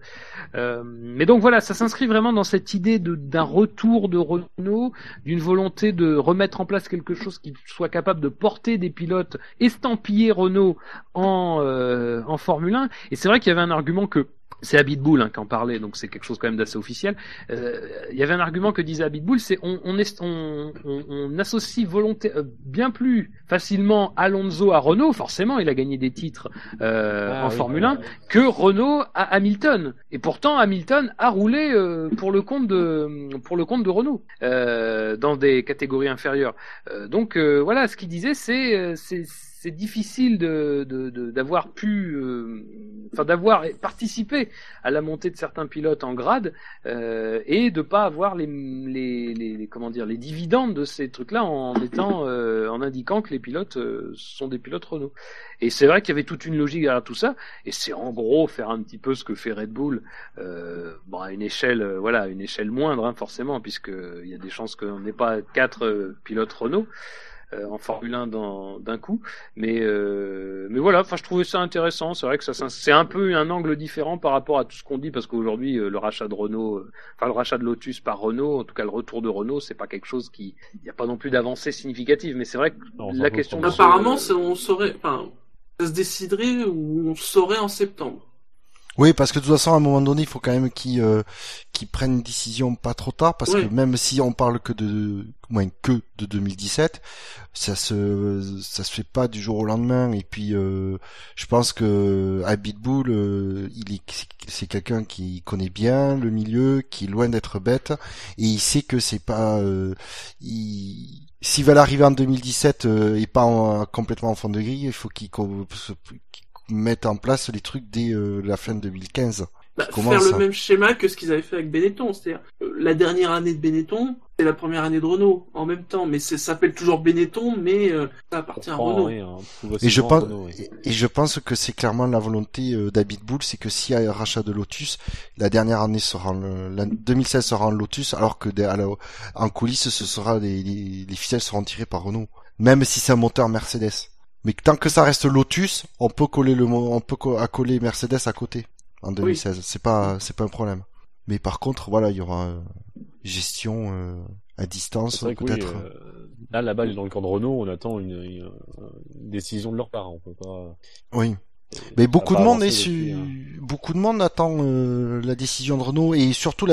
Mais donc voilà, ça s'inscrit vraiment dans cette idée d'un retour de Renault, d'une volonté de remettre en place quelque chose qui soit capable de porter des pilotes estampillés Renault en Formule 1. Et c'est vrai qu'il y avait un argument que c'est Abitboul qui en parlait, donc c'est quelque chose quand même d'assez officiel. Il y avait un argument que disait Abitboul, c'est on associe bien plus facilement Alonso à Renault, forcément il a gagné des titres Formule 1, que Renault à Hamilton. Et pourtant Hamilton a roulé pour le compte de Renault dans des catégories inférieures. Donc voilà, ce qu'il disait, c'est difficile d'avoir participé à la montée de certains pilotes en grade et de pas avoir les dividendes de ces trucs-là en indiquant que les pilotes sont des pilotes Renault. Et c'est vrai qu'il y avait toute une logique derrière tout ça. Et c'est en gros faire un petit peu ce que fait Red Bull, à une échelle, une échelle moindre, hein, forcément, puisque il y a des chances qu'on n'ait pas 4 pilotes Renault en Formule 1 d'un coup, mais voilà, enfin je trouvais ça intéressant. C'est vrai que c'est un peu un angle différent par rapport à tout ce qu'on dit, parce qu'aujourd'hui le rachat de Renault, le rachat de Lotus par Renault, en tout cas le retour de Renault, c'est pas quelque chose qui, il n'y a pas non plus d'avancée significative, mais c'est vrai que la question apparemment ça se déciderait ou on saurait en septembre. Oui, parce que de toute façon, à un moment donné, il faut quand même qu'ils prennent une décision pas trop tard, parce que même si on parle que de 2017, ça se fait pas du jour au lendemain. Et puis, je pense que Abitboul, c'est quelqu'un qui connaît bien le milieu, qui est loin d'être bête, et il sait que c'est pas. S'ils veulent arriver en 2017 et pas complètement en fond de grille, il faut qu'ils mettre en place les trucs dès la fin 2015. Le même schéma que ce qu'ils avaient fait avec Benetton, c'est-à-dire la dernière année de Benetton, c'est la première année de Renault en même temps, mais ça s'appelle toujours Benetton, mais ça appartient à Renault. Oui, hein, et je pense que c'est clairement la volonté d'Abitboul, c'est que s'il y a un rachat de Lotus, la dernière année sera 2016 sera en Lotus, alors que en coulisses, ce sera les ficelles seront tirées par Renault, même si c'est un moteur Mercedes. Mais tant que ça reste Lotus, on peut coller Mercedes à côté en 2016. Oui. C'est pas un problème. Mais par contre, voilà, il y aura gestion à distance peut-être. Oui, là, la balle est dans le camp de Renault. On attend une décision de leur part. On peut pas. Oui. Mais beaucoup de monde attend la décision de Renault, et surtout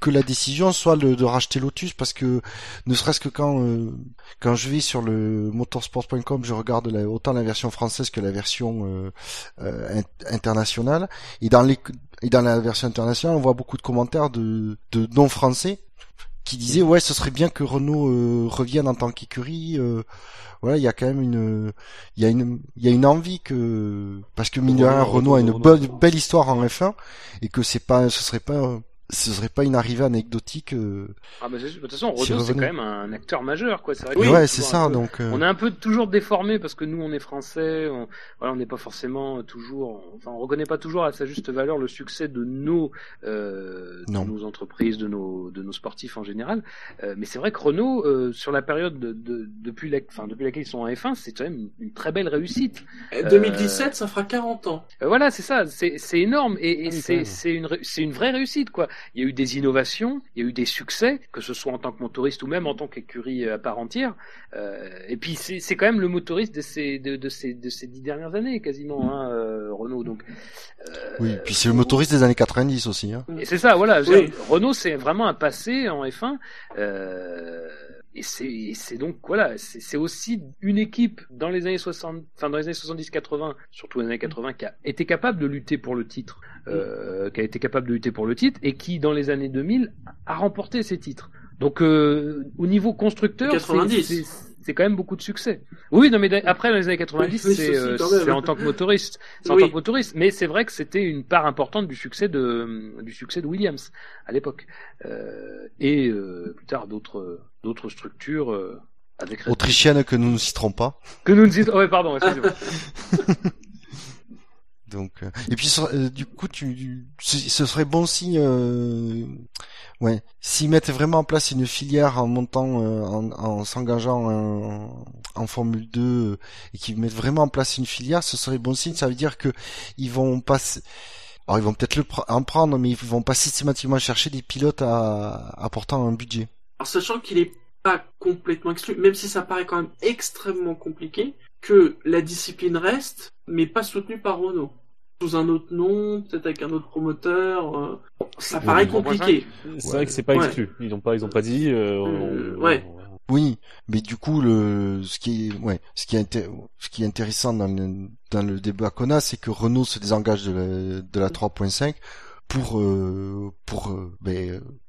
que la décision soit de racheter Lotus, parce que ne serait-ce que quand je vais sur le motorsport.com, je regarde autant la version française que la version internationale, et dans la version internationale, on voit beaucoup de commentaires de non français qui disaient ce serait bien que Renault revienne en tant qu'écurie. Voilà, il y a quand même une envie que, parce que mine de rien, Renault a une belle histoire en F1, et que ce serait pas une arrivée anecdotique. De toute façon, Renault, c'est quand même un acteur majeur, quoi. C'est vrai c'est ça. Donc, on est un peu toujours déformé parce que nous, on est français. On n'est pas forcément toujours. Enfin, on reconnaît pas toujours à sa juste valeur le succès de nos entreprises, de nos sportifs en général. Mais c'est vrai que Renault, sur la période depuis laquelle ils sont en F1, c'est quand même une très belle réussite. 2017, ça fera 40 ans. Voilà, c'est ça. C'est énorme, et c'est une vraie réussite, quoi. Il y a eu des innovations, il y a eu des succès, que ce soit en tant que motoriste ou même en tant qu'écurie à part entière. Et puis c'est quand même le motoriste de ces 10 dernières années quasiment, hein, Renault. Donc Oui, puis c'est le motoriste des années 90 aussi. Hein. Et c'est ça, voilà. Oui. Renault, c'est vraiment un passé en F1. Et c'est donc, voilà, c'est aussi une équipe dans les années 60, enfin, dans les années 70-80, surtout les années 80, qui a été capable de lutter pour le titre, et qui, dans les années 2000, a remporté ces titres. Donc, au niveau constructeur, 90. C'est quand même beaucoup de succès. Oui, non, mais après, dans les années 90, c'est en tant que motoriste. C'est en tant que motoriste. Mais c'est vrai que c'était une part importante du succès de Williams, à l'époque. Et plus tard, d'autres structures, avec Red Bull. Autrichienne que nous ne citerons pas. Oh, ouais, pardon, excusez-moi. Donc, et puis du coup, ce serait bon si, s'ils mettent vraiment en place une filière en montant, en s'engageant en Formule 2 et qu'ils mettent vraiment en place une filière, ce serait bon signe. Ça veut dire que ils vont passer. Alors, ils vont peut-être en prendre, mais ils vont pas systématiquement chercher des pilotes apportant un budget. Alors, sachant qu'il est pas complètement exclu, même si ça paraît quand même extrêmement compliqué, que la discipline reste, mais pas soutenue par Renault. Sous un autre nom, peut-être avec un autre promoteur, ça paraît compliqué. C'est vrai que c'est pas exclu. Ils ont pas dit. Oui, mais du coup, ce qui est intéressant dans le débat qu'on a, c'est que Renault se désengage de la 3.5 pour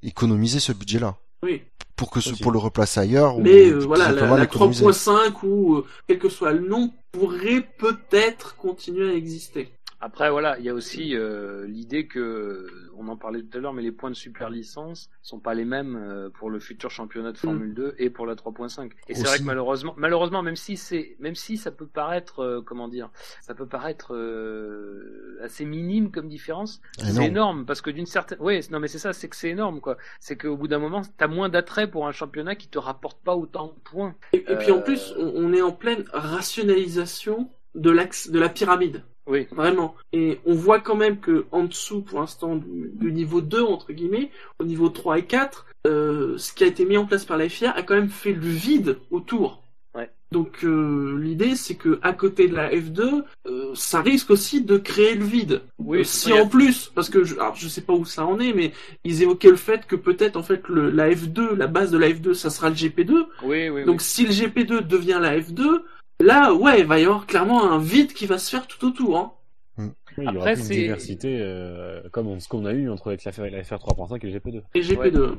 économiser ce budget-là. Oui. Pour le replacer ailleurs. Mais voilà, la 3.5 ou quel que soit le nom pourrait peut-être continuer à exister. Après voilà, il y a aussi l'idée que on en parlait tout à l'heure, mais les points de super licence sont pas les mêmes pour le futur championnat de Formule 2 et pour la 3.5. Et c'est vrai que malheureusement, même si ça peut paraître assez minime comme différence, c'est énorme parce que d'une certaine, c'est ça, c'est que c'est énorme quoi. C'est qu'au bout d'un moment, t'as moins d'attrait pour un championnat qui te rapporte pas autant de points. Et puis en plus, on est en pleine rationalisation de l'axe de la pyramide. Oui. Vraiment. Et on voit quand même que en dessous, pour l'instant, du niveau 2, entre guillemets, au niveau 3 et 4, ce qui a été mis en place par la FIA a quand même fait le vide autour. Ouais. Donc l'idée, c'est que à côté de la F2, ça risque aussi de créer le vide. Oui, si en plus, parce que je sais pas où ça en est, mais ils évoquaient le fait que peut-être en fait la F2, la base de la F2, ça sera le GP2. Oui. Donc si le GP2 devient la F2, là, il va y avoir clairement un vide qui va se faire tout autour. Hein. Oui, après, il y aura plus de diversité comme ce qu'on a eu entre avec la FR 3.5 et le GP2. Et GP2. Ouais.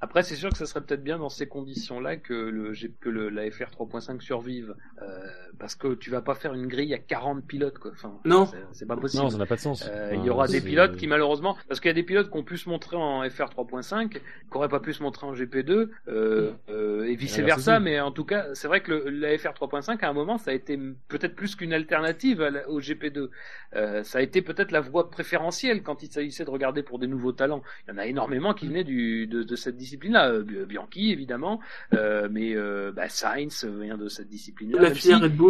Après, c'est sûr que ça serait peut-être bien dans ces conditions-là que la FR 3.5 survive. Parce que tu vas pas faire une grille à 40 pilotes. Quoi. Enfin, non. C'est pas possible. Non, ça n'a pas de sens. Il y aura des pilotes qui, malheureusement... Parce qu'il y a des pilotes qui ont pu se montrer en FR 3.5, qui n'auraient pas pu se montrer en GP2, et vice-versa. Mais en tout cas, c'est vrai que la FR 3.5, à un moment, ça a été peut-être plus qu'une alternative au GP2. Ça a été peut-être la voie préférentielle quand il s'agissait de regarder pour des nouveaux talents. Il y en a énormément qui venaient de cette discipline-là. Bianchi, évidemment, mais Sainz vient de cette discipline-là. La filière Red Bull.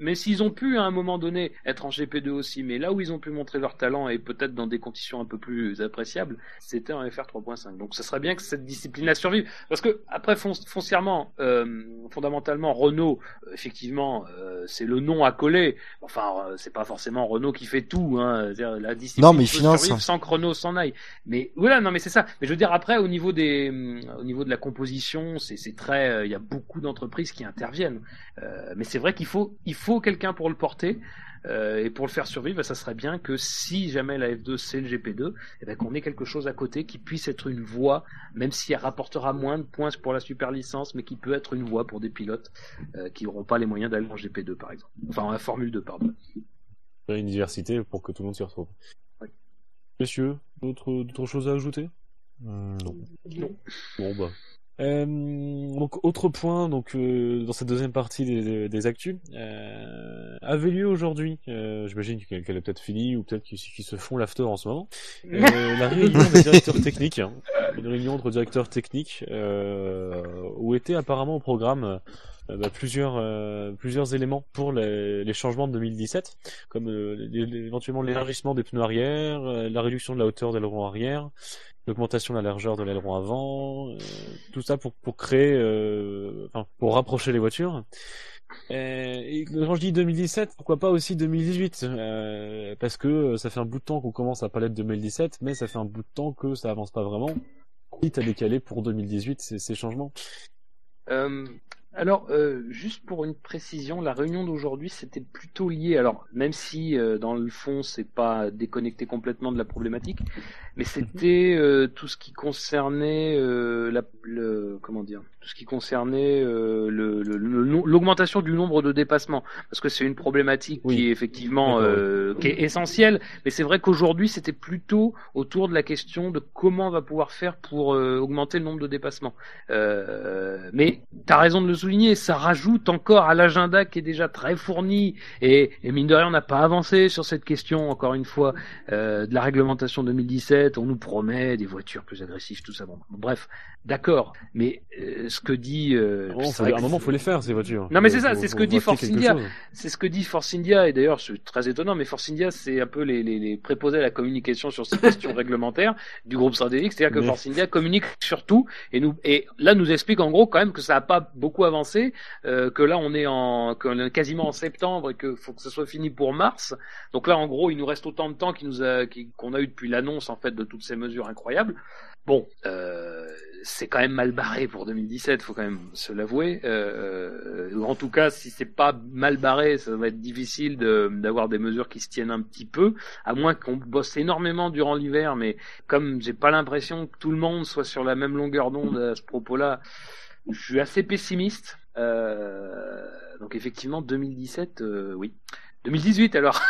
Mais s'ils ont pu, à un moment donné, être en GP2 aussi, mais là où ils ont pu montrer leur talent et peut-être dans des conditions un peu plus appréciables, c'était en FR 3.5. Donc, ça serait bien que cette discipline-là survive. Parce que, après, fondamentalement, Renault, effectivement, c'est le nom à coller. Enfin, c'est pas forcément Renault qui fait tout, hein. C'est-à-dire, la discipline survive sans que Renault s'en aille. Mais voilà, non, mais c'est ça. Mais je veux dire, après, au niveau de la composition, c'est très, il y a beaucoup d'entreprises qui interviennent. Mais c'est vrai qu'il faut quelqu'un pour le porter. Et pour le faire survivre, ça serait bien que si jamais la F2 c'est le GP2, eh ben qu'on ait quelque chose à côté qui puisse être une voie, même si elle rapportera moins de points pour la super licence, mais qui peut être une voie pour des pilotes qui n'auront pas les moyens d'aller en GP2 par exemple, enfin en Formule 2 pardon. Une diversité pour que tout le monde s'y retrouve. Oui. Messieurs, d'autres choses à ajouter ? Non. Bon bah. Donc autre point, dans cette deuxième partie des actus, avait lieu aujourd'hui. J'imagine qu'elle est peut-être finie ou peut-être qu'ils se font l'after en ce moment. La réunion des directeurs techniques, une réunion entre directeurs techniques où était apparemment au programme plusieurs éléments pour les changements de 2017, comme éventuellement l'élargissement des pneus arrière, la réduction de la hauteur de l'aileron arrière, l'augmentation de la largeur de l'aileron avant, tout ça pour créer, pour rapprocher les voitures. Et quand je dis 2017, pourquoi pas aussi 2018, parce que ça fait un bout de temps qu'on commence à parler de 2017, mais ça fait un bout de temps que ça avance pas vraiment. Quitte à décaler pour 2018 ces changements. Alors, juste pour une précision, la réunion d'aujourd'hui c'était plutôt lié, alors même si dans le fond c'est pas déconnecté complètement de la problématique, mais c'était tout ce qui concernait l'augmentation du nombre de dépassements, parce que c'est une problématique qui est effectivement qui est essentielle, mais c'est vrai qu'aujourd'hui c'était plutôt autour de la question de comment on va pouvoir faire pour augmenter le nombre de dépassements. Mais t'as raison de le souligner, ça rajoute encore à l'agenda qui est déjà très fourni, et mine de rien on n'a pas avancé sur cette question, encore une fois, de la réglementation 2017, on nous promet des voitures plus agressives, tout ça, bon, bref, d'accord, mais ce que dit... à un moment il faut les faire ces voitures. Non mais c'est ça, c'est ce que dit Force India, c'est ce que dit Force India, et d'ailleurs c'est très étonnant, mais Force India c'est un peu les préposés à la communication sur ces questions réglementaires du groupe stratégique, c'est-à-dire que Force India communique sur tout, et là nous explique en gros quand même que ça n'a pas beaucoup avancé, que là on est quasiment en septembre et que faut que ce soit fini pour mars. Donc là en gros il nous reste autant de temps qu'on a eu depuis l'annonce en fait de toutes ces mesures incroyables. Bon, c'est quand même mal barré pour 2017, faut quand même se l'avouer. En tout cas, si c'est pas mal barré, ça va être difficile d'avoir des mesures qui se tiennent un petit peu, à moins qu'on bosse énormément durant l'hiver. Mais comme j'ai pas l'impression que tout le monde soit sur la même longueur d'onde à ce propos-là, je suis assez pessimiste. Donc effectivement, 2017, oui. 2018 alors,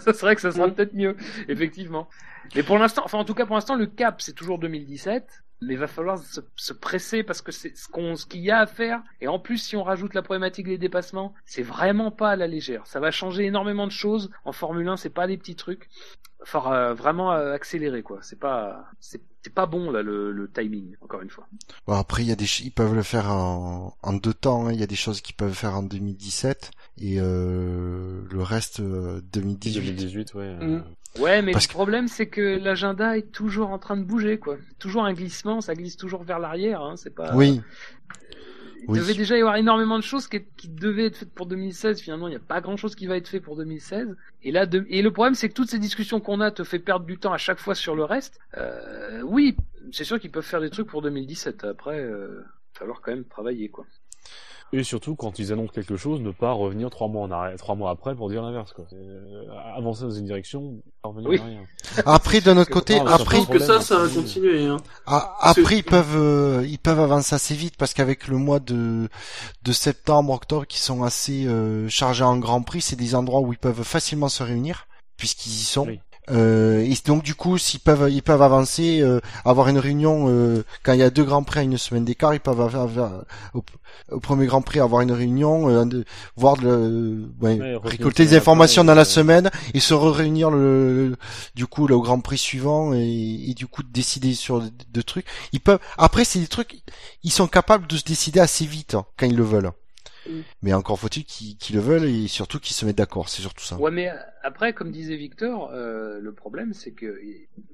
ça serait que ça sera peut-être mieux, effectivement. Mais pour l'instant, enfin en tout cas pour l'instant, le cap c'est toujours 2017, mais il va falloir se presser parce que c'est ce qu'il y a à faire. Et en plus, si on rajoute la problématique des dépassements, c'est vraiment pas à la légère. Ça va changer énormément de choses. En Formule 1, c'est pas des petits trucs. Enfin, vraiment accélérer quoi. C'est pas bon là le timing, encore une fois. Bon, après ils peuvent le faire en deux temps, hein. Il y a des choses qu'ils peuvent faire en 2017 et le reste 2018. 2018 ouais. Ouais, mais le problème c'est que l'agenda est toujours en train de bouger quoi. Toujours un glissement, ça glisse toujours vers l'arrière, hein, c'est pas oui. Il devait déjà y avoir énormément de choses qui devaient être faites pour 2016. Finalement, il n'y a pas grand-chose qui va être fait pour 2016. Et là, et le problème, c'est que toutes ces discussions qu'on a te fait perdre du temps à chaque fois sur le reste. Oui, c'est sûr qu'ils peuvent faire des trucs pour 2017. Après, il va falloir quand même travailler, quoi. Et surtout, quand ils annoncent quelque chose, ne pas revenir 3 mois en arrière, 3 mois après pour dire l'inverse, quoi. Avancer dans une direction, pas revenir en arrière. Après, d'un autre côté, après, je pense que ça va continuer, hein. Après, ils peuvent avancer assez vite parce qu'avec le mois de septembre, octobre, qui sont assez, chargés en Grand Prix, c'est des endroits où ils peuvent facilement se réunir, puisqu'ils y sont. Oui. Et donc du coup, ils peuvent avancer, avoir une réunion quand il y a 2 grands prix à une semaine d'écart, ils peuvent avoir au premier grand prix avoir une réunion, récolter des informations dans la semaine et se réunir du coup au grand prix suivant et du coup décider sur de trucs. Ils peuvent après c'est des trucs, ils sont capables de se décider assez vite hein, quand ils le veulent. Mais encore faut-il qu'ils le veulent et surtout qu'ils se mettent d'accord, c'est surtout ça. Ouais, mais après, comme disait Victor, le problème c'est que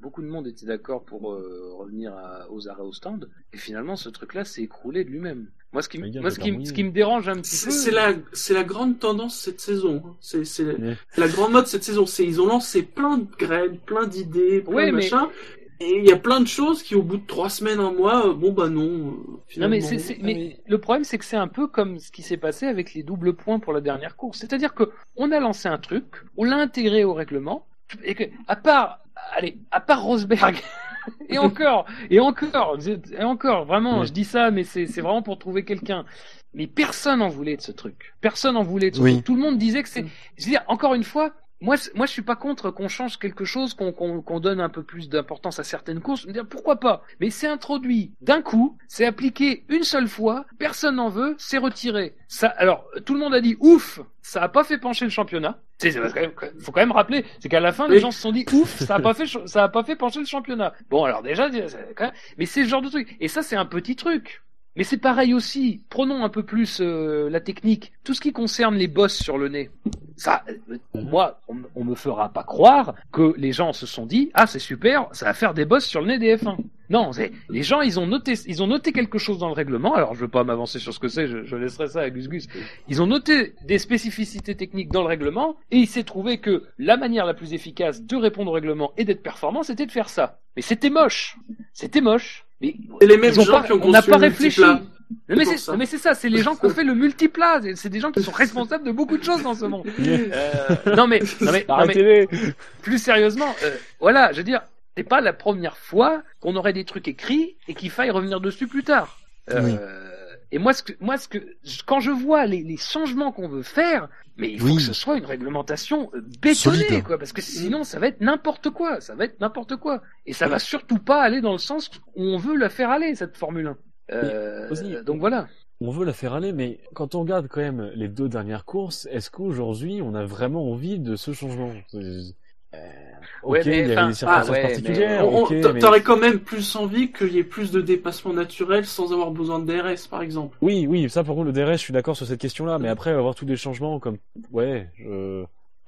beaucoup de monde était d'accord pour revenir aux arrêts au stand, et finalement ce truc-là s'est écroulé de lui-même. Moi, ce qui me dérange un petit peu... C'est la grande tendance cette saison. La grande mode cette saison, ils ont lancé plein de graines, plein d'idées, plein de machins... Et il y a plein de choses qui, au bout de 3 semaines, un mois, finalement. Non, mais, mais le problème, c'est que c'est un peu comme ce qui s'est passé avec les doubles points pour la dernière course. C'est-à-dire que on a lancé un truc, on l'a intégré au règlement, et que, à part Rosberg, et encore, vraiment, Je dis ça, mais c'est vraiment pour trouver quelqu'un. Mais personne en voulait de ce truc. Tout le monde disait que c'est, je veux dire, encore une fois, Moi, je suis pas contre qu'on change quelque chose, qu'on donne un peu plus d'importance à certaines courses. Pourquoi pas ? Mais c'est introduit d'un coup, c'est appliqué une seule fois, personne n'en veut, c'est retiré. Ça, alors, tout le monde a dit ouf, ça a pas fait pencher le championnat. Faut quand même rappeler, c'est qu'à la fin, les gens se sont dit ouf, ça a pas fait pencher le championnat. Bon, alors déjà, mais c'est ce genre de truc. Et ça, c'est un petit truc. Mais c'est pareil aussi, prenons un peu plus la technique, tout ce qui concerne les bosses sur le nez, ça, moi, on me fera pas croire que les gens se sont dit « Ah, c'est super, ça va faire des bosses sur le nez des F1 ». Non, les gens, ils ont noté quelque chose dans le règlement. Alors, je veux pas m'avancer sur ce que c'est, je laisserai ça à Gus Gus. Ils ont noté des spécificités techniques dans le règlement, et il s'est trouvé que la manière la plus efficace de répondre au règlement et d'être performant, c'était de faire ça. Mais c'était moche. Mais les mêmes gens qui ont conçu, on n'a pas réfléchi. Mais c'est ça, c'est les gens qui ont fait le multiplat. C'est des gens qui sont responsables de beaucoup de choses dans ce monde. Non mais plus sérieusement, voilà, je veux dire, c'est pas la première fois qu'on aurait des trucs écrits et qu'il faille revenir dessus plus tard. Oui. Et quand je vois les changements qu'on veut faire, mais il faut que ce soit une réglementation bétonnée, solide, quoi, parce que sinon ça va être n'importe quoi, et ça va surtout pas aller dans le sens où on veut la faire aller, cette Formule 1. Donc voilà. On veut la faire aller, mais quand on regarde quand même les deux dernières courses, est-ce qu'aujourd'hui on a vraiment envie de ce changement? T'aurais quand même plus envie qu'il y ait plus de dépassement naturel sans avoir besoin de DRS, par exemple. Oui, ça pour moi, le DRS, je suis d'accord sur cette question-là, mais après avoir tous les changements comme...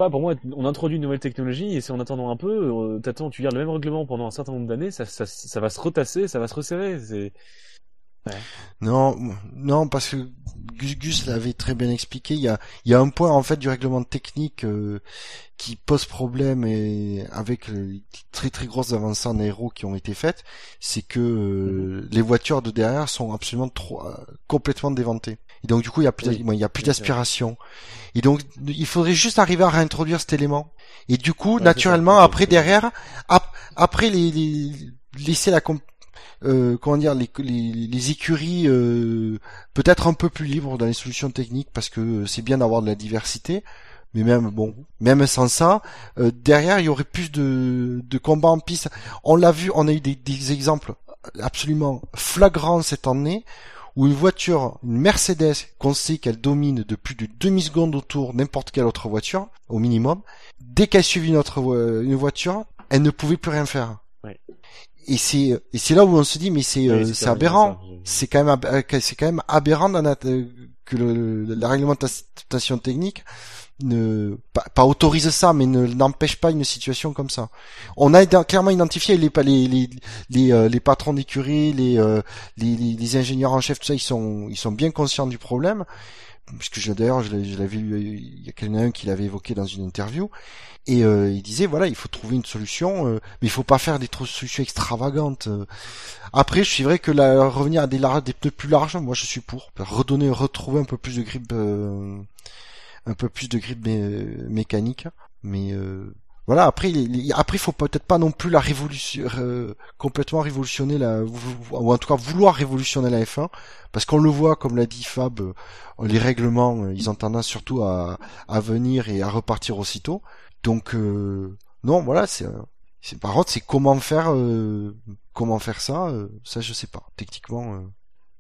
pour moi, on introduit une nouvelle technologie et c'est en attendant un peu, tu gardes le même règlement pendant un certain nombre d'années, ça va se retasser, ça va se resserrer, c'est... Ouais. Non, parce que Gus l'avait très bien expliqué. Il y a un point en fait du règlement technique qui pose problème, et avec les très très grosses avancées en aéro qui ont été faites, c'est que les voitures de derrière sont absolument complètement déventées. Et donc du coup il y a plus d'aspiration. Et donc il faudrait juste arriver à réintroduire cet élément. Et du coup naturellement après derrière, après les laisser la les écuries peut-être un peu plus libres dans les solutions techniques, parce que c'est bien d'avoir de la diversité, mais même sans ça, derrière il y aurait plus de combats en piste. On l'a vu, on a eu des exemples absolument flagrants cette année où une Mercedes qu'on sait qu'elle domine de plus de demi-seconde autour n'importe quelle autre voiture au minimum, dès qu'elle suivait une voiture, elle ne pouvait plus rien faire. Ouais. Et c'est là où on se dit, mais c'est aberrant. C'est quand même aberrant que la réglementation technique ne pas autorise ça, mais n'empêche pas une situation comme ça. On a clairement identifié les patrons d'écurie, les ingénieurs en chef, tout ça, ils sont bien conscients du problème. Puisque je l'avais eu, il y a quelqu'un qui l'avait évoqué dans une interview, et il disait voilà, il faut trouver une solution, mais il faut pas faire des solutions extravagantes. Après, c'est vrai que revenir à des pneus plus larges, moi je suis pour retrouver un peu plus de grip, mécanique, mais voilà. Après, après, faut peut-être pas non plus complètement révolutionner ou en tout cas vouloir révolutionner la F1, parce qu'on le voit, comme l'a dit Fab, les règlements, ils ont tendance surtout à venir et à repartir aussitôt. Donc non, voilà, c'est par contre, c'est comment faire ça, ça je sais pas, techniquement.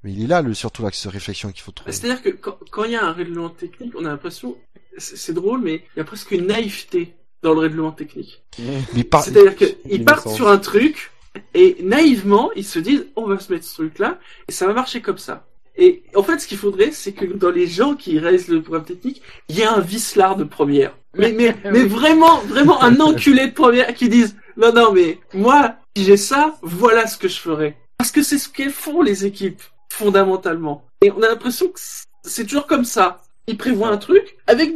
Mais il est là surtout l'axe de réflexion qu'il faut trouver. C'est-à-dire que quand il y a un règlement technique, on a l'impression, c'est drôle, mais il y a presque une naïveté dans le règlement technique. C'est-à-dire qu'ils partent sur un truc et naïvement ils se disent on va se mettre ce truc-là et ça va marcher comme ça. Et en fait, ce qu'il faudrait, c'est que dans les gens qui réalisent le programme technique, il y a un vicelard de première. Mais vraiment un enculé de première qui dise non mais moi si j'ai ça, voilà ce que je ferai. Parce que c'est ce qu'elles font les équipes fondamentalement. Et on a l'impression que c'est toujours comme ça. Ils prévoient un truc avec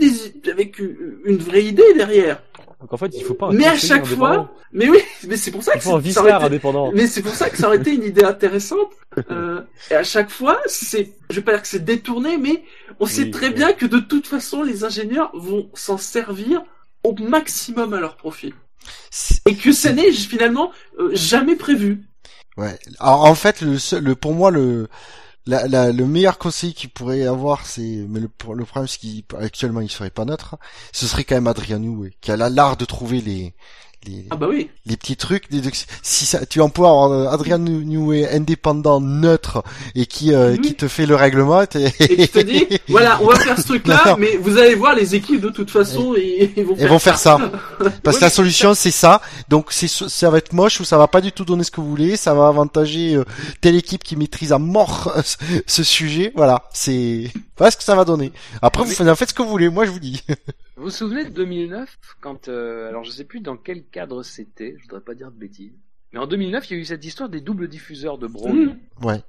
une vraie idée derrière. Donc en fait, il faut pas. Mais à chaque fois, c'est pour ça que ça aurait été une idée intéressante. Et à chaque fois, je vais pas dire que c'est détourné, mais on sait très bien que de toute façon, les ingénieurs vont s'en servir au maximum à leur profit, et que ça n'est finalement jamais prévu. Ouais. Alors, en fait, pour moi, le meilleur conseil qu'il pourrait avoir, mais le problème, c'est qu'actuellement, il serait pas neutre. Ce serait quand même Adrien Noué, qui a l'art de trouver les petits trucs. Si ça, tu emploies Adrien Noué, indépendant, neutre, et qui te fait le règlement, et qui te dit, voilà, on va faire ce truc-là, mais vous allez voir, les équipes, de toute façon, ils vont faire ça. Parce que la solution, c'est ça. Donc, ça va être moche, ou ça va pas du tout donner ce que vous voulez, ça va avantager telle équipe qui maîtrise à mort ce sujet. Voilà. Voilà ce que ça va donner. Après, vous faites ce que vous voulez. Moi, je vous dis. Vous vous souvenez de 2009, quand, alors je sais plus dans quel cadre c'était, je voudrais pas dire de bêtises, Mais en 2009, il y a eu cette histoire des doubles diffuseurs de Braun. Ouais.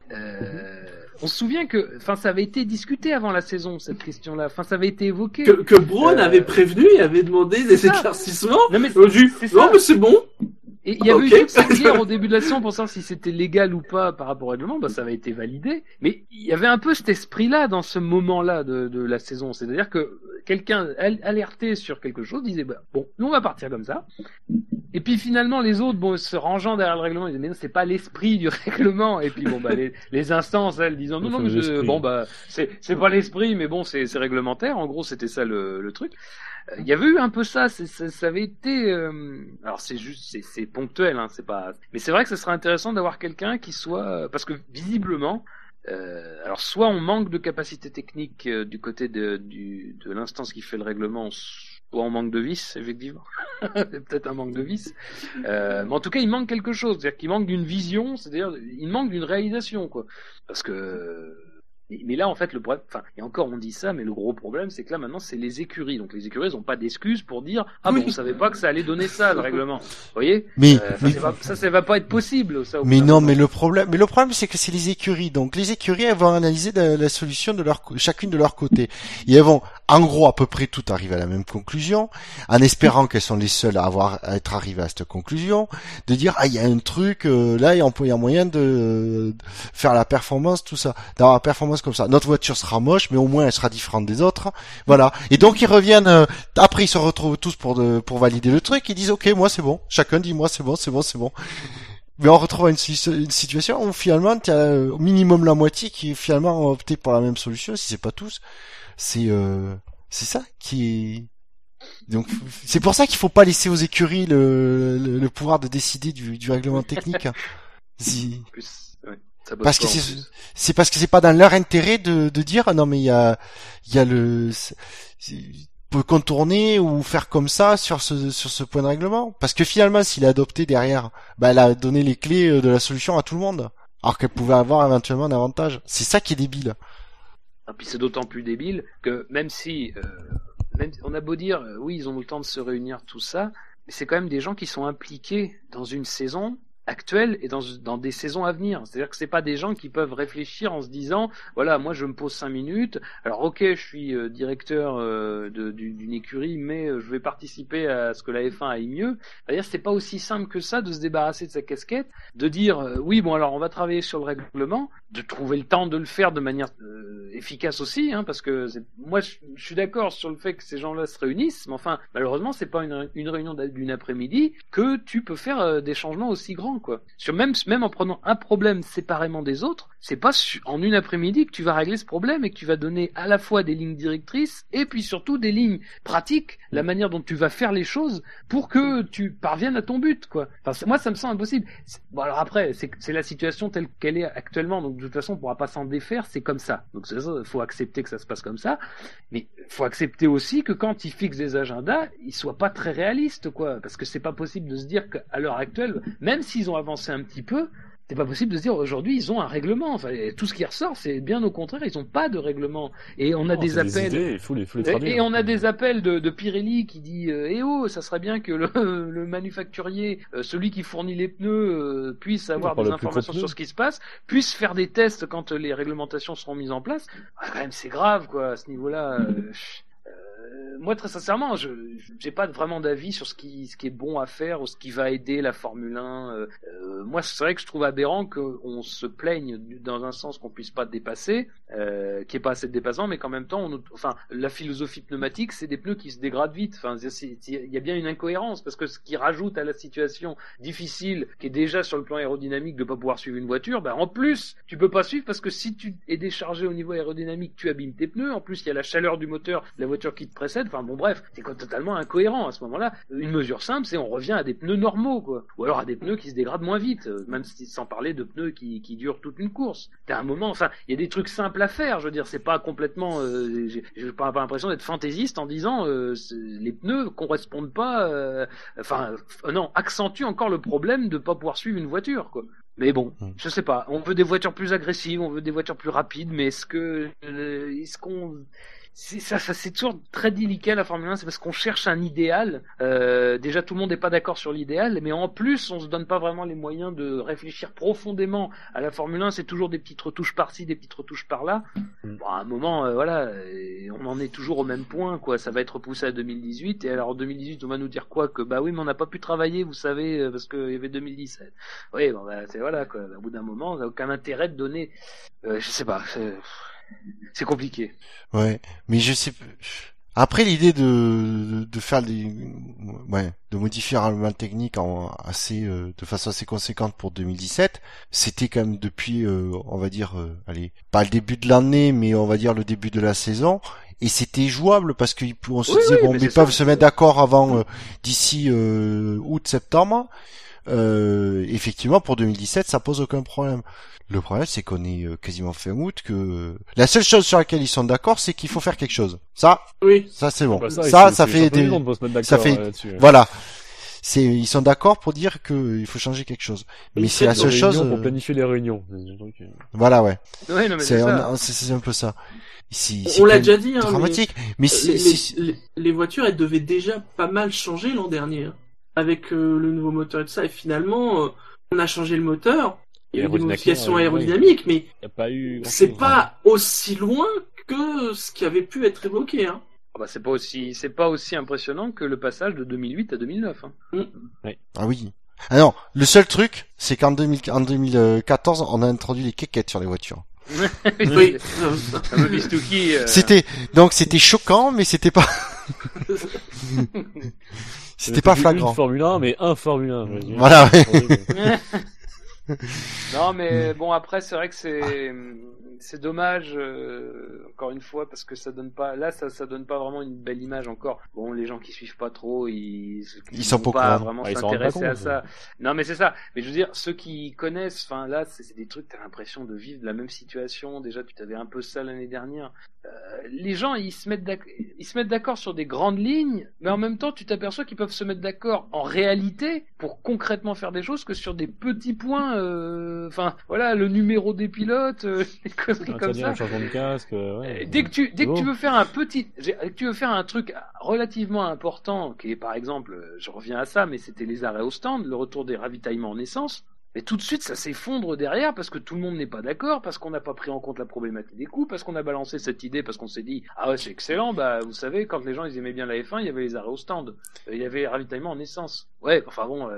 On se souvient que, enfin, ça avait été discuté avant la saison, cette question-là. Enfin, ça avait été évoqué. Que Braun avait prévenu, il avait demandé des éclaircissements. Non, mais c'est non, mais c'est bon. Et il y avait eu toute cette guerre au début de la saison pour savoir si c'était légal ou pas par rapport au règlement. Bah, ça avait été validé. Mais il y avait un peu cet esprit-là dans ce moment-là de la saison. C'est-à-dire que quelqu'un alerté sur quelque chose disait, bah, bon, nous, on va partir comme ça. Et puis finalement, les autres, bon, se rangeant derrière le règlement, ils disaient, mais non, c'est pas l'esprit du règlement. Et puis bon, bah, les instances, elles disant, non, non, mais bon, bah, c'est pas l'esprit, mais bon, c'est réglementaire. En gros, c'était ça le truc. Il y avait eu un peu ça, ça avait été. Alors c'est juste, c'est ponctuel, hein, c'est pas. Mais c'est vrai que ce serait intéressant d'avoir quelqu'un qui soit, parce que visiblement, alors soit on manque de capacité technique du côté de l'instance qui fait le règlement, soit on manque de vices, effectivement. C'est peut-être un manque de vices, mais en tout cas il manque quelque chose, c'est-à-dire qu'il manque d'une vision, c'est-à-dire il manque d'une réalisation, quoi, parce que. Mais là, en fait, le problème, enfin, et encore on dit ça, mais le gros problème, c'est que là maintenant, c'est les écuries. Donc les écuries, elles n'ont pas d'excuses pour dire, ah bon, on savait pas que ça allait donner ça, le règlement. Vous voyez? Mais... ça va pas être possible, ça. Mais non, mais le problème, c'est que c'est les écuries. Donc les écuries, elles vont analyser la solution de chacune de leur côté. Et elles vont, en gros, à peu près toutes arriver à la même conclusion, en espérant qu'elles sont les seules à être arrivées à cette conclusion, de dire, ah, il y a un truc, là, il y a moyen de faire la performance, tout ça. D'avoir la performance comme ça. Notre voiture sera moche, mais au moins elle sera différente des autres. Voilà. Et donc ils reviennent. Après, ils se retrouvent tous pour valider le truc. Ils disent OK, moi c'est bon. Chacun dit moi c'est bon. Mais on retrouve une situation où finalement t'as au minimum la moitié qui finalement ont opté pour la même solution, si c'est pas tous. C'est ça qui est. Donc c'est pour ça qu'il faut pas laisser aux écuries le pouvoir de décider du règlement technique. Si. Parce que c'est parce que c'est pas dans leur intérêt de dire non mais il y a le peut contourner ou faire comme ça sur ce point de règlement, parce que finalement s'il a adopté derrière, bah elle a donné les clés de la solution à tout le monde alors qu'elle pouvait avoir éventuellement un avantage. C'est ça qui est débile. Et puis c'est d'autant plus débile que même si on a beau dire oui ils ont le temps de se réunir tout ça, mais c'est quand même des gens qui sont impliqués dans une saison actuelle et dans des saisons à venir. C'est-à-dire que c'est pas des gens qui peuvent réfléchir en se disant voilà, moi je me pose 5 minutes, alors OK, je suis directeur d'une écurie, mais je vais participer à ce que la F1 aille mieux. C'est-à-dire que c'est pas aussi simple que ça de se débarrasser de sa casquette, de dire oui, bon alors on va travailler sur le règlement, de trouver le temps de le faire de manière efficace aussi, hein, parce que moi je suis d'accord sur le fait que ces gens-là se réunissent, mais enfin, malheureusement, c'est pas une réunion d'une après-midi que tu peux faire des changements aussi grands, quoi. Sur même en prenant un problème séparément des autres, c'est pas en une après-midi que tu vas régler ce problème et que tu vas donner à la fois des lignes directrices et puis surtout des lignes pratiques, la manière dont tu vas faire les choses pour que tu parviennes à ton but, quoi. Enfin, moi ça me semble impossible. Bon alors après, c'est la situation telle qu'elle est actuellement, donc de toute façon on pourra pas s'en défaire, c'est comme ça. Donc il faut accepter que ça se passe comme ça, mais faut accepter aussi que quand ils fixent des agendas, ils soient pas très réalistes, quoi, parce que c'est pas possible de se dire qu'à l'heure actuelle, même s'ils ont avancé un petit peu, c'est pas possible de se dire aujourd'hui ils ont un règlement. Enfin, tout ce qui ressort, c'est bien au contraire, ils ont pas de règlement. Et on a des appels. Des idées, il faut les traduire. Et on a des appels de Pirelli qui dit eh oh, ça serait bien que le manufacturier, celui qui fournit les pneus, puisse avoir des informations sur ce qui se passe, puisse faire des tests quand les réglementations seront mises en place. Ah, quand même, c'est grave, quoi, à ce niveau-là. Moi, très sincèrement, j'ai pas vraiment d'avis sur ce qui est bon à faire ou ce qui va aider la Formule 1. Moi, c'est vrai que je trouve aberrant qu'on se plaigne dans un sens qu'on puisse pas dépasser, qui est pas assez de dépassement, mais qu'en même temps, la philosophie pneumatique, c'est des pneus qui se dégradent vite. Enfin, il y a bien une incohérence, parce que ce qui rajoute à la situation difficile, qui est déjà sur le plan aérodynamique de pas pouvoir suivre une voiture, ben en plus, tu peux pas suivre parce que si tu es déchargé au niveau aérodynamique, tu abîmes tes pneus. En plus, il y a la chaleur du moteur, la voiture qui te précède. Enfin bon bref, c'est totalement incohérent à ce moment-là. Une mesure simple, c'est on revient à des pneus normaux, quoi, ou alors à des pneus qui se dégradent moins vite, même sans parler de pneus qui durent toute une course. T'as un moment, enfin, il y a des trucs simples à faire. Je veux dire, c'est pas complètement, j'ai pas l'impression d'être fantaisiste en disant les pneus correspondent pas, accentuent encore le problème de pas pouvoir suivre une voiture, quoi. Mais bon, je sais pas. On veut des voitures plus agressives, on veut des voitures plus rapides, mais est-ce qu'on c'est toujours très délicat la Formule 1, c'est parce qu'on cherche un idéal. Déjà tout le monde n'est pas d'accord sur l'idéal, mais en plus on se donne pas vraiment les moyens de réfléchir profondément à la Formule 1. C'est toujours des petites retouches par-ci, des petites retouches par-là. Bon, à un moment, voilà, on en est toujours au même point, quoi. Ça va être repoussé à 2018, et alors en 2018 on va nous dire quoi, que bah oui mais on n'a pas pu travailler, vous savez, parce qu'il y avait 2017. Oui, bon, bah, c'est voilà quoi. Au bout d'un moment, on n'a aucun intérêt de donner. Je sais pas. C'est compliqué. Ouais, mais je sais. Après l'idée de faire des, ouais, de modifier la technique de façon assez conséquente pour 2017, c'était quand même depuis, on va dire, allez, pas le début de l'année, mais on va dire le début de la saison. Et c'était jouable parce qu'on se disait bon, mais peuvent se mettre d'accord avant d'ici août-septembre. Effectivement, pour 2017, ça pose aucun problème. Le problème, c'est qu'on est quasiment fin août, que la seule chose sur laquelle ils sont d'accord, c'est qu'il faut faire quelque chose. Ça, oui. Ça c'est bon. Bah ça fait voilà. C'est, ils sont d'accord pour dire que il faut changer quelque chose. Mais c'est la seule chose. Pour planifier les réunions. Donc, voilà, ouais. Ouais non, mais c'est un peu ça. C'est on l'a déjà dit. Hein, dramatique. Mais les voitures, elles devaient déjà pas mal changer l'an dernier. Hein. Avec le nouveau moteur et tout ça, et finalement on a changé le moteur, il y a eu des modifications aérodynamiques, mais y a pas eu c'est pas aussi loin que ce qui avait pu être évoqué. Hein. Ah bah c'est pas aussi impressionnant que le passage de 2008 à 2009. Hein. Mmh. Oui. Ah oui. Ah non, le seul truc, c'est qu'en 2014, on a introduit les kékettes sur les voitures. Oui. C'était choquant, mais c'était pas. C'était pas flagrant. Une Formule 1, mais un Formule 1. Voilà. Ouais. Non, mais bon, après, c'est vrai que c'est dommage, encore une fois, parce que ça donne pas, là, ça donne pas vraiment une belle image encore. Bon, les gens qui suivent pas trop, ils sont pas vraiment s'intéresser à ça. Non, mais c'est ça. Mais je veux dire, ceux qui connaissent, enfin, là, c'est des trucs, t'as l'impression de vivre la même situation. Déjà, tu t'avais un peu ça l'année dernière. Les gens, ils se mettent d'accord sur des grandes lignes, mais en même temps, tu t'aperçois qu'ils peuvent se mettre d'accord en réalité pour concrètement faire des choses que sur des petits points. Enfin, voilà, le numéro des pilotes, des conneries comme ça. De casque, ouais. Dès que tu veux faire un truc relativement important, qui est par exemple, je reviens à ça, mais c'était les arrêts au stand, le retour des ravitaillements en essence. Mais tout de suite, ça s'effondre derrière parce que tout le monde n'est pas d'accord, parce qu'on n'a pas pris en compte la problématique des coûts, parce qu'on a balancé cette idée, parce qu'on s'est dit ah ouais c'est excellent, bah vous savez quand les gens ils aimaient bien la F1, il y avait les arrêts au stand, il y avait les ravitaillements en essence. Ouais, enfin bon,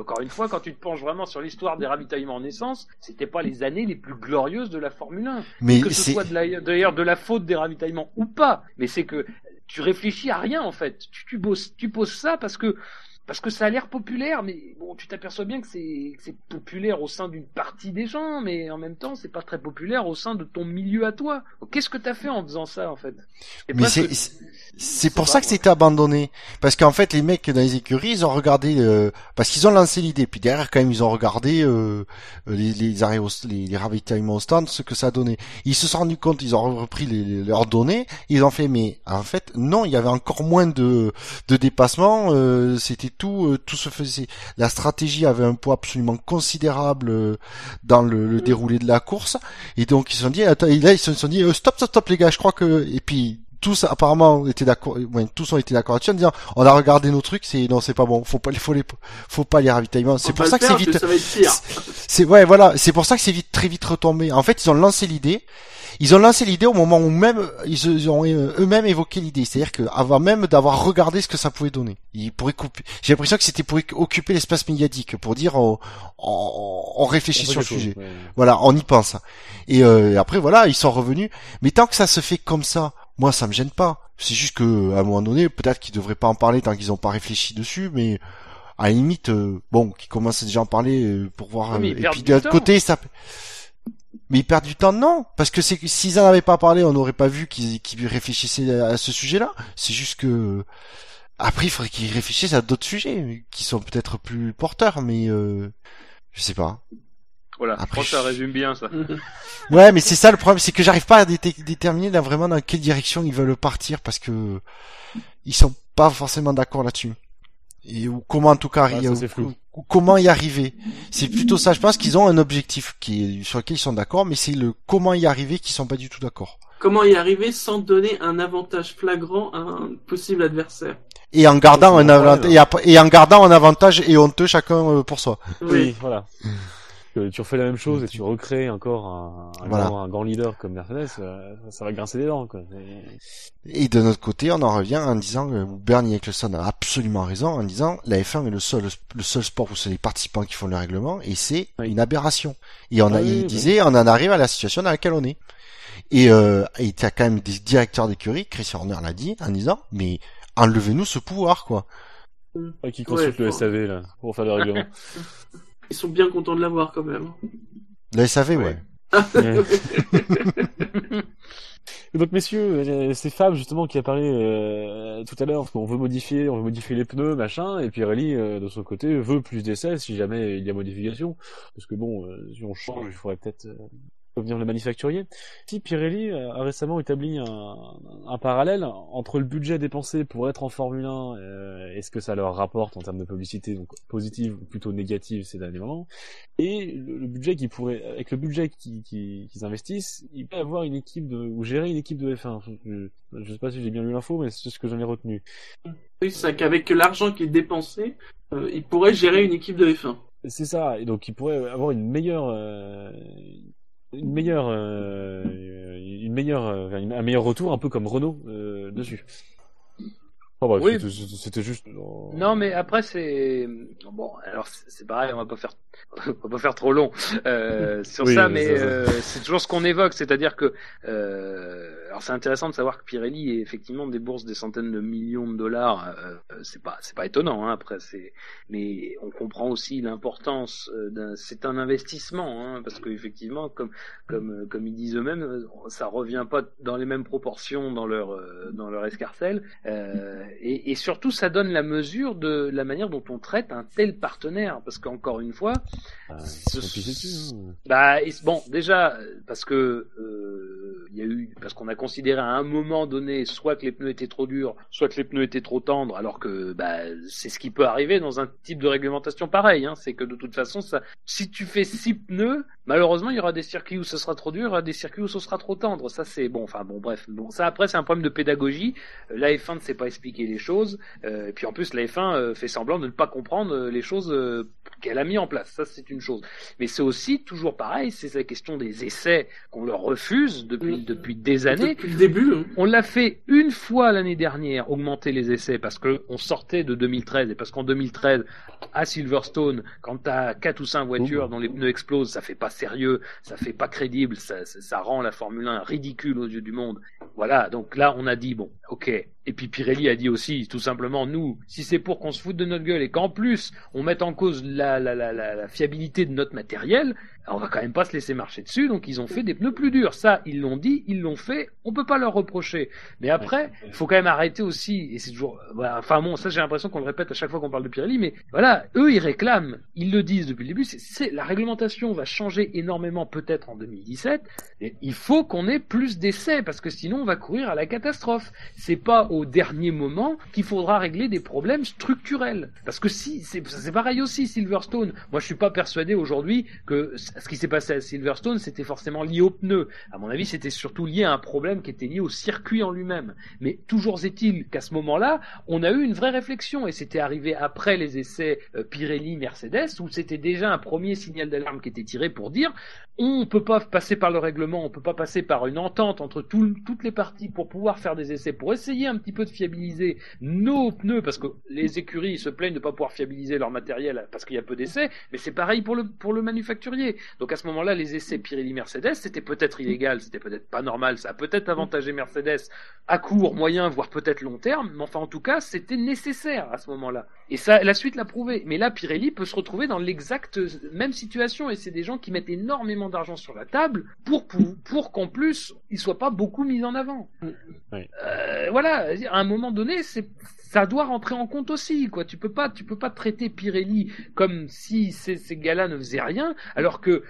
encore une fois quand tu te penches vraiment sur l'histoire des ravitaillements en essence, c'était pas les années les plus glorieuses de la Formule 1. Mais que ce soit d'ailleurs de la faute des ravitaillements ou pas, mais c'est que tu réfléchis à rien en fait. Tu poses ça parce que ça a l'air populaire, mais bon, tu t'aperçois bien que c'est populaire au sein d'une partie des gens, mais en même temps, c'est pas très populaire au sein de ton milieu à toi. Qu'est-ce que t'as fait en faisant ça, en fait? Mais c'est pour ça que c'était abandonné. Parce qu'en fait, les mecs dans les écuries, ils ont regardé, parce qu'ils ont lancé l'idée, puis derrière, quand même, ils ont regardé, les ravitaillements au stand, ce que ça donnait. Ils se sont rendus compte, ils ont repris leurs données, ils ont fait, mais en fait, non, il y avait encore moins de dépassements, c'était tout se faisait. La stratégie avait un poids absolument considérable dans le déroulé de la course. Et donc ils se sont dit, stop les gars, je crois que. Et puis tous apparemment étaient d'accord. Ouais, tous ont été d'accord là-dessus en disant, on a regardé nos trucs, c'est pas bon. Faut pas les ravitaillements. C'est pour ça que c'est vite. Ça va être pire. C'est ouais voilà. C'est pour ça que c'est vite très vite retombé. En fait, ils ont lancé l'idée. Ils ont lancé l'idée au moment où même ils ont eux-mêmes évoqué l'idée, c'est-à-dire que avant même d'avoir regardé ce que ça pouvait donner. Ils pourraient couper. J'ai l'impression que c'était pour occuper l'espace médiatique, pour dire on réfléchit sur le sujet. Ouais. Voilà, on y pense. Et après voilà, ils sont revenus. Mais tant que ça se fait comme ça, moi ça me gêne pas. C'est juste que à un moment donné, peut-être qu'ils devraient pas en parler tant qu'ils ont pas réfléchi dessus, mais à la limite, bon, qu'ils commencent déjà à en parler pour voir. Oui, et puis de l'autre côté, ça. Mais ils perdent du temps, non? Parce que s'ils en avaient pas parlé, on n'aurait pas vu qu'ils réfléchissaient à ce sujet-là. C'est juste que, après, il faudrait qu'ils réfléchissent à d'autres sujets, qui sont peut-être plus porteurs, mais, je sais pas. Voilà. Après, je crois que ça résume bien, ça. Ouais, mais c'est ça le problème, c'est que j'arrive pas à déterminer là, vraiment dans quelle direction ils veulent partir, parce que, ils sont pas forcément d'accord là-dessus. Et, ou comment en tout cas, comment y arriver. C'est plutôt ça, je pense qu'ils ont un objectif sur lequel ils sont d'accord, mais c'est le comment y arriver qu'ils sont pas du tout d'accord. Comment y arriver sans donner un avantage flagrant à un possible adversaire? Et en gardant un avantage, et en gardant un avantage et honteux chacun pour soi. Oui, voilà. Tu refais la même chose et tu recrées encore un grand leader comme Mercedes, ça va grincer des dents, quoi. Et de notre côté, on en revient en disant que Bernie Ecclestone a absolument raison en disant la F1 est le seul sport où c'est les participants qui font le règlement et c'est une aberration. Et il disait, on en arrive à la situation dans laquelle on est. Et t'as quand même des directeurs d'écurie, Chris Horner l'a dit, en disant, mais enlevez-nous ce pouvoir, quoi. Qui consulte le SAV, là, pour faire le règlement. Ils sont bien contents de l'avoir, quand même. Le SAV, ouais. Donc, messieurs, c'est Fab, justement, qui a parlé tout à l'heure, parce qu'on veut modifier les pneus, machin, et puis Pirelli, de son côté, veut plus d'essais, si jamais il y a modification. Parce que bon, si on change, il faudrait peut-être... venir le manufacturier. Si Pirelli a récemment établi un parallèle entre le budget dépensé pour être en Formule 1 et ce que ça leur rapporte en termes de publicité, donc positive ou plutôt négative ces derniers moments, et le budget qu'ils pourraient, avec le budget qu'ils investissent, ils peuvent avoir une équipe ou gérer une équipe de F1. Je sais pas si j'ai bien lu l'info, mais c'est ce que j'en ai retenu. Oui, c'est qu'avec l'argent qu'ils dépensaient, ils pourraient gérer une équipe de F1. C'est ça, et donc ils pourraient avoir une meilleure... un meilleur retour, un peu comme Renault dessus. Oh, bref, oui. C'était juste. Non, mais après c'est bon. Alors c'est pareil, on va pas faire trop long sur oui, ça, mais c'est toujours ce qu'on évoque, c'est-à-dire que alors c'est intéressant de savoir que Pirelli effectivement débourse des centaines de millions de dollars. C'est pas étonnant, hein, après c'est. Mais on comprend aussi l'importance d'un. C'est un investissement, hein, parce que effectivement, comme ils disent eux-mêmes, ça revient pas dans les mêmes proportions dans leur escarcelle. Et surtout, ça donne la mesure de la manière dont on traite un tel partenaire, parce qu'encore une fois, déjà parce que parce qu'on a considéré à un moment donné soit que les pneus étaient trop durs, soit que les pneus étaient trop tendres, alors que c'est ce qui peut arriver dans un type de réglementation pareil, hein, c'est que de toute façon, ça, si tu fais 6 pneus, malheureusement, il y aura des circuits où ce sera trop dur, il y aura des circuits où ce sera trop tendre. Ça, c'est bon. Enfin bon, bref. Bon, ça après, c'est un problème de pédagogie. La F1 ne sait pas expliquer les choses, et puis en plus la F1 fait semblant de ne pas comprendre les choses qu'elle a mis en place, ça c'est une chose, mais c'est aussi toujours pareil, c'est la question des essais qu'on leur refuse depuis des années, depuis le début, hein. On l'a fait une fois l'année dernière, augmenter les essais, parce qu'on sortait de 2013, et parce qu'en 2013 à Silverstone, quand t'as 4 ou 5 voitures dont les pneus explosent, ça fait pas sérieux, ça fait pas crédible, ça rend la Formule 1 ridicule aux yeux du monde, voilà, donc là on a dit bon, ok. Et puis Pirelli a dit aussi, tout simplement, nous, si c'est pour qu'on se foute de notre gueule et qu'en plus on mette en cause la fiabilité de notre matériel, on va quand même pas se laisser marcher dessus, donc ils ont fait des pneus plus durs. Ça, ils l'ont dit, ils l'ont fait, on peut pas leur reprocher. Mais après, il faut quand même arrêter aussi, et c'est toujours... Enfin bon, ça j'ai l'impression qu'on le répète à chaque fois qu'on parle de Pirelli, mais voilà, eux ils réclament, ils le disent depuis le début, la réglementation va changer énormément peut-être en 2017, et il faut qu'on ait plus d'essais, parce que sinon on va courir à la catastrophe. C'est pas au dernier moment qu'il faudra régler des problèmes structurels. Parce que si, c'est pareil aussi, Silverstone. Moi, je suis pas persuadé aujourd'hui que ce qui s'est passé à Silverstone, c'était forcément lié aux pneus. À mon avis, c'était surtout lié à un problème qui était lié au circuit en lui-même. Mais toujours est-il qu'à ce moment-là, on a eu une vraie réflexion, et c'était arrivé après les essais Pirelli-Mercedes, où c'était déjà un premier signal d'alarme qui était tiré pour dire, on peut pas passer par le règlement, on peut pas passer par une entente entre toutes les parties pour pouvoir faire des essais, pour essayer un petit peu de fiabiliser nos pneus, parce que les écuries se plaignent de ne pas pouvoir fiabiliser leur matériel parce qu'il y a peu d'essais, mais c'est pareil pour le manufacturier. Donc à ce moment-là, les essais Pirelli-Mercedes, c'était peut-être illégal, c'était peut-être pas normal, ça a peut-être avantagé Mercedes à court, moyen, voire peut-être long terme, mais enfin en tout cas, c'était nécessaire à ce moment-là. Et ça, la suite l'a prouvé. Mais là, Pirelli peut se retrouver dans l'exacte même situation, et c'est des gens qui mettent énormément d'argent sur la table pour qu'en plus, ils ne soient pas beaucoup mis en avant. Voilà. à un moment donné, ça doit rentrer en compte aussi, quoi. Tu peux pas traiter Pirelli comme si ces gars-là ne faisaient rien, alors que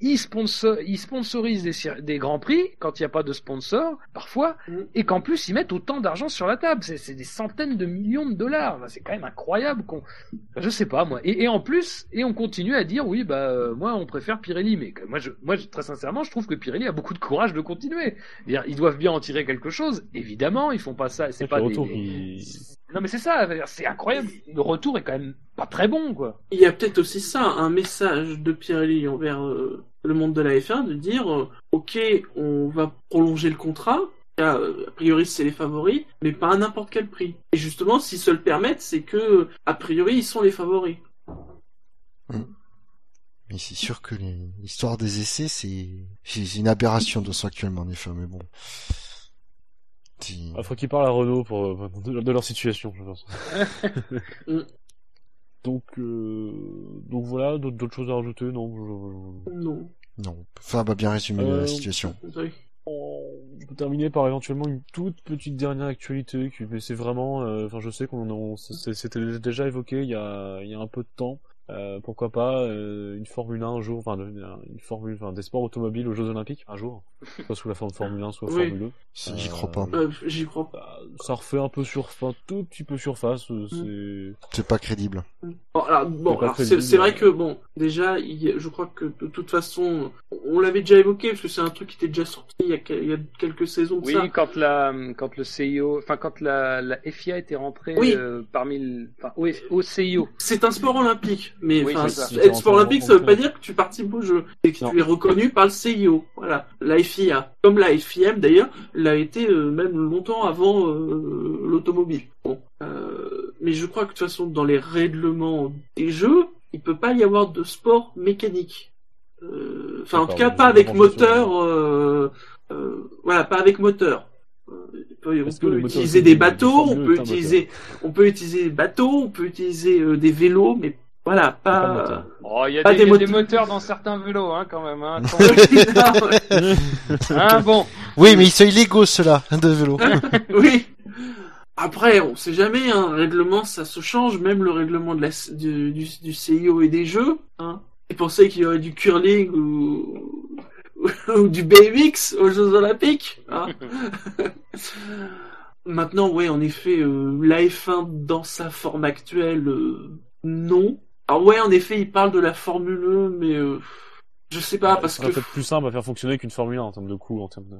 ils sponsorisent des grands prix quand il n'y a pas de sponsor parfois, et qu'en plus ils mettent autant d'argent sur la table. C'est des centaines de millions de $. Enfin, c'est quand même incroyable qu'on. Enfin, je sais pas moi. Et en plus, on continue à dire oui, moi on préfère Pirelli, mais moi très sincèrement, je trouve que Pirelli a beaucoup de courage de continuer. C'est-à-dire, ils doivent bien en tirer quelque chose. Évidemment, ils font pas ça. C'est pas Non mais c'est ça, c'est incroyable, le retour est quand même pas très bon, quoi. Il y a peut-être aussi ça, un message de Pirelli envers le monde de la F1, de dire ok, on va prolonger le contrat, là, a priori c'est les favoris, mais pas à n'importe quel prix. Et justement, s'ils se le permettent, c'est que a priori ils sont les favoris. Mais c'est sûr que l'histoire des essais, c'est une aberration de ça actuellement, en effet, mais bon... Il faut qu'ils parlent à Renault pour de leur situation, je pense. Donc voilà, d'autres choses à rajouter, non. Non. Fab a bien résumé la situation. Oui. Je peux terminer par éventuellement une toute petite dernière actualité, mais c'est vraiment, je sais qu'on c'était déjà évoqué il y a un peu de temps. Pourquoi pas une Formule 1 un jour, des sports automobiles aux Jeux Olympiques un jour, soit sous la forme de Formule 1, soit Formule 2. J'y crois pas. J'y crois pas. Ça refait un peu tout petit peu surface. C'est pas crédible. C'est vrai que déjà, je crois que de toute façon, on l'avait déjà évoqué parce que c'est un truc qui était déjà sorti il y a quelques saisons. Oui, quand le CIO, quand la FIA était rentrée au CIO. C'est un sport olympique. Mais être sport olympique, ça veut pas dire que tu participes au jeu et que tu es reconnu par le CIO. Voilà, la FIA, comme la FIM d'ailleurs, l'a été même longtemps avant l'automobile. Mais je crois que de toute façon, dans les règlements des jeux, il peut pas y avoir de sport mécanique. En tout cas, pas avec moteur. Pas avec moteur. On peut utiliser des bateaux, on peut utiliser des bateaux, on peut utiliser des vélos, mais voilà, pas. Il y a des moteurs dans certains vélos, quand même. Oui, mais ils sont illégaux ceux-là, de vélos. Oui. Après, on sait jamais. Règlement, ça se change. Même le règlement du CIO et des jeux. Ils pensaient qu'il y aurait du curling ou du BMX aux Jeux Olympiques. Maintenant, en effet, la F1 dans sa forme actuelle, non. Alors en effet, ils parlent de la Formule 1, mais je sais pas parce que. C'est peut-être plus simple à faire fonctionner qu'une Formule 1 en termes de coût, en termes de.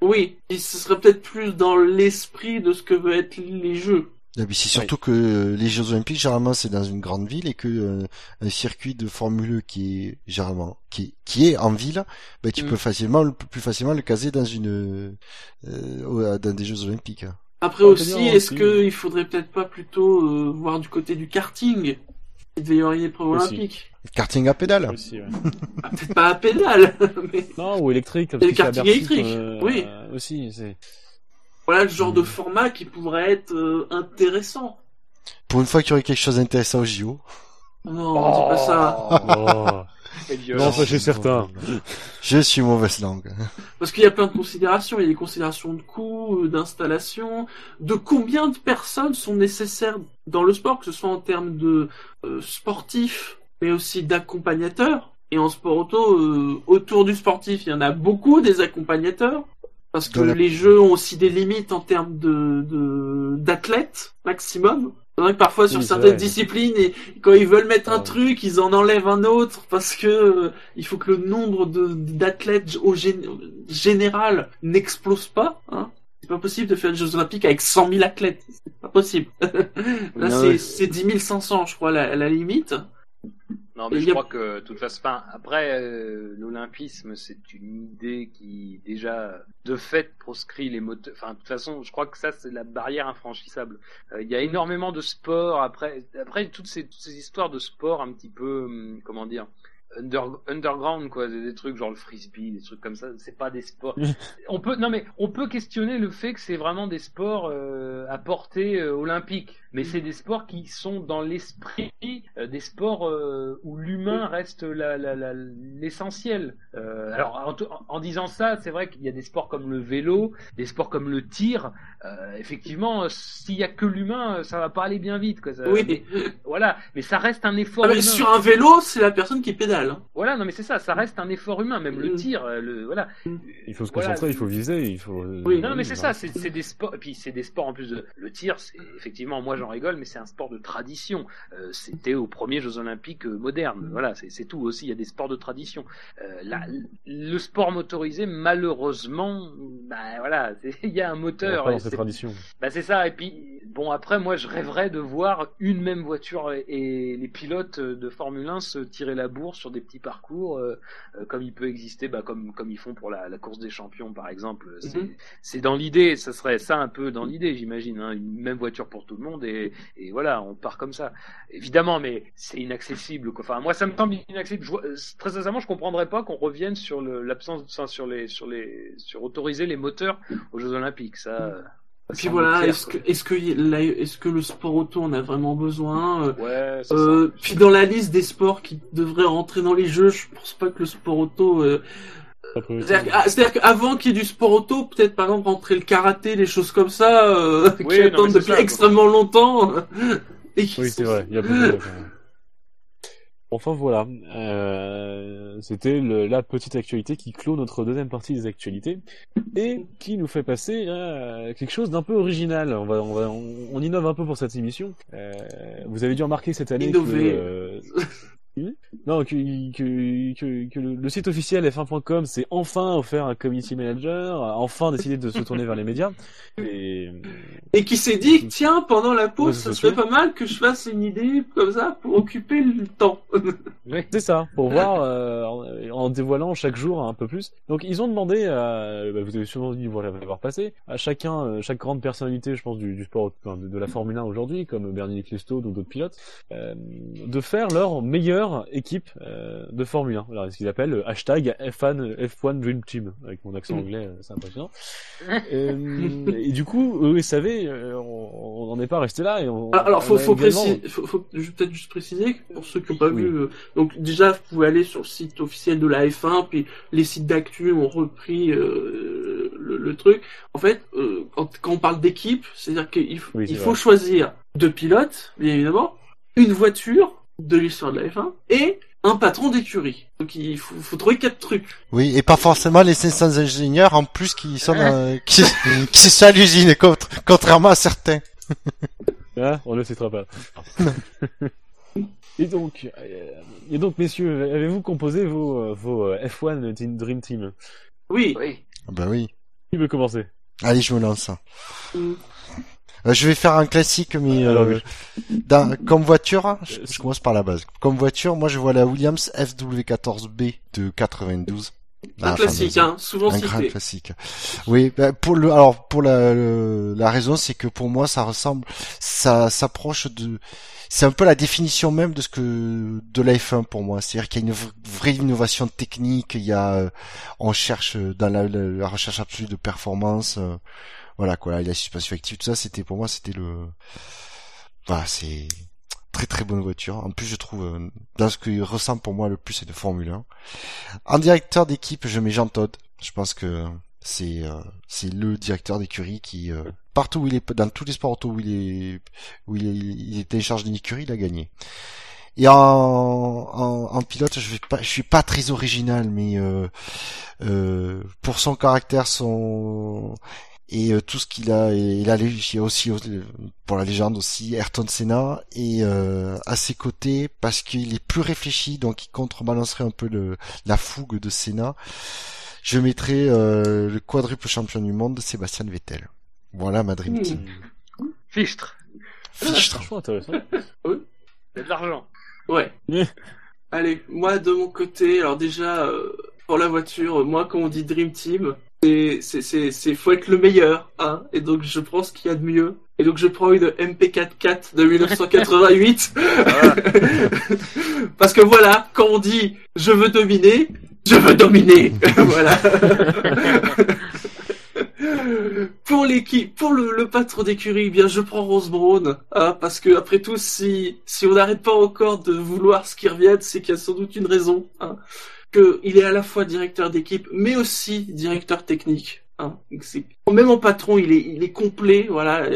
Oui, et ce serait peut-être plus dans l'esprit de ce que veulent être les jeux. Mais c'est surtout que les Jeux Olympiques, généralement, c'est dans une grande ville et que un circuit de Formule 1 qui est en ville, tu peux plus facilement le caser dans dans des Jeux Olympiques. Après est-ce qu'il faudrait peut-être pas plutôt voir du côté du karting? Il devait y avoir des preuves olympiques. Karting à pédale. Aussi, peut-être pas à pédale. Mais... Non, ou électrique. Le karting électrique, oui. Aussi, c'est... Voilà le genre de format qui pourrait être intéressant. Pour une fois qu'il y aurait quelque chose d'intéressant au JO. Non, dis pas ça. Non, ça c'est certain. Je suis mauvaise langue. Parce qu'il y a plein de considérations. Il y a des considérations de coûts, d'installation, de combien de personnes sont nécessaires dans le sport, que ce soit en termes de sportifs, mais aussi d'accompagnateurs. Et en sport auto, autour du sportif, il y en a beaucoup des accompagnateurs. Parce que les jeux ont aussi des limites en termes d'athlètes maximum. Parfois sur certaines disciplines, et quand ils veulent mettre un truc, ils en enlèvent un autre parce que il faut que le nombre d'athlètes au général n'explose pas. C'est pas possible de faire les Jeux Olympiques avec 100 000 athlètes, c'est pas possible. Là, c'est 10 500, je crois, la limite. Non, mais je crois que de toute façon, après l'olympisme, c'est une idée qui déjà de fait proscrit les moteurs. De toute façon, je crois que ça c'est la barrière infranchissable. Il y a énormément de sports après toutes ces histoires de sports un petit peu, comment dire, underground quoi, des trucs genre le frisbee, des trucs comme ça, c'est pas des sports. on peut questionner le fait que c'est vraiment des sports à portée olympique, mais c'est des sports qui sont dans l'esprit des sports où l'humain reste l'essentiel. Alors en disant ça, c'est vrai qu'il y a des sports comme le vélo, des sports comme le tir, effectivement s'il y a que l'humain, ça va pas aller bien vite quoi, ça, oui. Mais, voilà, mais ça reste un effort humain. Sur un vélo, c'est la personne qui pédale. Voilà, non mais c'est ça, ça reste un effort humain, même le tir, voilà. Il faut se concentrer, voilà. Il faut viser, il faut. Oui, non mais c'est ça, c'est des sports, et puis c'est des sports en plus de le tir, c'est effectivement, moi j'en rigole, mais c'est un sport de tradition. C'était aux premiers Jeux Olympiques modernes, voilà, c'est tout aussi. Il y a des sports de tradition. Le sport motorisé, malheureusement, bah voilà, il y a un moteur. Pas dans ces traditions. Bah c'est ça, et puis bon après, moi je rêverais de voir une même voiture et les pilotes de Formule 1 se tirer la bourre sur des petits parcours comme il peut exister, bah, comme ils font pour la course des champions par exemple. C'est dans l'idée, ça serait ça un peu dans l'idée, j'imagine, hein, une même voiture pour tout le monde et voilà, on part comme ça. Évidemment, mais c'est inaccessible quoi. Enfin, moi ça me semble inaccessible. Très sincèrement, je comprendrais pas qu'on revienne sur l'absence, enfin, sur autoriser les moteurs aux Jeux Olympiques. Ça. Et puis voilà, est-ce que le sport auto on a vraiment besoin? Ouais, c'est ça. Puis dans la liste des sports qui devraient rentrer dans les jeux, je pense pas que le sport auto. C'est-à-dire qu'avant qu'il y ait du sport auto, peut-être par exemple rentrer le karaté, les choses comme ça, qui attendent depuis extrêmement longtemps. Et qui oui, c'est vrai. Il y a beaucoup de... Enfin voilà, c'était la petite actualité qui clôt notre deuxième partie des actualités et qui nous fait passer à quelque chose d'un peu original. On innove un peu pour cette émission. Vous avez dû remarquer cette année que le site officiel F1.com s'est enfin offert un community manager, a enfin décidé de se tourner vers les médias. Et qui s'est dit, tiens, pendant la pause, ça serait pas mal que je fasse une idée comme ça pour occuper le temps. C'est ça, pour voir, en dévoilant chaque jour un peu plus. Donc ils ont demandé, vous avez sûrement dû voir passer, à chaque grande personnalité, je pense, du sport, enfin, de la Formule 1 aujourd'hui, comme Bernie Ecclestone ou d'autres pilotes, de faire leur meilleure équipe de Formule 1. Alors, ce qu'ils appellent le hashtag F1 Dream Team. Avec mon accent anglais, c'est impressionnant. Et du coup, eux, ils savaient, on n'en est pas resté là. Et alors, je vais peut-être juste préciser, pour ceux qui n'ont pas vu, donc déjà, vous pouvez aller sur le site officiel de la F1, puis les sites d'actu ont repris le truc. En fait, quand on parle d'équipe, c'est-à-dire qu'il faut choisir deux pilotes, bien évidemment, une voiture, de l'histoire de la F1 et un patron d'écurie. Donc il faut trouver 4 trucs. Oui, et pas forcément les 500 ingénieurs en plus qui sont qui sont à l'usine, contrairement à certains. Ah, on le citera pas. Et donc messieurs, avez-vous composé vos F1 Dream Team? Oui. Bah oui. Qui veut commencer? Allez, je me lance. Je vais faire un classique, mais comme voiture, je commence par la base. Comme voiture, moi je vois la Williams FW14B de 92. Un classique, hein, souvent cité. Un grand classique. Oui, bah, pour la raison, c'est que pour moi, ça ressemble, ça s'approche de, c'est un peu la définition même de de la F1 pour moi. C'est-à-dire qu'il y a une vraie innovation technique, on cherche dans la recherche absolue de performance, voilà quoi, la suspension active, tout ça, c'est très très bonne voiture. En plus, je trouve, dans ce qui ressemble pour moi le plus, c'est de Formule 1. En directeur d'équipe, je mets Jean Todt. Je pense que c'est le directeur d'écurie qui, partout où il est, dans tous les sports auto où il était en charge d'une écurie, il a gagné. Et en pilote, je suis pas très original, mais pour son caractère, et tout ce qu'il a, il y a aussi pour la légende aussi Ayrton Senna, et à ses côtés parce qu'il est plus réfléchi, donc il contrebalancerait un peu la fougue de Senna. Je mettrais le quadruple champion du monde Sébastien Vettel. Voilà ma dream team. Fichtre. Franchement intéressant. Oui. Il y a de l'argent. Ouais. Allez, moi de mon côté, alors déjà pour la voiture, moi quand on dit dream team, faut être le meilleur, hein. Et donc je prends ce qu'il y a de mieux. Et donc je prends une MP44 de 1988 parce que voilà, quand on dit je veux dominer, je veux dominer. Voilà. Pour l'équipe, pour le patron d'écurie, eh bien je prends Rosberg, hein, parce que après tout, si on n'arrête pas encore de vouloir ce qu'il revienne, c'est qu'il y a sans doute une raison, hein, que il est à la fois directeur d'équipe, mais aussi directeur technique. Hein, c'est... Même en patron, il est complet. Voilà,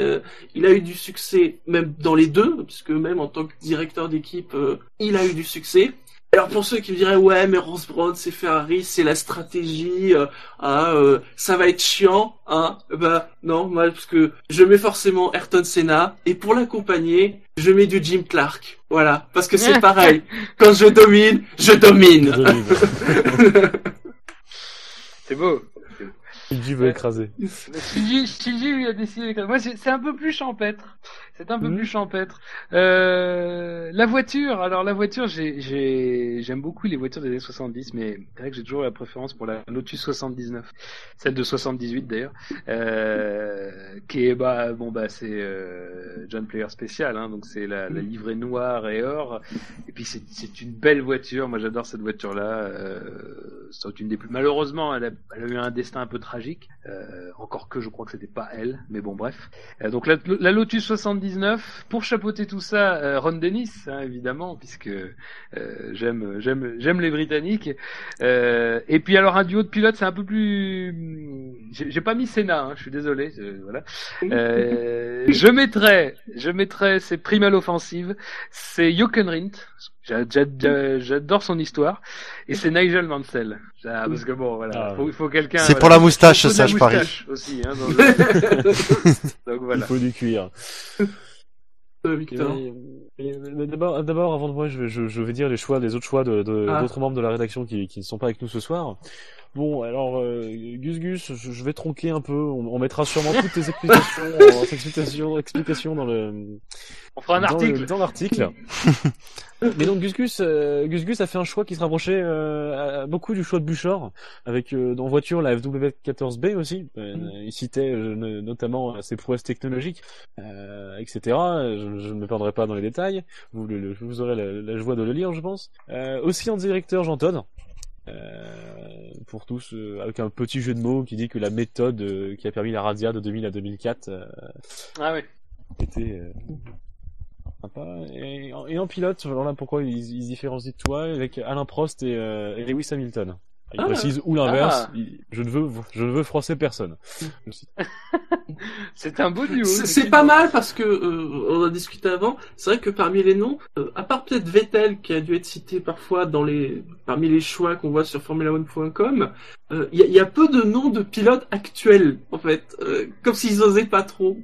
il a eu du succès même dans les deux, puisque même en tant que directeur d'équipe, il a eu du succès. Alors pour ceux qui me diraient ouais mais Rosberg c'est Ferrari, c'est la stratégie, ça va être chiant, hein, bah non, moi parce que je mets forcément Ayrton Senna et pour l'accompagner je mets du Jim Clark, voilà, parce que c'est pareil, quand je domine, je domine. C'est beau. Shinji veut écraser. Shinji lui a décidé d'écraser. Moi, c'est un peu plus champêtre. C'est un peu plus champêtre. La voiture. Alors la voiture, j'aime beaucoup les voitures des années 70, mais c'est vrai que j'ai toujours la préférence pour la Lotus 79, celle de 78 d'ailleurs, qui est c'est John Player spécial, hein, donc c'est la livrée noire et or. Et puis c'est une belle voiture. Moi j'adore cette voiture là. C'est une des plus. Malheureusement, elle a eu un destin un peu tragique. Encore que je crois que c'était pas elle, mais bon bref. Donc la Lotus 79, pour chapeauter tout ça, Ron Dennis, hein, évidemment, puisque j'aime les Britanniques. Et puis alors un duo de pilotes, c'est un peu plus. J'ai pas mis Senna, hein, je suis désolé. Voilà. Je mettrais, c'est prime à l'offensive, c'est Hülkenberg. J'adore son histoire. Et c'est Nigel Mansell. Parce que bon, voilà. Il faut quelqu'un. C'est pour la moustache, ça, je parie. Aussi, hein, donc voilà. Il faut du cuir. Victor. Mais d'abord, avant de moi, je vais dire les choix, les autres choix d'autres membres de la rédaction qui ne sont pas avec nous ce soir. Bon, alors, Gus, je vais tronquer un peu. On mettra sûrement toutes tes explications dans le. On fera un article. Dans l'article. Mais donc Gus a fait un choix qui se rapprochait beaucoup du choix de Buchor, avec en voiture la FW14B aussi. Il citait notamment ses prouesses technologiques, etc. Je ne me perdrai pas dans les détails. Vous aurez la joie de le lire, je pense. Aussi en directeur, Jean Todt. Pour tous, avec un petit jeu de mots qui dit que la méthode qui a permis la Razzia de 2000 à 2004 était sympa. Et en pilote, voilà pourquoi ils différencient de toi, avec Alain Prost et Lewis Hamilton. Il précise ou l'inverse, je ne veux froisser personne. C'est un beau duo. C'est pas mal parce que on en discutait avant. C'est vrai que parmi les noms, à part peut-être Vettel qui a dû être cité parfois parmi les choix qu'on voit sur Formula1.com, il y a peu de noms de pilotes actuels en fait, comme s'ils osaient pas trop.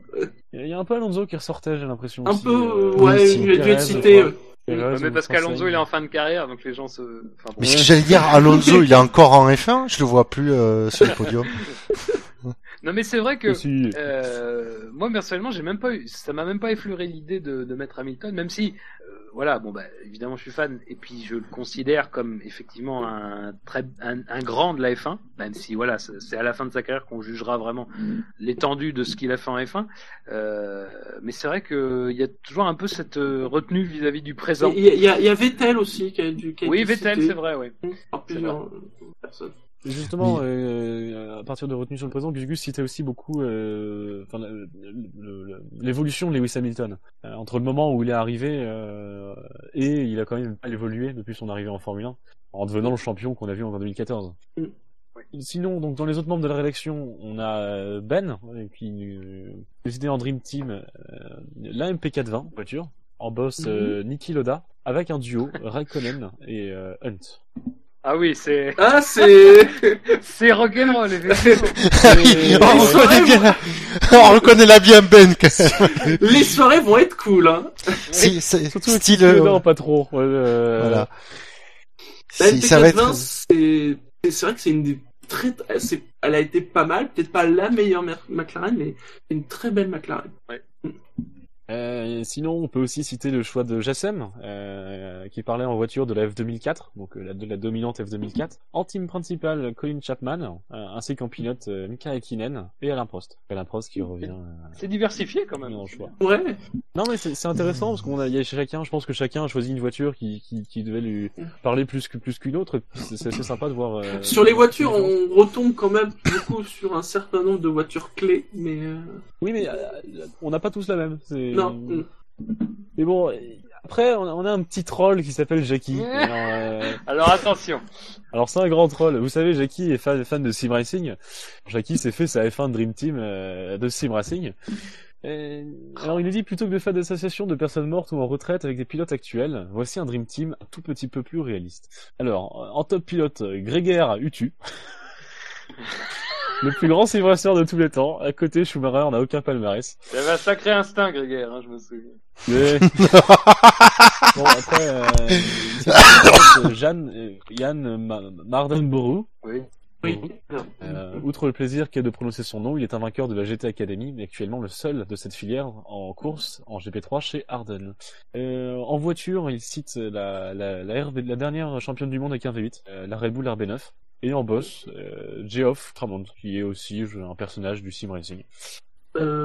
Il y a un peu Alonso qui ressortait, j'ai l'impression. Un aussi, peu, il a dû être cité. Mais parce qu'Alonso il est en fin de carrière, donc les gens se. Enfin, bon. Mais ce que j'allais dire, Alonso il est encore en F1, je le vois plus sur le podium. Non mais c'est vrai que moi personnellement ça m'a même pas effleuré l'idée de mettre Hamilton, même si évidemment je suis fan et puis je le considère comme effectivement un grand de la F1, même si voilà c'est à la fin de sa carrière qu'on jugera vraiment l'étendue de ce qu'il a fait en F1, mais c'est vrai que il y a toujours un peu cette retenue vis-à-vis du présent. Il y a Vettel aussi qui a Vettel cité. C'est vrai, oui. Par plusieurs personnes. Justement, à partir de retenue sur le présent, Gus citait aussi beaucoup l'évolution de Lewis Hamilton. Entre le moment où il est arrivé et il a quand même pas évolué depuis son arrivée en Formule 1, en devenant le champion qu'on a vu en 2014. Sinon, donc dans les autres membres de la rédaction, on a Ben, qui présidait en Dream Team la MP420 voiture, en boss Niki Loda, avec un duo Räikkönen et Hunt. Ah oui, c'est rock'n'roll, effectivement. On reconnaît la bien Ben. Les soirées vont être cool, hein. C'est surtout style. Non, pas trop. Voilà. La MP420, ça va être... c'est vrai que c'est une des très, elle a été pas mal, peut-être pas la meilleure McLaren, mais une très belle McLaren. Ouais. Sinon, on peut aussi citer le choix de Jassem, qui parlait en voiture de la F2004, donc de la dominante F2004. En team principal, Colin Chapman, ainsi qu'en pilote, Mika Häkkinen et Alain Prost. Alain Prost qui revient... C'est diversifié quand même. Ouais. Non mais c'est intéressant parce qu'on y a chacun, je pense que chacun a choisi une voiture qui devait lui parler plus qu'une autre. C'est assez sympa de voir... Sur les voitures, on retombe quand même beaucoup sur un certain nombre de voitures clés, mais... Oui, mais on n'a pas tous la même. C'est... Non. Mais bon... Après, on a un petit troll qui s'appelle Jackie. Alors attention. Alors c'est un grand troll. Vous savez, Jackie est fan de Sim Racing. Jackie s'est fait sa F1 Dream Team de Sim Racing. Et... Alors il nous dit, plutôt que de faire des associations de personnes mortes ou en retraite avec des pilotes actuels, voici un Dream Team un tout petit peu plus réaliste. Alors, en top pilote, Grégaire Utu. Le plus grand simraceur de tous les temps. À côté, Schumacher n'a aucun palmarès. Il avait un sacré instinct, Grégaire, je me souviens. Mais... bon, après, Yann Mardenborough. Oui. Oui. Outre le plaisir qu'est de prononcer son nom, il est un vainqueur de la GT Academy, mais actuellement le seul de cette filière en course en GP3 chez Arden. En voiture, il cite la dernière championne du monde avec un V8, la Red Bull RB9. Et en boss, Geoff Tramond, qui est aussi un personnage du Sim Racing.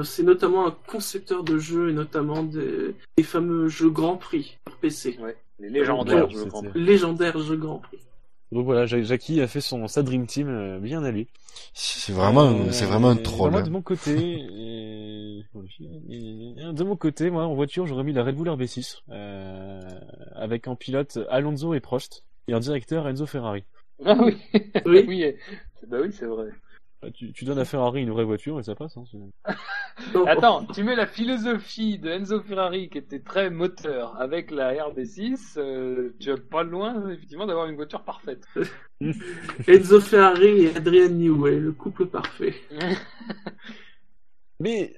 C'est notamment un concepteur de jeux, et notamment des fameux jeux Grand Prix sur PC. Ouais, les légendaires jeux Grand Prix. Légendaires jeux Grand Prix. Donc voilà, Jackie a fait sa Dream Team bien à lui. C'est vraiment un troll. Moi, de mon côté, moi, en voiture, j'aurais mis la Red Bull RB6, avec en pilote Alonso et Prost, et en directeur Enzo Ferrari. Ah oui, oui. Oui. Bah oui, c'est vrai. Tu donnes à Ferrari une vraie voiture et ça passe. Hein, attends, tu mets la philosophie de Enzo Ferrari qui était très moteur avec la RB6, tu vas pas loin effectivement d'avoir une voiture parfaite. Enzo Ferrari et Adrian Newey, le couple parfait. Mais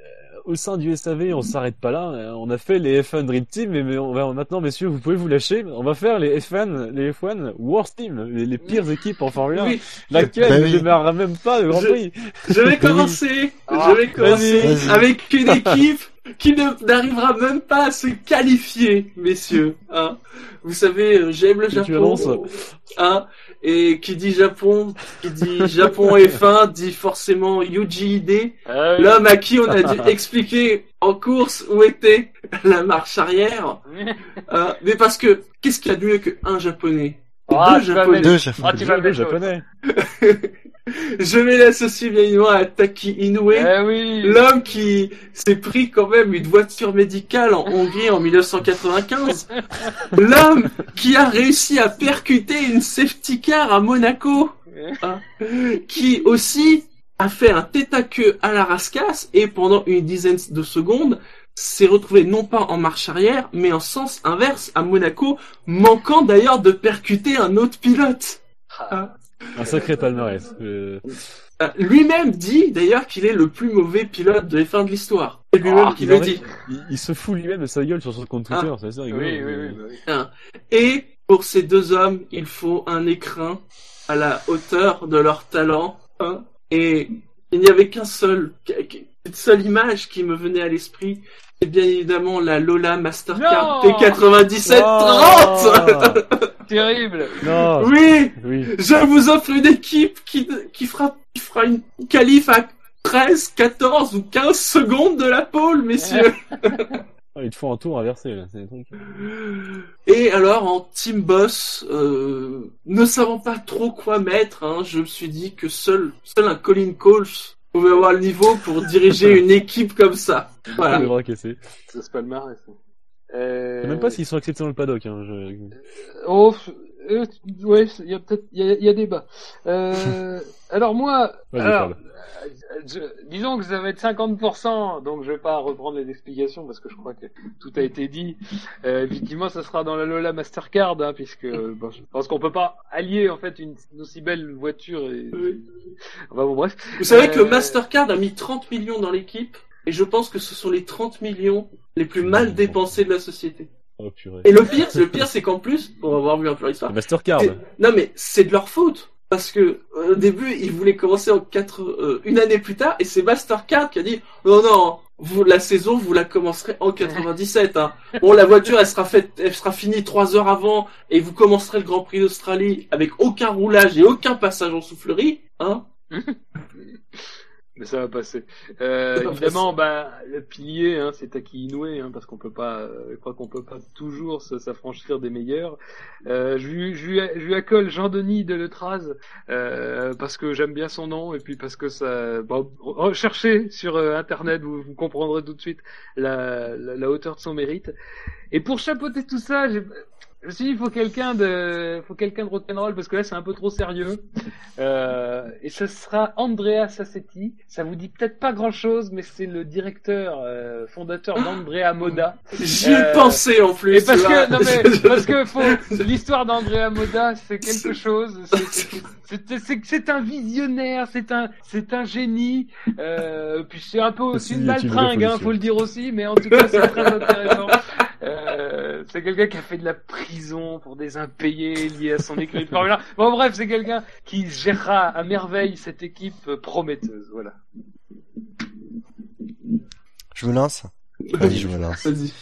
au sein du SAV, on s'arrête pas là. On a fait les F1 Dream Team, mais on va maintenant, messieurs, vous pouvez vous lâcher. On va faire les F1 Worst Team, les pires équipes en Formule 1. Oui. Laquelle ne démarrera même pas le Grand Prix. Je vais commencer. Vas-y. Avec une équipe qui n'arrivera même pas à se qualifier, messieurs. Hein. Vous savez, j'aime le Japon. Hein. Et qui dit Japon F1, dit forcément Yuji Ide, l'homme à qui on a dû expliquer en course où était la marche arrière. Mais parce que, qu'est-ce qu'il y a de mieux qu'un Japonais? Deux Japonais. Je vais l'associer bien évidemment à Taki Inoue, l'homme qui s'est pris quand même une voiture médicale en Hongrie en 1995, l'homme qui a réussi à percuter une safety car à Monaco, qui aussi a fait un tête à queue à la rascasse et pendant une dizaine de secondes s'est retrouvé non pas en marche arrière mais en sens inverse à Monaco, manquant d'ailleurs de percuter un autre pilote. Un sacré palmarès. Lui-même dit d'ailleurs qu'il est le plus mauvais pilote de F1 de l'histoire. C'est lui-même qui le dit. Il se fout lui-même de sa gueule sur son compte Twitter, c'est assez rigolo. Oui. Et pour ces deux hommes, il faut un écrin à la hauteur de leur talent. Et il n'y avait qu'une seule image qui me venait à l'esprit. C'est bien évidemment la Lola Mastercard T9730. Terrible. Non. Oui. Je vous offre une équipe qui fera une qualif à 13, 14 ou 15 secondes de la pole, messieurs. Il te faut un tour inversé là. Et alors en team boss, ne savant pas trop quoi mettre, je me suis dit que seul un Colin Coles pouvait avoir le niveau pour diriger une équipe comme ça. Voilà. Ça se palmarès. Je sais même pas s'ils sont acceptés dans le paddock. Ouais, il y a débat. Alors moi, disons que ça va être 50%, donc je vais pas reprendre les explications parce que je crois que tout a été dit. Effectivement, ça sera dans la Lola Mastercard, puisque je pense qu'on peut pas allier en fait une aussi belle voiture. Bref. Vous savez que Mastercard a mis 30 millions dans l'équipe. Et je pense que ce sont les 30 millions les plus mal dépensés de la société. Oh purée. Et le pire, c'est qu'en plus, pour avoir vu un peu l'histoire, Mastercard. Non mais c'est de leur faute parce que au début ils voulaient commencer une année plus tard et c'est Mastercard qui a dit non la saison, vous la commencerez en 97. Hein. Bon, la voiture, elle sera finie 3 heures avant, et vous commencerez le Grand Prix d'Australie avec aucun roulage et aucun passage en soufflerie, hein. Mais ça va passer. Évidemment, bah, le pilier, hein, c'est Taki Inoue, hein, parce qu'on peut pas, je crois qu'on peut pas toujours s'affranchir des meilleurs. Je lui accole Jean-Denis de Letraz, parce que j'aime bien son nom, et puis parce que ça, bon, cherchez sur Internet, vous comprendrez tout de suite la hauteur de son mérite. Et pour chapeauter tout ça, je me suis dit, il faut quelqu'un de rock'n'roll, parce que là, c'est un peu trop sérieux. Et ce sera Andrea Sassetti. Ça vous dit peut-être pas grand-chose, mais c'est le directeur fondateur d'Andrea Moda. J'y ai pensé, en plus. Et parce que, non mais, parce que l'histoire d'Andrea Moda, c'est quelque chose. C'est un visionnaire, c'est un génie. Puis c'est un peu aussi une maltringue, hein, faut le dire aussi, mais en tout cas, c'est très intéressant. C'est quelqu'un qui a fait de la prison pour des impayés liés à son écurie de Formule 1. Bon, bref, c'est quelqu'un qui gérera à merveille cette équipe prometteuse. Voilà. Je me lance. Vas-y, je me lance. Vas-y.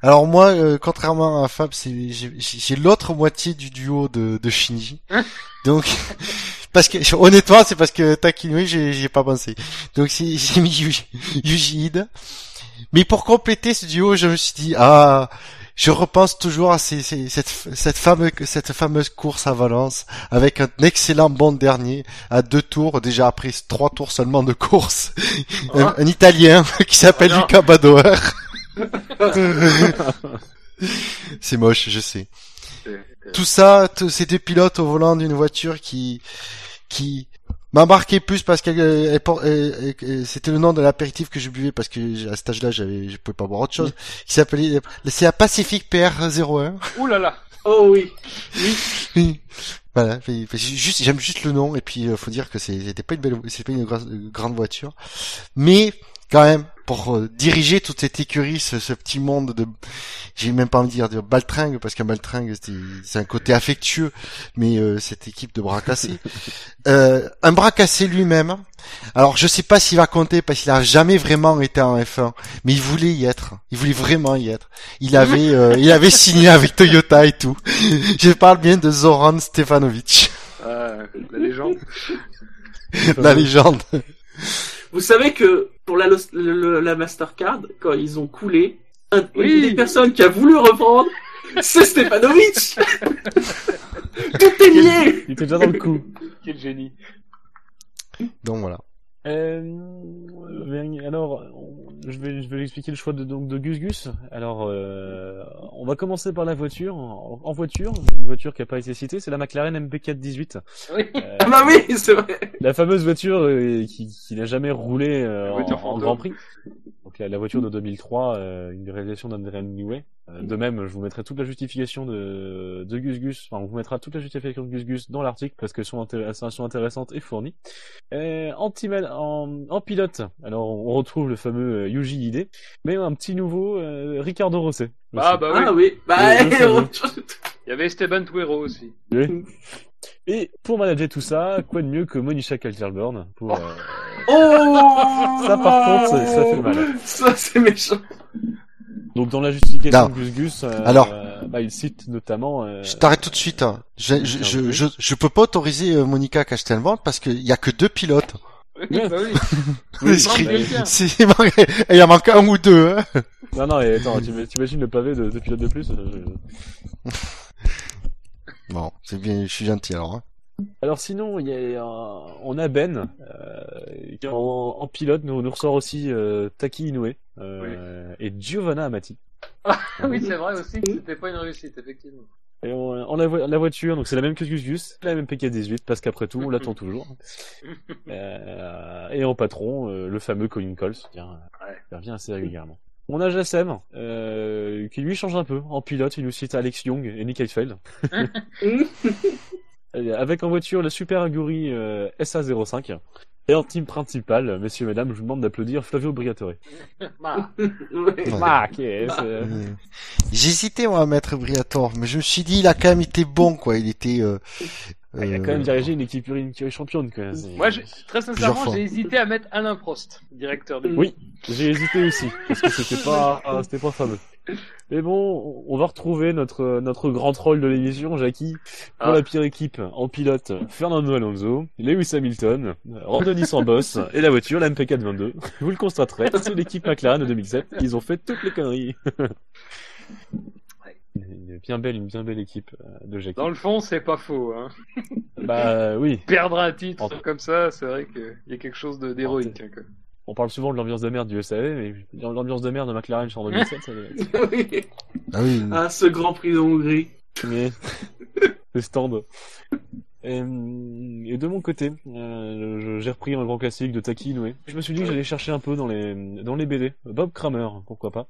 Alors moi, contrairement à Fab, j'ai l'autre moitié du duo de Shinji. Donc, parce que honnêtement, c'est parce que Takinui, j'y ai pas pensé. Donc j'ai mis Yuji Ida. Mais pour compléter ce duo, je me suis dit, je repense toujours à cette fameuse course à Valence, avec un excellent bon dernier à 2 tours, déjà après 3 tours seulement de course, un Italien qui s'appelle Luca Badoer. C'est moche, je sais. Tout ça, ces deux pilotes au volant d'une voiture qui m'a marqué plus parce que c'était le nom de l'apéritif que je buvais, parce que à cet âge-là, je pouvais pas boire autre chose. Qui s'appelait, c'est la Pacific PR01. Ouh là là. Oh oui. Oui. Voilà. J'aime juste le nom, et puis faut dire que c'était pas une grande voiture, mais quand même pour diriger toute cette écurie, ce petit monde de, j'ai même pas envie de dire de baltringue, parce qu'un baltringue c'est un côté affectueux, mais cette équipe de bras cassés, un bras cassé lui-même. Alors je sais pas s'il va compter parce qu'il a jamais vraiment été en F1, mais il voulait y être, il voulait vraiment y être. Il avait signé avec Toyota et tout. Je parle bien de Zoran Stefanovic. La légende. La légende. Vous savez que pour la Mastercard, quand ils ont coulé, une des personnes qui a voulu reprendre, c'est Stefanovic. Tout est lié. Il était déjà dans le coup. Quel génie. Donc voilà. Alors, je vais expliquer le choix de Gus Gus. Alors, on va commencer par la voiture. En voiture, une voiture qui n'a pas été citée, c'est la McLaren MP418. Oui. Ah bah oui, c'est vrai. La fameuse voiture qui n'a jamais roulé en Grand Prix. Donc la voiture de 2003, une réalisation d'Andrea Newey. De même, je vous mettrai toute la justification de Gus Gus. Enfin, on vous mettra toute la justification de Gus Gus dans l'article parce qu'elles sont intéressantes et fournies. En pilote, alors on retrouve le fameux Yuji Ide, mais un petit nouveau Ricardo Rosset. Il y avait Esteban Tuero aussi. Oui. Et pour manager tout ça, quoi de mieux que Monisha Kalterborn pour ça par contre, ça fait mal. Ça c'est méchant. Donc dans la justification de Gus Gus, il cite notamment. Je t'arrête tout de suite. Hein. Je peux pas autoriser Monica Castelband parce qu'il y a que 2 pilotes. Oui, bah oui. Il en manque un ou deux. Hein. Non, et attends, t'imagines le pavé de pilotes de plus. Bon, c'est bien, je suis gentil alors. Hein. Alors sinon, on a Ben qui en pilote, nous ressort aussi Taki Inoue et Giovanna Amati. Ah oui, c'est vrai aussi que c'était pas une réussite, effectivement. Et on la voiture, donc c'est la même que Gus Gus, la même PK18, parce qu'après tout, on l'attend toujours. Et en patron, le fameux Colin Coles, qui revient assez régulièrement. On a Jassem, qui lui change un peu. En pilote, il nous cite Alex Young et Nick Heidfeld. Avec en voiture la Super Aguri SA05. Et en team principal, messieurs, mesdames, je vous demande d'applaudir Flavio Briatore. J'hésitais moi à mettre Briatore, mais je me suis dit il a quand même été bon quoi. Il était Il a quand même dirigé une équipe championne. Quoi. Moi, très sincèrement, j'ai hésité à mettre Alain Prost, directeur de. Oui, j'ai hésité aussi, parce que c'était pas fameux. Mais bon, on va retrouver notre grand troll de l'émission, Jackie, pour la pire équipe en pilote, Fernando Alonso, Lewis Hamilton, Randonis en boss, et la voiture, la MP4 22. Vous le constaterez, c'est l'équipe McLaren de 2007, ils ont fait toutes les conneries. Une bien belle équipe de Jackie. Dans le fond, c'est pas faux, hein. Bah oui. Perdre un titre comme ça, c'est vrai qu'il y a quelque chose d'héroïque. On parle souvent de l'ambiance de merde du SAV, mais l'ambiance de merde de McLaren en 2007, ça devait être. Oui. Ah oui. Ah, ce Grand Prix de Hongrie. Mais... le stand. Et de mon côté, j'ai repris un grand classique de Taki Inoue. Je me suis dit que j'allais chercher un peu dans les BD. Bob Kramer, pourquoi pas.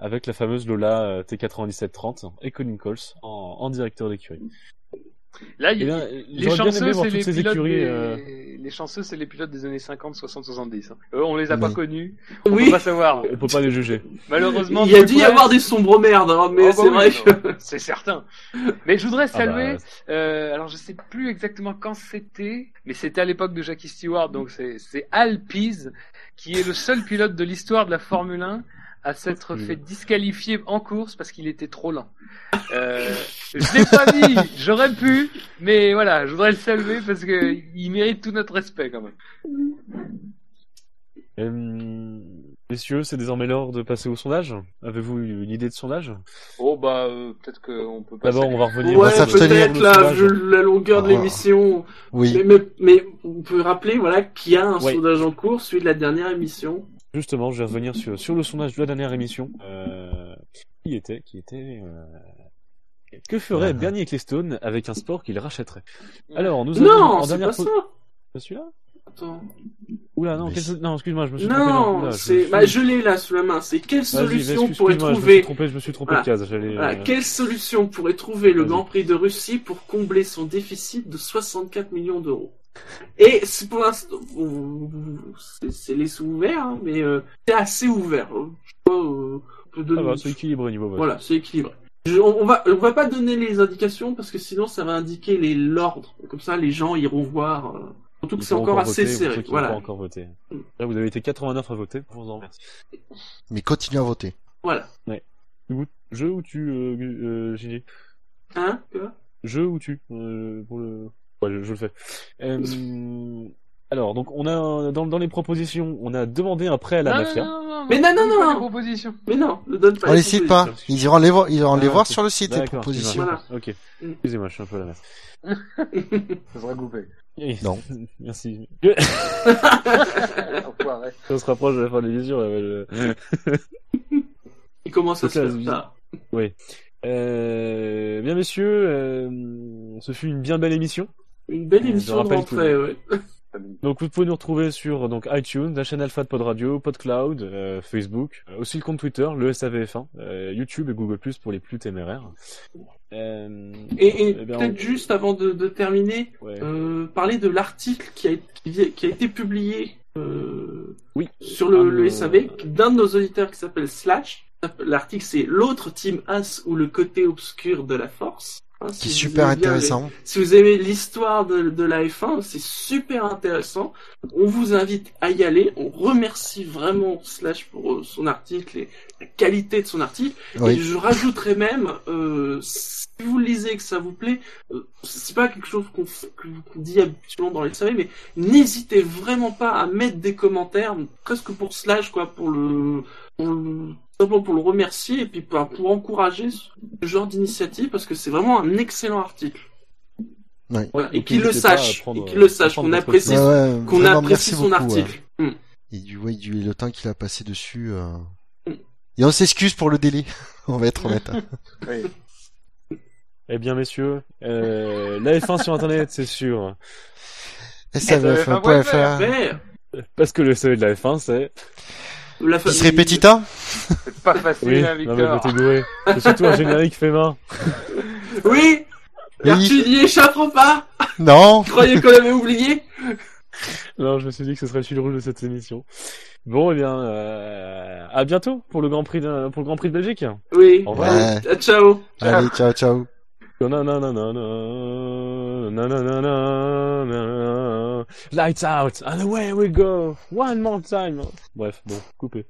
Avec la fameuse Lola T9730 et Colin Coles en directeur d'écurie. Là, les chanceux, c'est les pilotes des années 50, 60, 70. Hein. Eux, on les a pas connus. On peut pas savoir. On peut pas les juger. Malheureusement. Il y a dû y avoir des sombres merdes, hein, mais c'est vrai que... c'est certain. Mais je voudrais saluer, alors je sais plus exactement quand c'était, mais c'était à l'époque de Jackie Stewart, donc c'est Al Pease, qui est le seul pilote de l'histoire de la Formule 1 à s'être fait disqualifier en course parce qu'il était trop lent. Je l'ai pas mis, j'aurais pu, mais voilà, je voudrais le saluer parce qu'il mérite tout notre respect quand même. Messieurs, c'est désormais l'heure de passer au sondage. Avez-vous une idée de sondage ? Oh bah, peut-être qu'on peut passer... D'abord, on va revenir... Ouais, peut-être, là, la longueur de l'émission... Oui. Mais on peut rappeler voilà, qu'il y a un sondage en cours, celui de la dernière émission... Justement, je vais revenir sur le sondage de la dernière émission. Que ferait Bernie Ecclestone avec un sport qu'il rachèterait ? Alors, nous avons en dernière pause. Non, c'est pas ça. Celui-là ? Attends. Oula, non, non, excuse-moi, je me suis trompé. Non, là, je l'ai là sous la main. C'est quelle solution pourrait trouver... Je me suis trompé de case. Quelle solution pourrait trouver le Grand Prix de Russie pour combler son déficit de 64 millions d'euros ? Et c'est pour l'instant, c'est laissé ouvert, hein, mais c'est assez ouvert. C'est équilibré au niveau. Voilà, c'est équilibré. On va pas donner les indications parce que sinon ça va indiquer l'ordre. Comme ça, les gens iront voir. Surtout que c'est encore assez serré. Voilà. Encore voté. Là, vous avez été 89 à voter. Je vous en remercie. Mais continuez à voter. Voilà. Ouais. Je ou tu, Gigi ? Hein ? Quoi ? Je ou tu pour le. Ouais, je le fais. Alors, donc, on a dans les propositions, on a demandé un prêt à la mafia. Mais non, ne donne pas. On les cite pas. Ils iront les voir. Ils iront les voir sur le site les propositions. Voilà. Ok. Excusez-moi, je suis un peu à la merde. Ça sera coupé. Non. Merci. On se rapproche de la fin de l'émission. Il commence à se faire ça. Oui. Bien messieurs, ce fut une bien belle émission. Une belle émission de rentrée, ouais. Donc vous pouvez nous retrouver sur iTunes, la chaîne Alpha de Pod Radio, PodCloud, Facebook, aussi le compte Twitter, le SAVF1, YouTube et Google Plus pour les plus téméraires. Peut-être juste avant de terminer, parler de l'article qui a été publié sur le SAV d'un de nos auditeurs qui s'appelle Slash. L'article c'est l'autre Team As ou le côté obscur de la force. Hein, qui est super intéressant. Si vous aimez l'histoire de la F1, c'est super intéressant. On vous invite à y aller. On remercie vraiment Slash pour son article et la qualité de son article. Oui. Et je rajouterai même, si vous le lisez et que ça vous plaît, c'est pas quelque chose qu'on dit habituellement dans les séries, mais n'hésitez vraiment pas à mettre des commentaires, presque pour Slash, quoi, simplement pour le remercier et puis pour encourager ce genre d'initiative parce que c'est vraiment un excellent article. Ouais. Voilà. Et qu'il le sache, qu'on apprécie, son article. Et le temps qu'il a passé dessus. Et on s'excuse pour le délai. On va être honnête. Oui. Eh bien, messieurs, la F1 sur Internet, c'est sûr. SAVF1.fr. Parce que le SAV de la F1, c'est. Il se répétita. C'est pas facile, oui, hein, Victor. C'est surtout un générique fait main. Oui. Arthur, n'y échapperont pas. Non. Tu croyais qu'on avait oublié? Non, je me suis dit que ce serait le fil rouge de cette émission. Bon, eh bien, à bientôt pour le Grand Prix de Belgique. Oui. Au revoir. Ciao. Allez, ciao. Non. nanana, lights out, and away we go, one more time. Bref, bon, coupé.